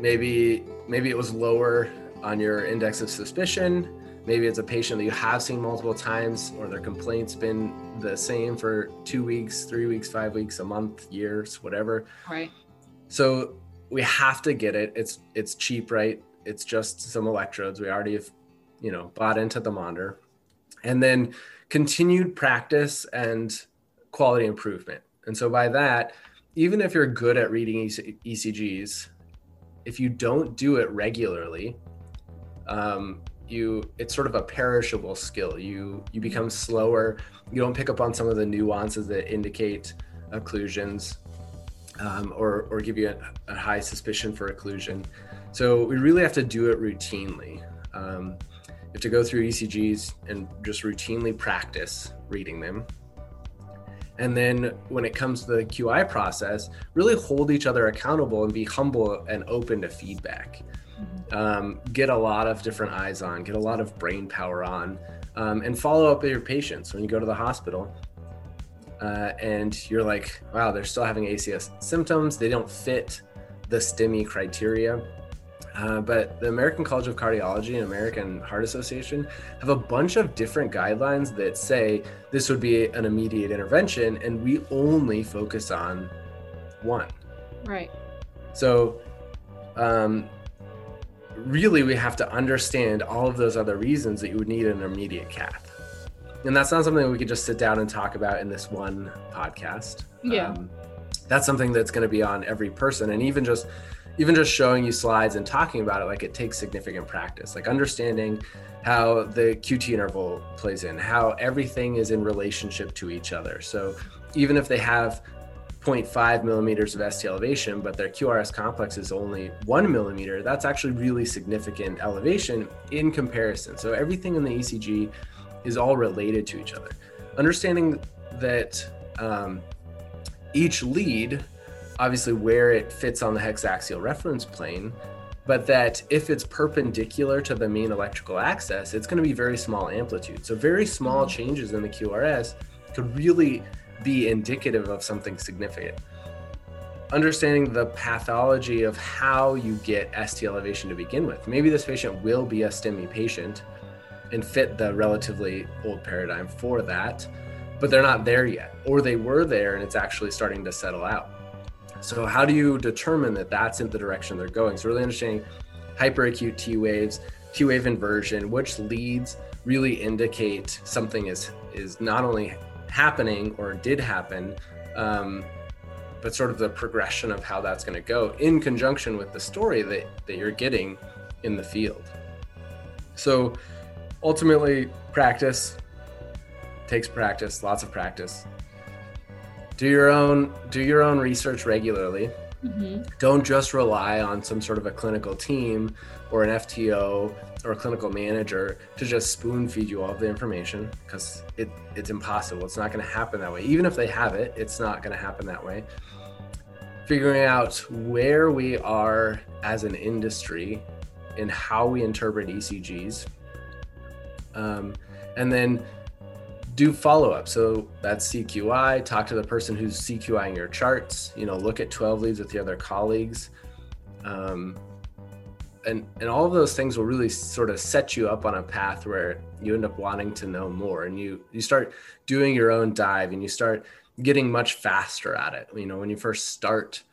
Maybe it was lower on your index of suspicion. Maybe it's a patient that you have seen multiple times, or their complaint's been the same for 2 weeks, 3 weeks, 5 weeks, a month, years, whatever. Right. So we have to get it. It's cheap, right? It's just some electrodes. We already have, bought into the monitor. And then continued practice and quality improvement. And so by that, even if you're good at reading ECGs, if you don't do it regularly, it's sort of a perishable skill. You become slower. You don't pick up on some of the nuances that indicate occlusions, or give you a high suspicion for occlusion. So we really have to do it routinely. You have to go through ECGs and just routinely practice reading them. And then when it comes to the QI process, really hold each other accountable and be humble and open to feedback. Get a lot of different eyes on, get a lot of brain power on, and follow up with your patients when you go to the hospital. And you're like, wow, they're still having ACS symptoms. They don't fit the STIMI criteria. But the American College of Cardiology and American Heart Association have a bunch of different guidelines that say this would be an immediate intervention, and we only focus on one. Right. So really we have to understand all of those other reasons that you would need an immediate cath. And that's not something we could just sit down and talk about in this one podcast. Yeah. That's something that's going to be on every person, and even just showing you slides and talking about it, like, it takes significant practice, like understanding how the QT interval plays in, how everything is in relationship to each other. So even if they have 0.5 millimeters of ST elevation, but their QRS complex is only 1 millimeter, that's actually really significant elevation in comparison. So everything in the ECG is all related to each other. Understanding that each lead, obviously where it fits on the hexaxial reference plane, but that if it's perpendicular to the main electrical axis, it's going to be very small amplitude. So very small changes in the QRS could really be indicative of something significant. Understanding the pathology of how you get ST elevation to begin with. Maybe this patient will be a STIMI patient and fit the relatively old paradigm for that, but they're not there yet, or they were there and it's actually starting to settle out. So how do you determine that that's in the direction they're going? So really understanding hyperacute T waves, T wave inversion, which leads really indicate something is not only happening or did happen, but sort of the progression of how that's going to go in conjunction with the story that you're getting in the field. So ultimately, practice takes practice, lots of practice. Do your own research regularly. Mm-hmm. Don't just rely on some sort of a clinical team or an FTO or a clinical manager to just spoon feed you all of the information, because it's impossible. It's not going to happen that way. Even if they have it, it's not going to happen that way. Figuring out where we are as an industry and how we interpret ECGs, and then do follow-up. So that's CQI. Talk to the person who's CQIing your charts. Look at 12 leads with the other colleagues. And all of those things will really sort of set you up on a path where you end up wanting to know more, and you start doing your own dive, and you start getting much faster at it. When you first start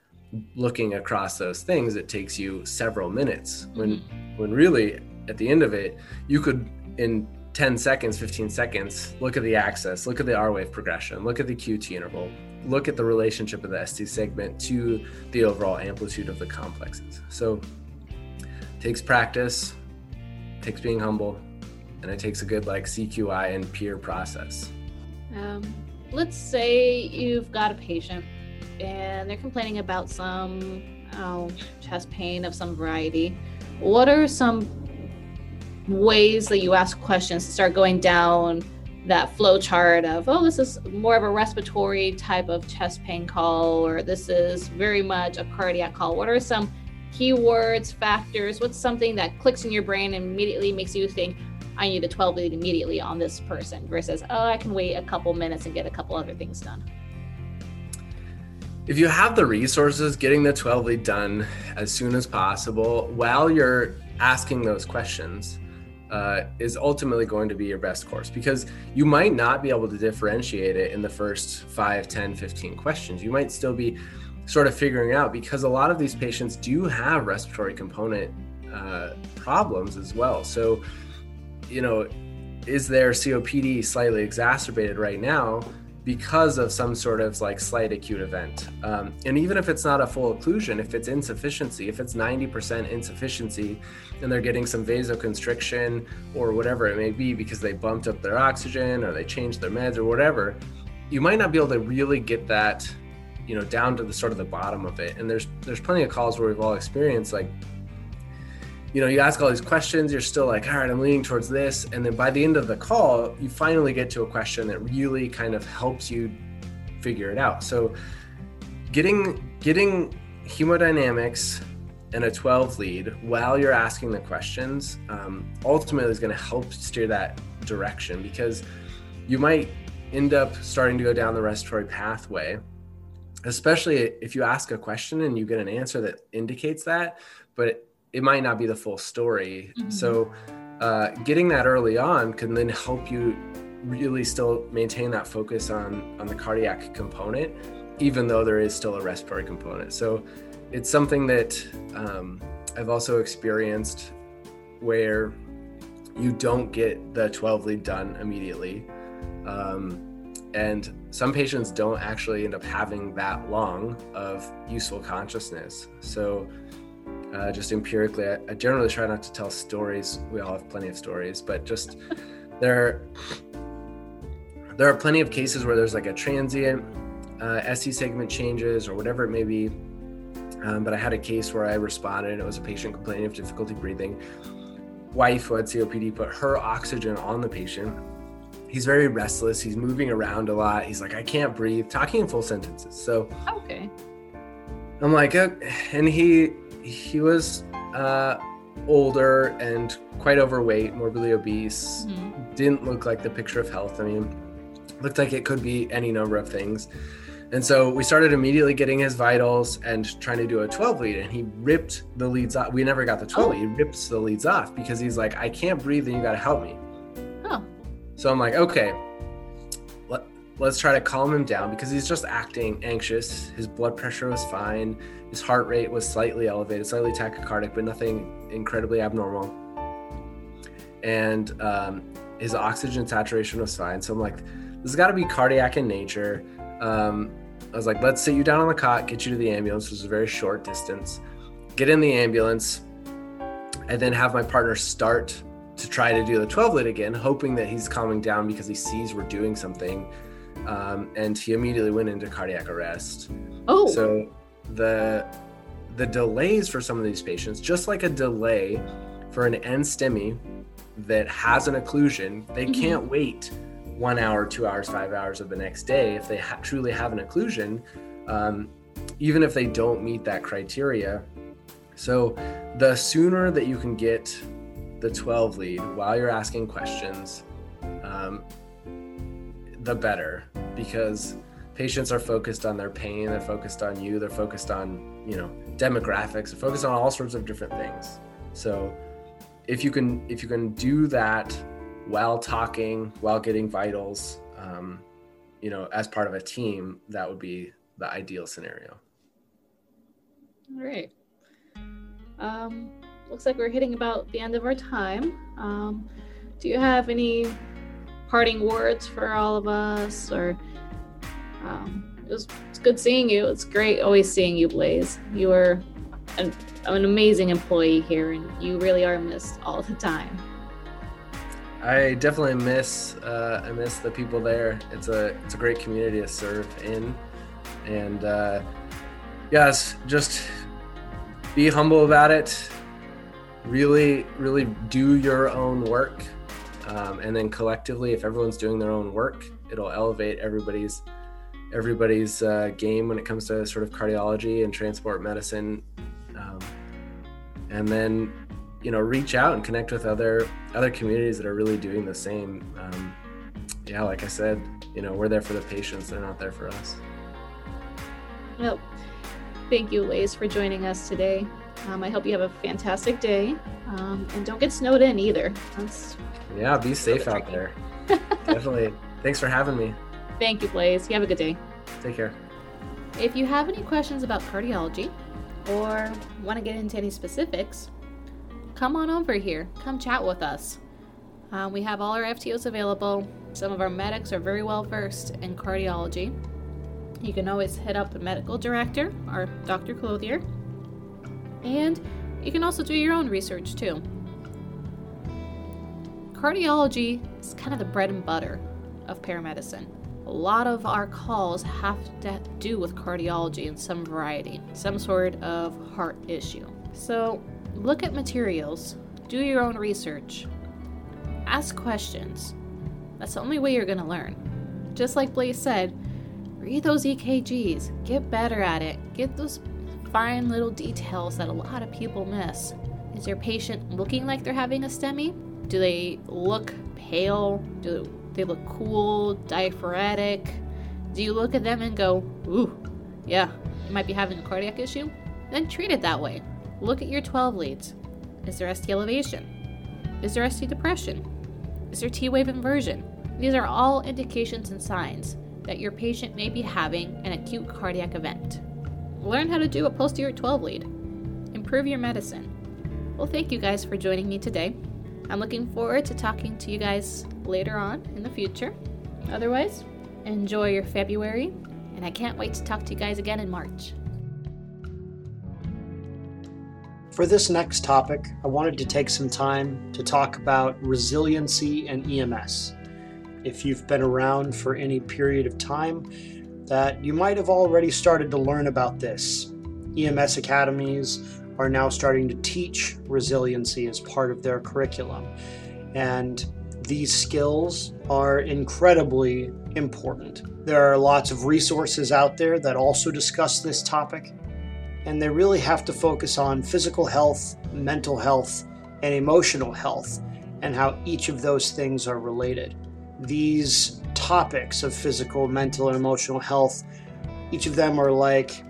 looking across those things, it takes you several minutes, when really at the end of it, you could in 10 seconds, 15 seconds, look at the axis, look at the R wave progression, look at the QT interval, look at the relationship of the ST segment to the overall amplitude of the complexes. So takes practice, takes being humble, and it takes a good like CQI and peer process. Let's say you've got a patient and they're complaining about some chest pain of some variety. What are some ways that you ask questions to start going down that flow chart of, oh, this is more of a respiratory type of chest pain call, or this is very much a cardiac call? What are some keywords, factors? What's something that clicks in your brain and immediately makes you think, I need a 12 lead immediately on this person versus, oh, I can wait a couple minutes and get a couple other things done? If you have the resources, getting the 12 lead done as soon as possible while you're asking those questions is ultimately going to be your best course, because you might not be able to differentiate it in the first 5, 10, 15 questions. You might still be sort of figuring out, because a lot of these patients do have respiratory component problems as well. So, you know, is their COPD slightly exacerbated right now because of some sort of like slight acute event? And even if it's not a full occlusion, if it's insufficiency, if it's 90% insufficiency and they're getting some vasoconstriction or whatever it may be because they bumped up their oxygen or they changed their meds or whatever, you might not be able to really get that, you know, down to the sort of the bottom of it. And there's plenty of calls where we've all experienced, like, you know, you ask all these questions, you're still like, all right, I'm leaning towards this. And then by the end of the call, you finally get to a question that really kind of helps you figure it out. So getting hemodynamics and a 12 lead while you're asking the questions, ultimately is gonna help steer that direction, because you might end up starting to go down the respiratory pathway, especially if you ask a question and you get an answer that indicates that, but it might not be the full story. Mm-hmm. So getting that early on can then help you really still maintain that focus on the cardiac component, even though there is still a respiratory component. So it's something that I've also experienced where you don't get the 12 lead done immediately. And some patients don't actually end up having that long of useful consciousness. So just empirically, I generally try not to tell stories. We all have plenty of stories, but just there are plenty of cases where there's like a transient SC segment changes or whatever it may be. But I had a case where I responded, and it was a patient complaining of difficulty breathing. Wife who had COPD put her oxygen on the patient. He's very restless. He's moving around a lot. He's like, I can't breathe, talking in full sentences. So okay, I'm like, and he was older and quite overweight, morbidly obese, mm-hmm. Didn't look like the picture of health. I mean, looked like it could be any number of things. And so we started immediately getting his vitals and trying to do a 12 lead, and he ripped the leads off. We never got the 12 lead. He rips the leads off because he's like, I can't breathe and you gotta help me. Oh. So I'm like, okay, let's try to calm him down, because he's just acting anxious. His blood pressure was fine. His heart rate was slightly elevated, slightly tachycardic, but nothing incredibly abnormal. And his oxygen saturation was fine. So I'm like, this has got to be cardiac in nature. I was like, let's sit you down on the cot, get you to the ambulance, which is a very short distance, get in the ambulance, and then have my partner start to try to do the 12 lead again, hoping that he's calming down because he sees we're doing something. And he immediately went into cardiac arrest. Oh. So the delays for some of these patients, just like a delay for an NSTEMI that has an occlusion, they mm-hmm. can't wait 1 hour, 2 hours, 5 hours of the next day if they truly have an occlusion, even if they don't meet that criteria. So the sooner that you can get the 12 lead while you're asking questions, the better, because patients are focused on their pain, they're focused on you, they're focused on, you know, demographics, they're focused on all sorts of different things. So if you can do that while talking, while getting vitals, you know, as part of a team, that would be the ideal scenario. All right. Looks like we're hitting about the end of our time. Do you have any parting words for all of us, or it's good seeing you. It's great always seeing you, Blaze. You are an amazing employee here, and you really are missed all the time. I definitely miss I miss the people there. It's a great community to serve in, and yes, just be humble about it. Really do your own work, and then collectively, if everyone's doing their own work, it'll elevate everybody's game when it comes to sort of cardiology and transport medicine, and then reach out and connect with other communities that are really doing the same. Yeah, like I said, we're there for the patients; they're not there for us. Well, thank you, Blaze, for joining us today. I hope you have a fantastic day, and don't get snowed in either. Yeah, be safe out there. Definitely. Thanks for having me. Thank you, Blaze. You have a good day. Take care. If you have any questions about cardiology or want to get into any specifics, come on over here. Come chat with us. We have all our FTOs available. Some of our medics are very well versed in cardiology. You can always hit up the medical director or Dr. Clothier. And you can also do your own research too. Cardiology is kind of the bread and butter of paramedicine. A lot of our calls have to do with cardiology in some variety, some sort of heart issue. So look at materials, do your own research, ask questions. That's the only way you're going to learn. Just like Blaze said, read those EKGs, get better at it, get those fine little details that a lot of people miss. Is your patient looking like they're having a STEMI? Do they look pale? Do they look cool, diaphoretic? Do you look at them and go, ooh, yeah, you might be having a cardiac issue? Then treat it that way. Look at your 12 leads. Is there ST elevation? Is there ST depression? Is there T-wave inversion? These are all indications and signs that your patient may be having an acute cardiac event. Learn how to do a posterior 12 lead. Improve your medicine. Well, thank you guys for joining me today. I'm looking forward to talking to you guys later on in the future. Otherwise, enjoy your February, and I can't wait to talk to you guys again in March. For this next topic, I wanted to take some time to talk about resiliency and EMS. If you've been around for any period of time, that you might have already started to learn about this. EMS academies are now starting to teach resiliency as part of their curriculum. And these skills are incredibly important. There are lots of resources out there that also discuss this topic, and they really have to focus on physical health, mental health, and emotional health, and how each of those things are related. These topics of physical, mental, and emotional health, each of them are like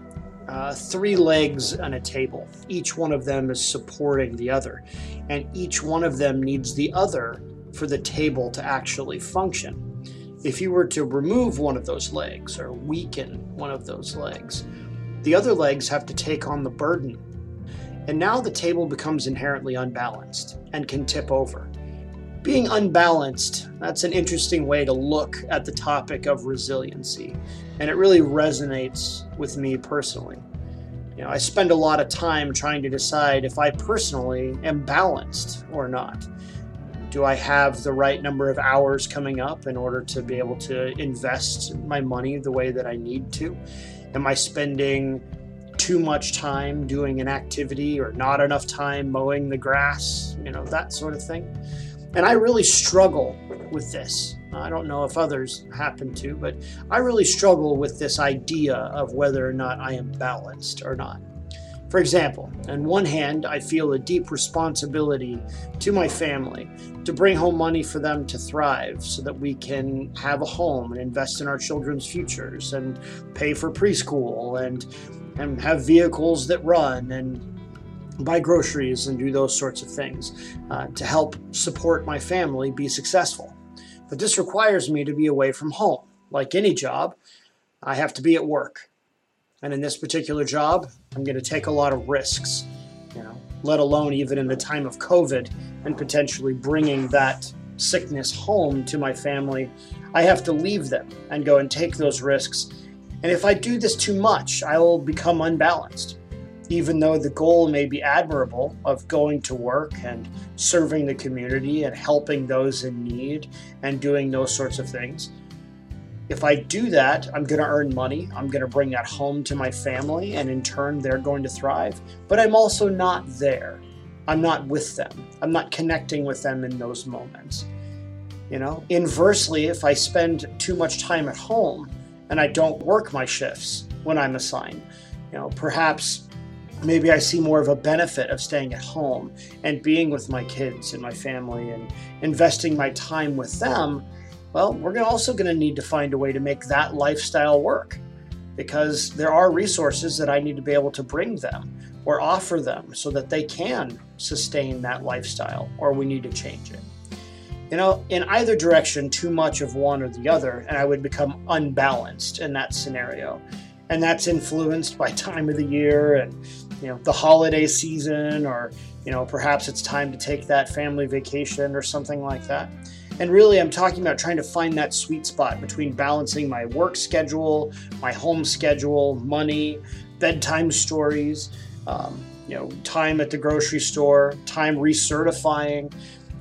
three legs on a table. Each one of them is supporting the other, and each one of them needs the other for the table to actually function. If you were to remove one of those legs or weaken one of those legs, the other legs have to take on the burden. And now the table becomes inherently unbalanced and can tip over. Being unbalanced, that's an interesting way to look at the topic of resiliency, and it really resonates with me personally. I spend a lot of time trying to decide if I personally am balanced or not. Do I have the right number of hours coming up in order to be able to invest my money the way that I need to? Am I spending too much time doing an activity or not enough time mowing the grass? That sort of thing. And I really struggle with this. I don't know if others happen to, but I really struggle with this idea of whether or not I am balanced or not. For example, on one hand, I feel a deep responsibility to my family to bring home money for them to thrive so that we can have a home and invest in our children's futures and pay for preschool and have vehicles that run and buy groceries and do those sorts of things to help support my family be successful. But this requires me to be away from home. Like any job, I have to be at work. And in this particular job, I'm going to take a lot of risks, let alone even in the time of COVID and potentially bringing that sickness home to my family. I have to leave them and go and take those risks. And if I do this too much, I will become unbalanced. even though the goal may be admirable of going to work and serving the community and helping those in need and doing those sorts of things, if I do that, I'm going to earn money, I'm going to bring that home to my family, and in turn they're going to thrive, but I'm also not there. I'm not with them. I'm not connecting with them in those moments. You know, inversely, if I spend too much time at home and I don't work my shifts when I'm assigned, you know, perhaps maybe I see more of a benefit of staying at home and being with my kids and my family and investing my time with them. Well, we're also going to need to find a way to make that lifestyle work, because there are resources that I need to be able to bring them or offer them so that they can sustain that lifestyle, or we need to change it. You know, in either direction, too much of one or the other, and I would become unbalanced in that scenario. And that's influenced by time of the year and, you know, the holiday season, or, you know, perhaps it's time to take that family vacation or something like that. And really, I'm talking about trying to find that sweet spot between balancing my work schedule, my home schedule, money, bedtime stories, you know, time at the grocery store, time recertifying.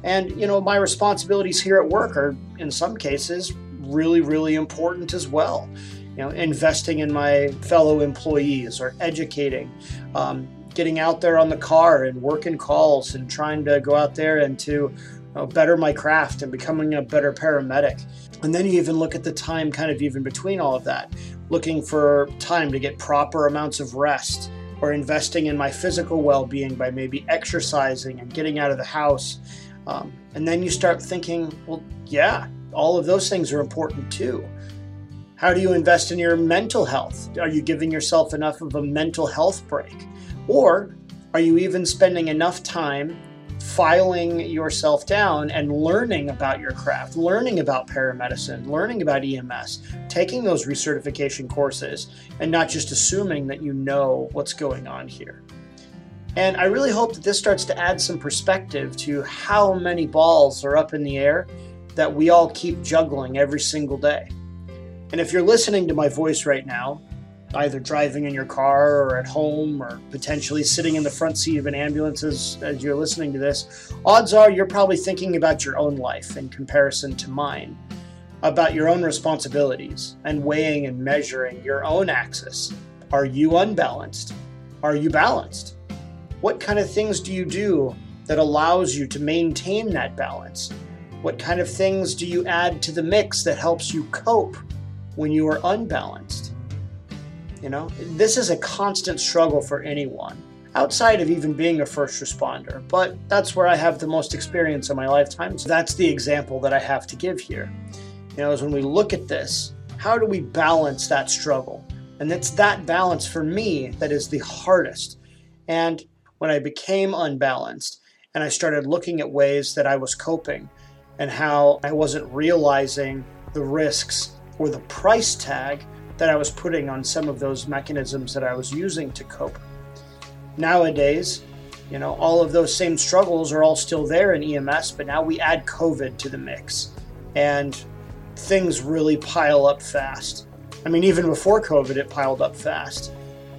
And, you know, my responsibilities here at work are, in some cases, really, really important as well. You know, investing in my fellow employees or educating, getting out there on the car and working calls and trying to go out there and to better my craft and becoming a better paramedic. And then you even look at the time kind of even between all of that, looking for time to get proper amounts of rest, or investing in my physical well-being by maybe exercising and getting out of the house. And then you start thinking, well, yeah, all of those things are important too. How do you invest in your mental health? Are you giving yourself enough of a mental health break? Or are you even spending enough time filing yourself down and learning about your craft, learning about paramedicine, learning about EMS, taking those recertification courses, and not just assuming that you know what's going on here? And I really hope that this starts to add some perspective to how many balls are up in the air that we all keep juggling every single day. And if you're listening to my voice right now, either driving in your car or at home or potentially sitting in the front seat of an ambulance as you're listening to this, odds are you're probably thinking about your own life in comparison to mine, about your own responsibilities and weighing and measuring your own axis. Are you unbalanced? Are you balanced? What kind of things do you do that allows you to maintain that balance? What kind of things do you add to the mix that helps you cope when you are unbalanced? You know, this is a constant struggle for anyone, outside of even being a first responder, but that's where I have the most experience in my lifetime, so that's the example that I have to give here. You know, is when we look at this, how do we balance that struggle? And it's that balance for me that is the hardest. And when I became unbalanced and I started looking at ways that I was coping and how I wasn't realizing the risks or the price tag that I was putting on some of those mechanisms that I was using to cope. Nowadays, you know, all of those same struggles are all still there in EMS, but now we add COVID to the mix, and things really pile up fast. I mean, even before COVID, it piled up fast,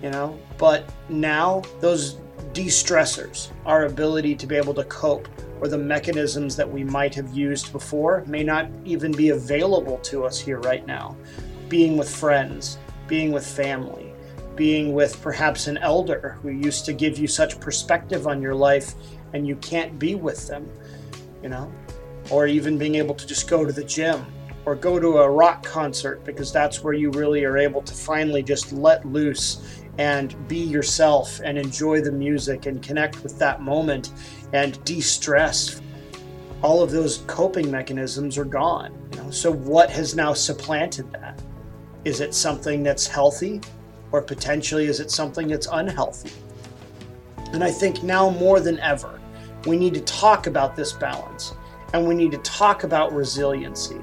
you know, but now those de-stressors, our ability to be able to cope, or the mechanisms that we might have used before may not even be available to us here right now. Being with friends, being with family, being with perhaps an elder who used to give you such perspective on your life and you can't be with them, you know, or even being able to just go to the gym or go to a rock concert, because that's where you really are able to finally just let loose and be yourself and enjoy the music and connect with that moment and de-stress. All of those coping mechanisms are gone. You know? So what has now supplanted that? Is it something that's healthy, or potentially is it something that's unhealthy? And I think now more than ever, we need to talk about this balance, and we need to talk about resiliency,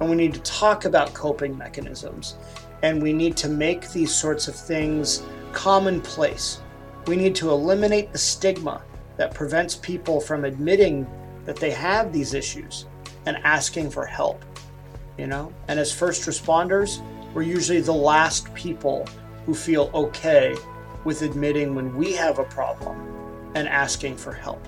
and we need to talk about coping mechanisms, and we need to make these sorts of things commonplace. We need to eliminate the stigma that prevents people from admitting that they have these issues and asking for help, you know? And as first responders, we're usually the last people who feel okay with admitting when we have a problem and asking for help.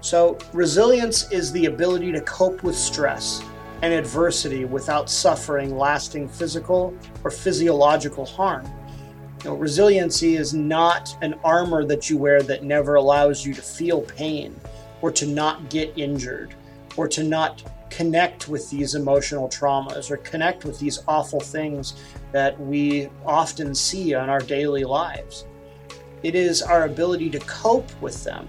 So resilience is the ability to cope with stress and adversity without suffering lasting physical or physiological harm. You know, resiliency is not an armor that you wear that never allows you to feel pain or to not get injured or to not connect with these emotional traumas or connect with these awful things that we often see on our daily lives. It is our ability to cope with them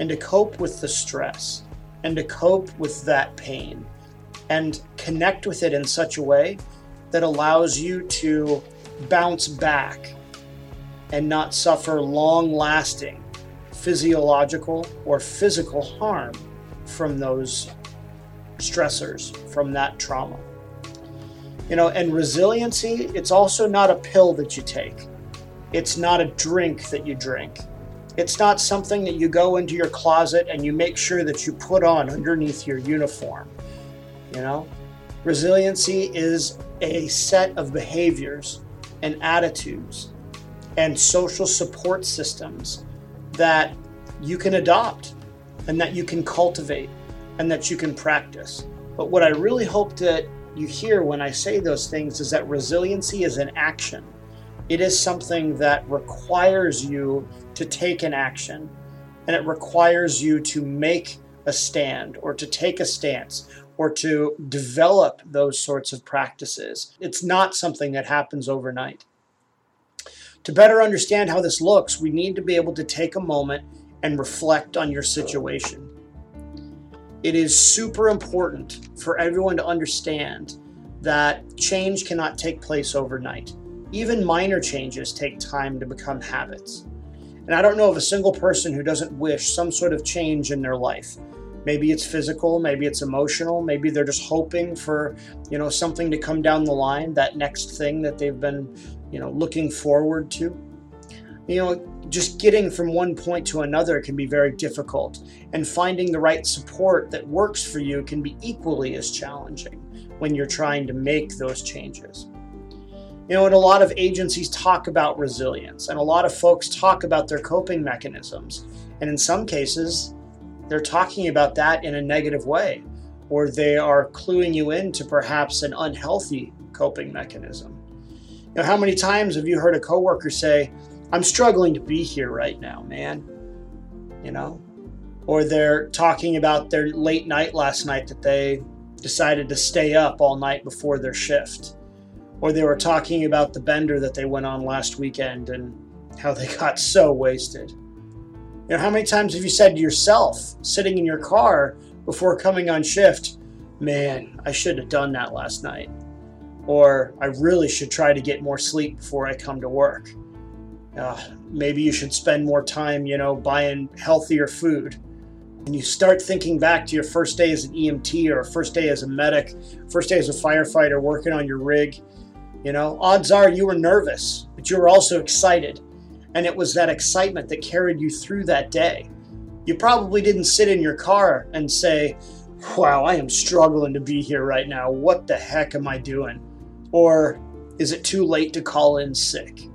and to cope with the stress and to cope with that pain and connect with it in such a way that allows you to bounce back and not suffer long-lasting physiological or physical harm from those stressors, from that trauma. You know, and resiliency, it's also not a pill that you take. It's not a drink that you drink. It's not something that you go into your closet and you make sure that you put on underneath your uniform. You know, resiliency is a set of behaviors and attitudes and social support systems that you can adopt and that you can cultivate and that you can practice. But what I really hope that you hear when I say those things is that resiliency is an action. It is something that requires you to take an action, and it requires you to make a stand or to take a stance or to develop those sorts of practices. It's not something that happens overnight. To better understand how this looks, we need to be able to take a moment and reflect on your situation. It is super important for everyone to understand that change cannot take place overnight. Even minor changes take time to become habits. And I don't know of a single person who doesn't wish some sort of change in their life. Maybe it's physical, maybe it's emotional, maybe they're just hoping for, you know, something to come down the line, that next thing that they've been, you know, looking forward to. You know, just getting from one point to another can be very difficult, and finding the right support that works for you can be equally as challenging when you're trying to make those changes. You know, and a lot of agencies talk about resilience, and a lot of folks talk about their coping mechanisms, and in some cases, they're talking about that in a negative way, or they are cluing you into perhaps an unhealthy coping mechanism. You know, how many times have you heard a coworker say, "I'm struggling to be here right now, man," you know? Or they're talking about their late night last night that they decided to stay up all night before their shift. Or they were talking about the bender that they went on last weekend and how they got so wasted. You know, how many times have you said to yourself, sitting in your car before coming on shift, "Man, I should have done that last night," or "I really should try to get more sleep before I come to work." Maybe you should spend more time, you know, buying healthier food. And you start thinking back to your first day as an EMT or first day as a medic, first day as a firefighter working on your rig. You know, odds are you were nervous, but you were also excited. And it was that excitement that carried you through that day. You probably didn't sit in your car and say, "Wow, I am struggling to be here right now. What the heck am I doing?" Or, "Is it too late to call in sick?"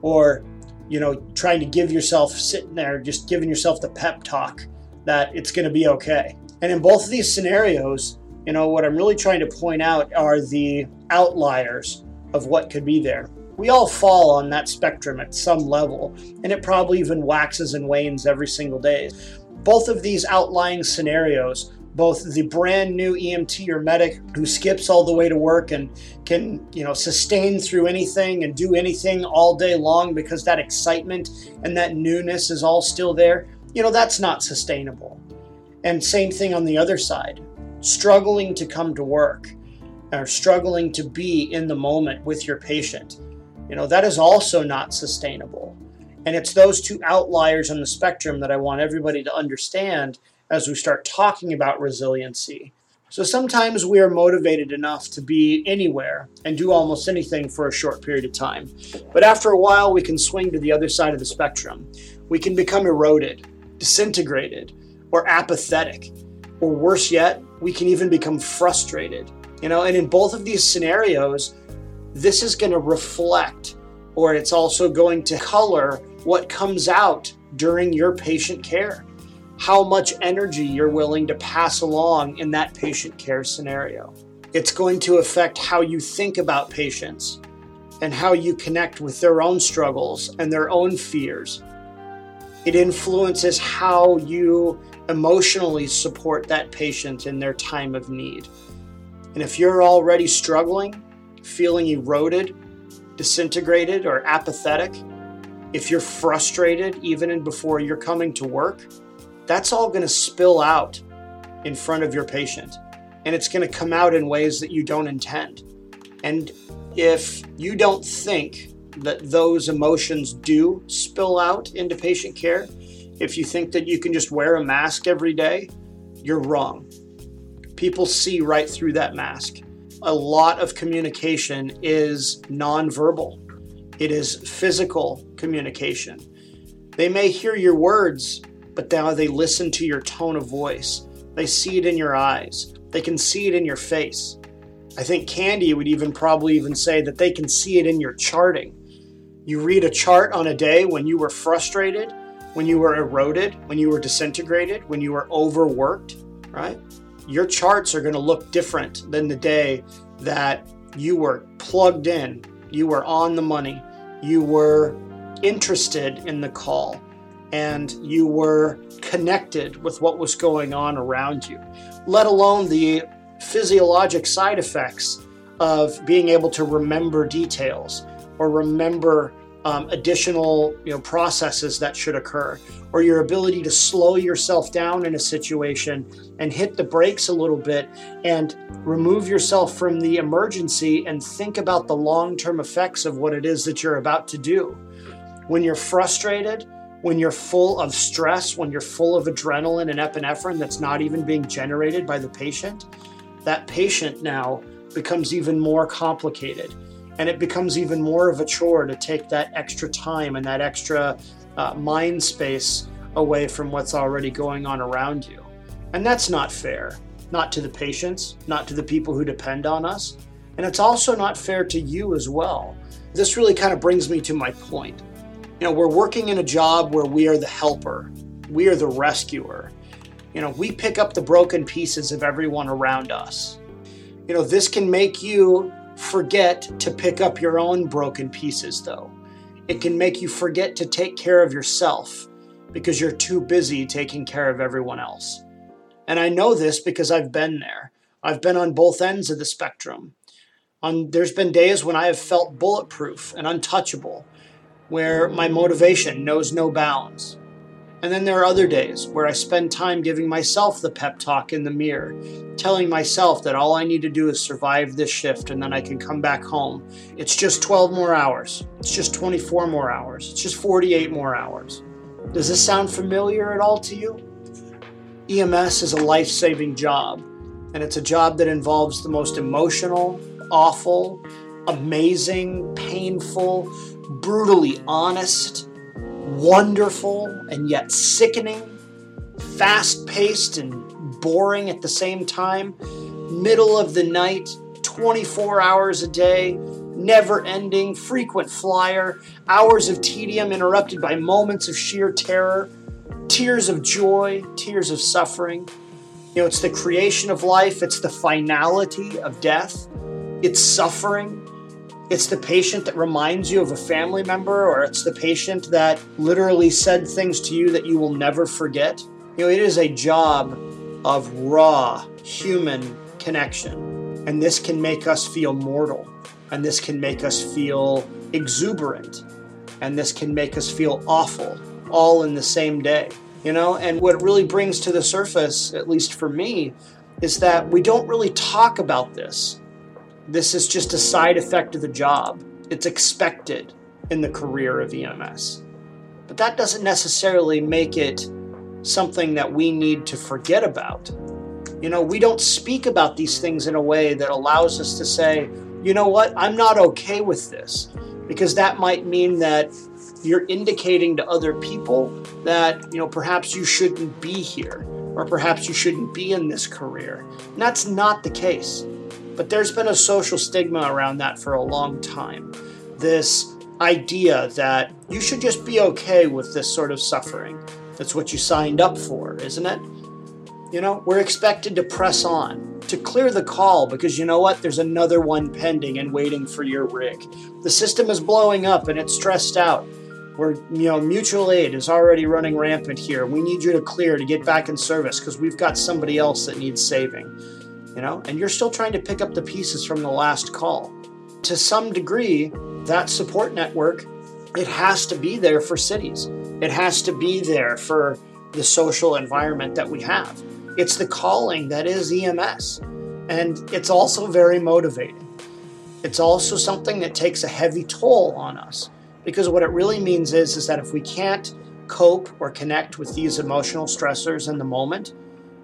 Or, you know, trying to give yourself, sitting there, just giving yourself the pep talk that it's going to be okay. And in both of these scenarios, you know, what I'm really trying to point out are the outliers of what could be there. We all fall on that spectrum at some level, and it probably even waxes and wanes every single day. Both of these outlying scenarios, both the brand new EMT or medic who skips all the way to work and can, you know, sustain through anything and do anything all day long because that excitement and that newness is all still there, you know, that's not sustainable. And same thing on the other side, struggling to come to work or struggling to be in the moment with your patient, you know, that is also not sustainable. And it's those two outliers on the spectrum that I want everybody to understand as we start talking about resiliency. So sometimes we are motivated enough to be anywhere and do almost anything for a short period of time. But after a while, we can swing to the other side of the spectrum. We can become eroded, disintegrated, or apathetic. Or worse yet, we can even become frustrated. You know, and in both of these scenarios, this is going to reflect or it's also going to color what comes out during your patient care, how much energy you're willing to pass along in that patient care scenario. It's going to affect how you think about patients and how you connect with their own struggles and their own fears. It influences how you emotionally support that patient in their time of need. And if you're already struggling, feeling eroded, disintegrated, or apathetic, if you're frustrated even before you're coming to work, that's all going to spill out in front of your patient. And it's going to come out in ways that you don't intend. And if you don't think that those emotions do spill out into patient care, if you think that you can just wear a mask every day, you're wrong. People see right through that mask. A lot of communication is nonverbal. It is physical communication. They may hear your words, but now they listen to your tone of voice. They see it in your eyes. They can see it in your face. I think Candy would even probably even say that they can see it in your charting. You read a chart on a day when you were frustrated, when you were eroded, when you were disintegrated, when you were overworked, right? Your charts are going to look different than the day that you were plugged in, you were on the money, you were interested in the call, and you were connected with what was going on around you, let alone the physiologic side effects of being able to remember details or remember additional processes that should occur, or your ability to slow yourself down in a situation and hit the brakes a little bit and remove yourself from the emergency and think about the long-term effects of what it is that you're about to do. When you're frustrated, when you're full of stress, when you're full of adrenaline and epinephrine that's not even being generated by the patient, that patient now becomes even more complicated, and it becomes even more of a chore to take that extra time and that extra mind space away from what's already going on around you. And that's not fair, not to the patients, not to the people who depend on us, and it's also not fair to you as well. This really kind of brings me to my point. We're working in a job where we are the helper, we are the rescuer. We pick up the broken pieces of everyone around us. This can make you forget to pick up your own broken pieces, though. It can make you forget to take care of yourself because you're too busy taking care of everyone else. And I know this because I've been there. I've been on both ends of the spectrum. There's been days when I have felt bulletproof and untouchable, where my motivation knows no bounds. And then there are other days where I spend time giving myself the pep talk in the mirror, telling myself that all I need to do is survive this shift and then I can come back home. It's just 12 more hours. It's just 24 more hours. It's just 48 more hours. Does this sound familiar at all to you? EMS is a life-saving job, and it's a job that involves the most emotional, awful, amazing, painful, brutally honest, wonderful and yet sickening, fast-paced and boring at the same time, middle of the night, 24 hours a day, never-ending, frequent flyer, hours of tedium interrupted by moments of sheer terror, tears of joy, tears of suffering. It's the creation of life, it's the finality of death, it's suffering. It's the patient that reminds you of a family member, or it's the patient that literally said things to you that you will never forget. It is a job of raw human connection. And this can make us feel mortal. And this can make us feel exuberant. And this can make us feel awful, all in the same day. And what it really brings to the surface, at least for me, is that we don't really talk about this. This is just a side effect of the job. It's expected in the career of EMS. But that doesn't necessarily make it something that we need to forget about. We don't speak about these things in a way that allows us to say, you know what, I'm not okay with this, because that might mean that you're indicating to other people that, perhaps you shouldn't be here, or perhaps you shouldn't be in this career. And that's not the case. But there's been a social stigma around that for a long time. This idea that you should just be okay with this sort of suffering. That's what you signed up for, isn't it? You know, we're expected to press on, to clear the call, because you know what? There's another one pending and waiting for your rig. The system is blowing up and it's stressed out. We're, you know, mutual aid is already running rampant here. We need you to clear to get back in service because we've got somebody else that needs saving, you know? And you're still trying to pick up the pieces from the last call. To some degree, that support network, it has to be there for cities. It has to be there for the social environment that we have. It's the calling that is EMS. And it's also very motivating. It's also something that takes a heavy toll on us. Because what it really means is that if we can't cope or connect with these emotional stressors in the moment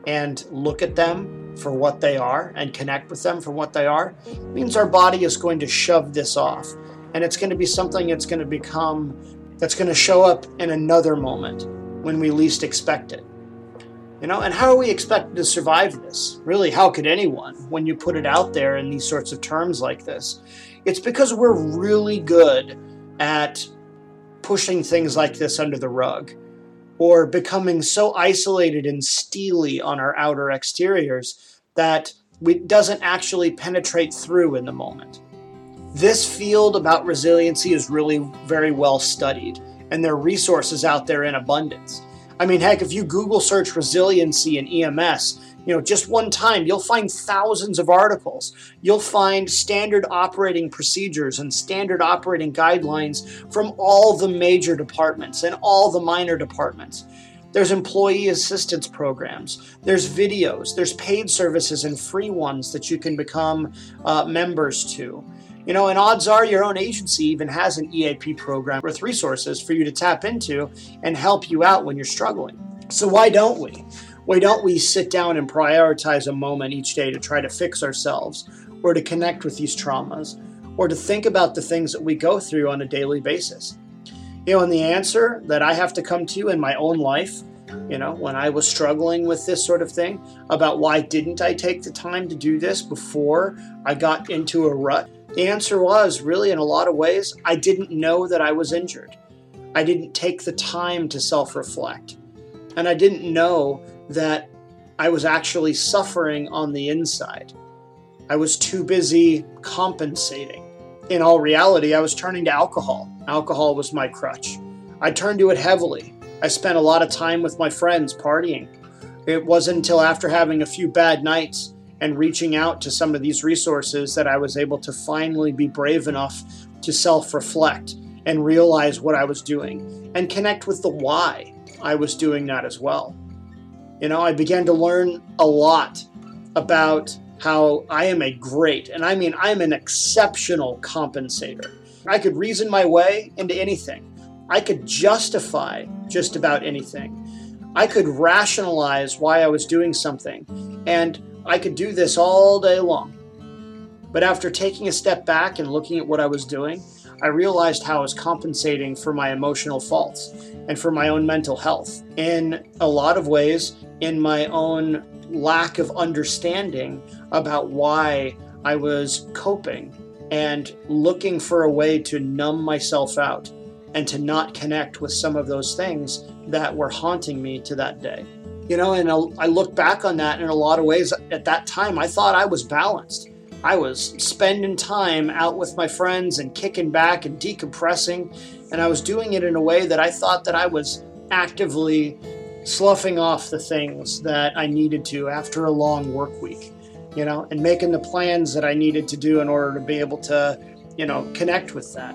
and look at them for what they are and connect with them for what they are, it means our body is going to shove this off. And it's going to be something that's going to become, that's going to show up in another moment when we least expect it. You know, and how are we expected to survive this? Really, how could anyone when you put it out there in these sorts of terms like this? It's because we're really good at pushing things like this under the rug or becoming so isolated and steely on our outer exteriors that it doesn't actually penetrate through in the moment. This field about resiliency is really very well studied, and there are resources out there in abundance. I mean, heck, if you Google search resiliency and EMS, you know, just one time, you'll find thousands of articles. You'll find standard operating procedures and standard operating guidelines from all the major departments and all the minor departments. There's employee assistance programs. There's videos. There's paid services and free ones that you can become members to. You know, and odds are your own agency even has an EAP program with resources for you to tap into and help you out when you're struggling. So why don't we? Why don't we sit down and prioritize a moment each day to try to fix ourselves or to connect with these traumas or to think about the things that we go through on a daily basis? You know, and the answer that I have to come to in my own life, you know, when I was struggling with this sort of thing about why didn't I take the time to do this before I got into a rut? The answer was, really, in a lot of ways, I didn't know that I was injured. I didn't take the time to self-reflect. And I didn't know that I was actually suffering on the inside. I was too busy compensating. In all reality, I was turning to alcohol. Alcohol was my crutch. I turned to it heavily. I spent a lot of time with my friends partying. It wasn't until after having a few bad nights and reaching out to some of these resources that I was able to finally be brave enough to self-reflect and realize what I was doing and connect with the why I was doing that as well. You know, I began to learn a lot about how I am a great, and I mean, I'm an exceptional compensator. I could reason my way into anything. I could justify just about anything. I could rationalize why I was doing something, and I could do this all day long. But after taking a step back and looking at what I was doing, I realized how I was compensating for my emotional faults and for my own mental health. In a lot of ways, in my own lack of understanding about why I was coping and looking for a way to numb myself out and to not connect with some of those things that were haunting me to that day. You know, and I look back on that in a lot of ways. At that time, I thought I was balanced. I was spending time out with my friends and kicking back and decompressing. And I was doing it in a way that I thought that I was actively sloughing off the things that I needed to after a long work week, you know, and making the plans that I needed to do in order to be able to, you know, connect with that.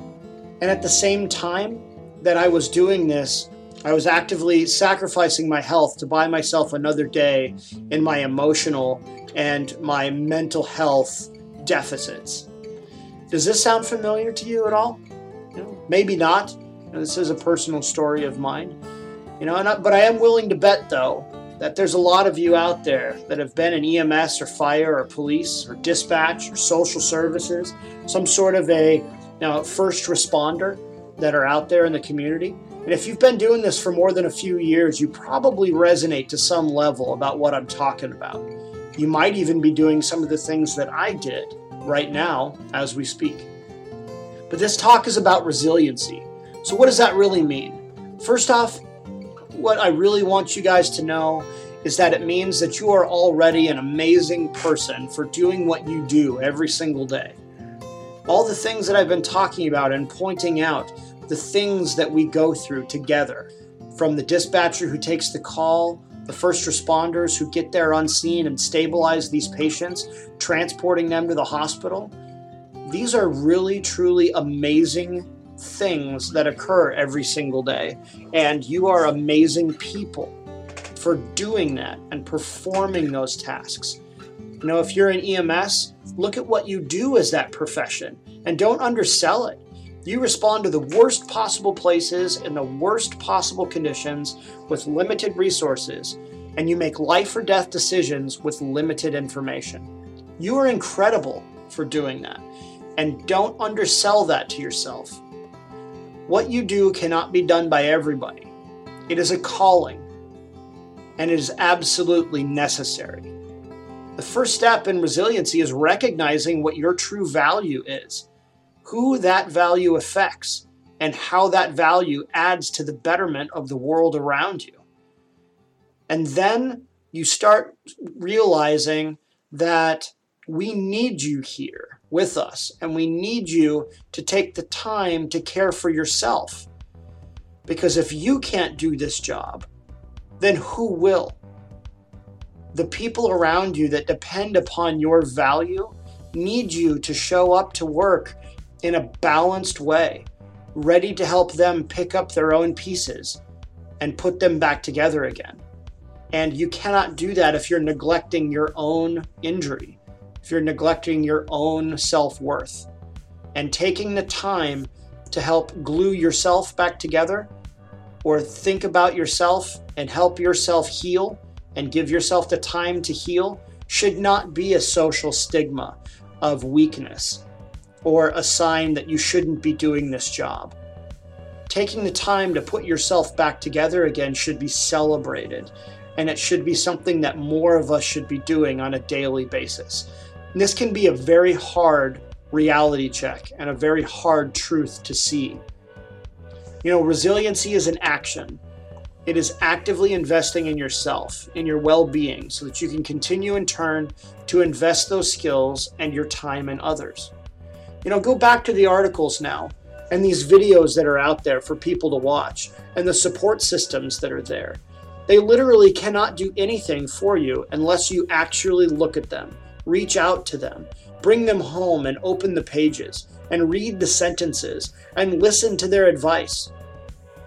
And at the same time that I was doing this, I was actively sacrificing my health to buy myself another day in my emotional and my mental health deficits. Does this sound familiar to you at all? You know, maybe not. You know, this is a personal story of mine. You know, but I am willing to bet, though, that there's a lot of you out there that have been in EMS or fire or police or dispatch or social services, some sort of a, you know, first responder that are out there in the community. And if you've been doing this for more than a few years, you probably resonate to some level about what I'm talking about. You might even be doing some of the things that I did right now as we speak. But this talk is about resiliency. So what does that really mean? First off, what I really want you guys to know is that it means that you are already an amazing person for doing what you do every single day. All the things that I've been talking about and pointing out, the things that we go through together, from the dispatcher who takes the call, the first responders who get there unseen and stabilize these patients, transporting them to the hospital. These are really, truly amazing things that occur every single day. And you are amazing people for doing that and performing those tasks. You know, if you're in EMS, look at what you do as that profession and don't undersell it. You respond to the worst possible places in the worst possible conditions with limited resources, and you make life or death decisions with limited information. You are incredible for doing that, and don't undersell that to yourself. What you do cannot be done by everybody. It is a calling, and it is absolutely necessary. The first step in resiliency is recognizing what your true value is, who that value affects, and how that value adds to the betterment of the world around you. And then you start realizing that we need you here with us, and we need you to take the time to care for yourself. Because if you can't do this job, then who will? The people around you that depend upon your value need you to show up to work in a balanced way, ready to help them pick up their own pieces and put them back together again. And you cannot do that if you're neglecting your own injury, if you're neglecting your own self-worth. And taking the time to help glue yourself back together, or think about yourself and help yourself heal and give yourself the time to heal, should not be a social stigma of weakness or a sign that you shouldn't be doing this job. Taking the time to put yourself back together again should be celebrated, and it should be something that more of us should be doing on a daily basis. And this can be a very hard reality check and a very hard truth to see. You know, resiliency is an action. It is actively investing in yourself, in your well-being, so that you can continue in turn to invest those skills and your time in others. You know, go back to the articles now and these videos that are out there for people to watch and the support systems that are there. They literally cannot do anything for you unless you actually look at them, reach out to them, bring them home and open the pages and read the sentences and listen to their advice.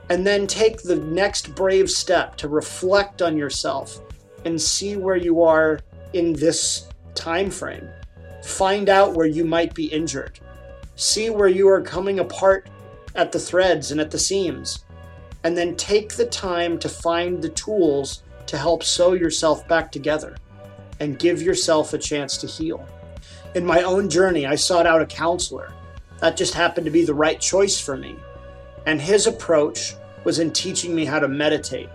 And then take the next brave step to reflect on yourself and see where you are in this time frame. Find out where you might be injured. See where you are coming apart at the threads and at the seams. And then take the time to find the tools to help sew yourself back together and give yourself a chance to heal. In my own journey, I sought out a counselor. That just happened to be the right choice for me. And his approach was in teaching me how to meditate.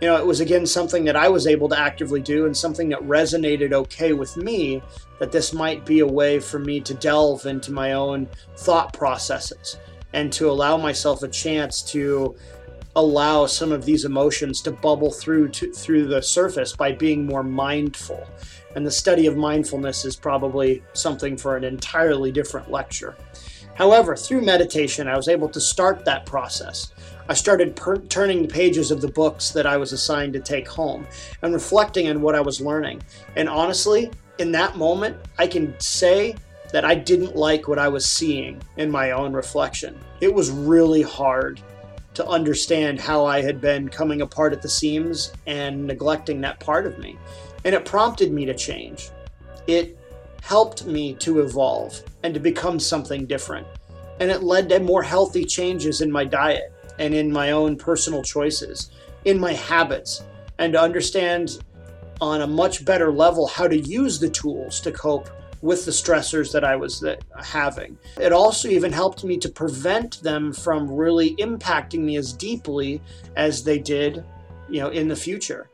You know, it was again something that I was able to actively do and something that resonated okay with me, that this might be a way for me to delve into my own thought processes and to allow myself a chance to allow some of these emotions to bubble through the surface by being more mindful. And the study of mindfulness is probably something for an entirely different lecture. However, through meditation, I was able to start that process. I started turning the pages of the books that I was assigned to take home and reflecting on what I was learning. And honestly, in that moment, I can say that I didn't like what I was seeing in my own reflection. It was really hard to understand how I had been coming apart at the seams and neglecting that part of me. And it prompted me to change. It helped me to evolve and to become something different. And it led to more healthy changes in my diet and in my own personal choices, in my habits, and to understand on a much better level how to use the tools to cope with the stressors that I was having. It also even helped me to prevent them from really impacting me as deeply as they did, you know, in the future.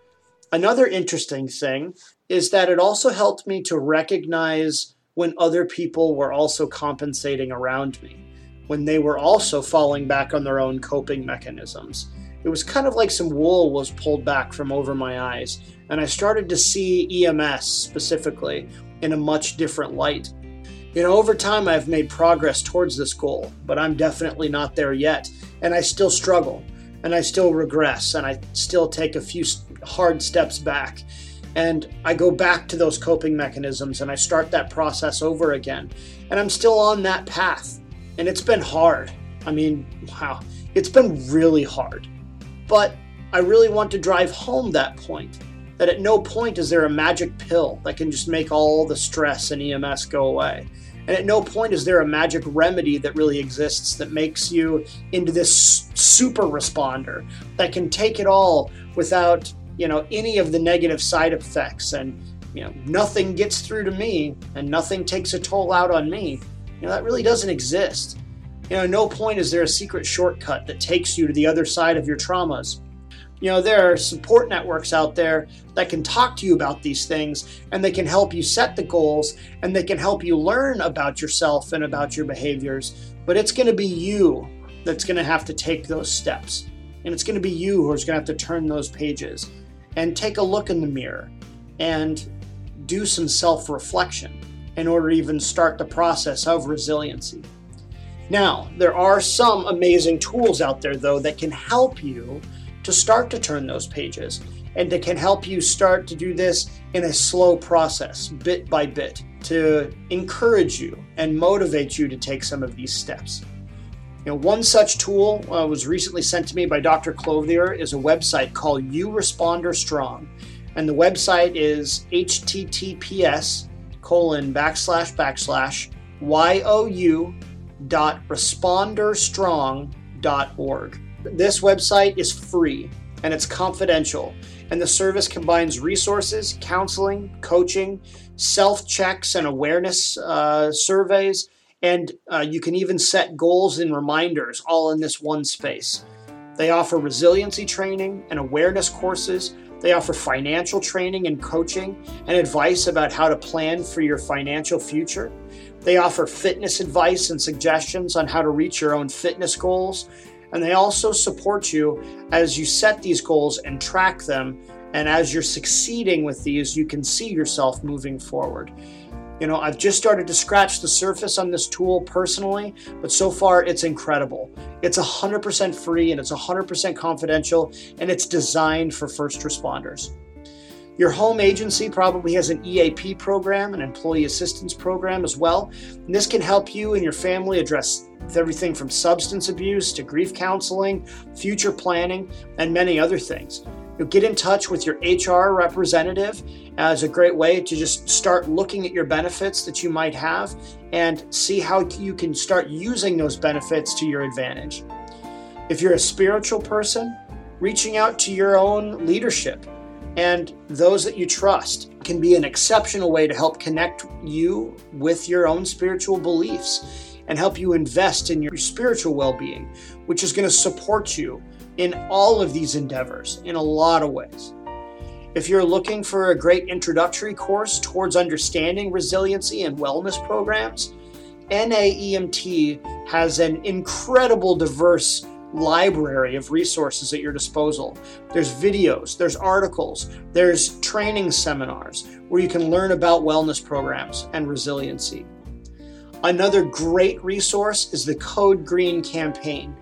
Another interesting thing is that it also helped me to recognize when other people were also compensating around me. when they were also falling back on their own coping mechanisms. It was kind of like some wool was pulled back from over my eyes, and I started to see EMS specifically in a much different light. You know, over time I've made progress towards this goal, but I'm definitely not there yet, and I still struggle, and I still regress, and I still take a few hard steps back. And I go back to those coping mechanisms and I start that process over again. And I'm still on that path. And it's been hard. I mean, wow, it's been really hard. But I really want to drive home that point, that at no point is there a magic pill that can just make all the stress and EMS go away. And at no point is there a magic remedy that really exists that makes you into this super responder that can take it all without, you know, any of the negative side effects, and, you know, nothing gets through to me and nothing takes a toll out on me. You know, that really doesn't exist. You know, no point is there a secret shortcut that takes you to the other side of your traumas. You know, there are support networks out there that can talk to you about these things, and they can help you set the goals, and they can help you learn about yourself and about your behaviors. But it's going to be you that's going to have to take those steps. And it's going to be you who's going to have to turn those pages and take a look in the mirror and do some self-reflection in order to even start the process of resiliency. Now, there are some amazing tools out there, though, that can help you to start to turn those pages, and that can help you start to do this in a slow process, bit by bit, to encourage you and motivate you to take some of these steps. You know, one such tool was recently sent to me by Dr. Clothier is a website called You Responder Strong. And the website is https://you.responderstrong.org. This website is free and it's confidential. And the service combines resources, counseling, coaching, self-checks and awareness surveys. And you can even set goals and reminders all in this one space. They offer resiliency training and awareness courses. They offer financial training and coaching and advice about how to plan for your financial future. They offer fitness advice and suggestions on how to reach your own fitness goals. And they also support you as you set these goals and track them. And as you're succeeding with these, you can see yourself moving forward. You know, I've just started to scratch the surface on this tool personally, but so far it's incredible. It's 100% free and it's 100% confidential, and it's designed for first responders. Your home agency probably has an EAP program, an employee assistance program as well. And this can help you and your family address everything from substance abuse to grief counseling, future planning, and many other things. You'll get in touch with your HR representative as a great way to just start looking at your benefits that you might have and see how you can start using those benefits to your advantage. If you're a spiritual person, reaching out to your own leadership and those that you trust can be an exceptional way to help connect you with your own spiritual beliefs and help you invest in your spiritual well-being, which is going to support you in all of these endeavors in a lot of ways. If you're looking for a great introductory course towards understanding resiliency and wellness programs, NAEMT has an incredible diverse library of resources at your disposal. There's videos, there's articles, there's training seminars where you can learn about wellness programs and resiliency. Another great resource is the Code Green campaign,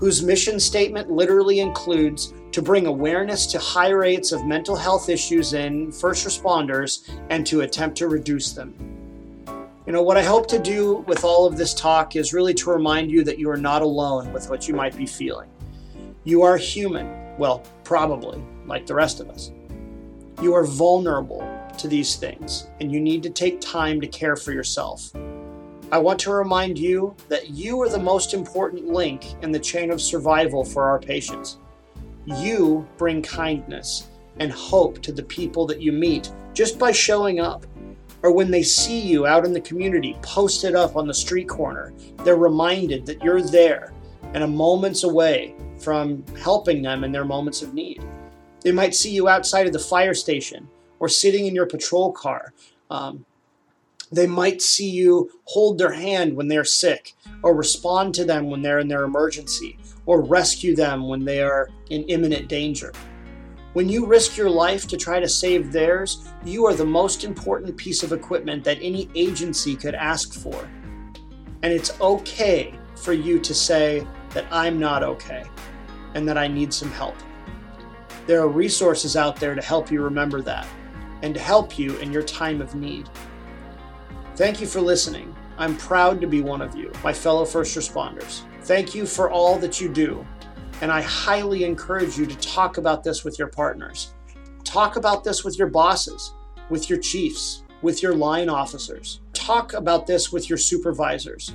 whose mission statement literally includes to bring awareness to high rates of mental health issues in first responders and to attempt to reduce them. You know, what I hope to do with all of this talk is really to remind you that you are not alone with what you might be feeling. You are human, well, probably, like the rest of us. You are vulnerable to these things, and you need to take time to care for yourself. I want to remind you that you are the most important link in the chain of survival for our patients. You bring kindness and hope to the people that you meet just by showing up, or when they see you out in the community, posted up on the street corner, they're reminded that you're there and a moment's away from helping them in their moments of need. They might see you outside of the fire station or sitting in your patrol car. They might see you hold their hand when they're sick, or respond to them when they're in their emergency, or rescue them when they are in imminent danger. When you risk your life to try to save theirs, you are the most important piece of equipment that any agency could ask for. And it's okay for you to say that I'm not okay and that I need some help. There are resources out there to help you remember that and to help you in your time of need. Thank you for listening. I'm proud to be one of you, my fellow first responders. Thank you for all that you do. And I highly encourage you to talk about this with your partners. Talk about this with your bosses, with your chiefs, with your line officers. Talk about this with your supervisors.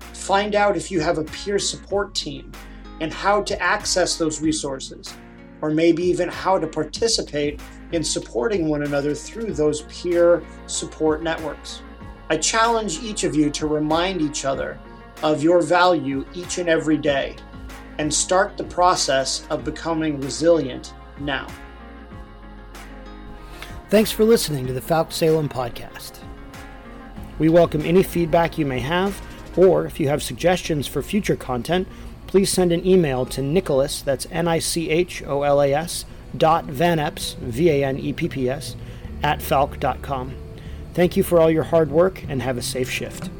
Find out if you have a peer support team and how to access those resources, or maybe even how to participate in supporting one another through those peer support networks. I challenge each of you to remind each other of your value each and every day and start the process of becoming resilient now. Thanks for listening to the Falck Salem podcast. We welcome any feedback you may have, or if you have suggestions for future content, please send an email to Nicholas, that's Nicholas, .vanepps, VANEPPS, @falck.com. Thank you for all your hard work and have a safe shift.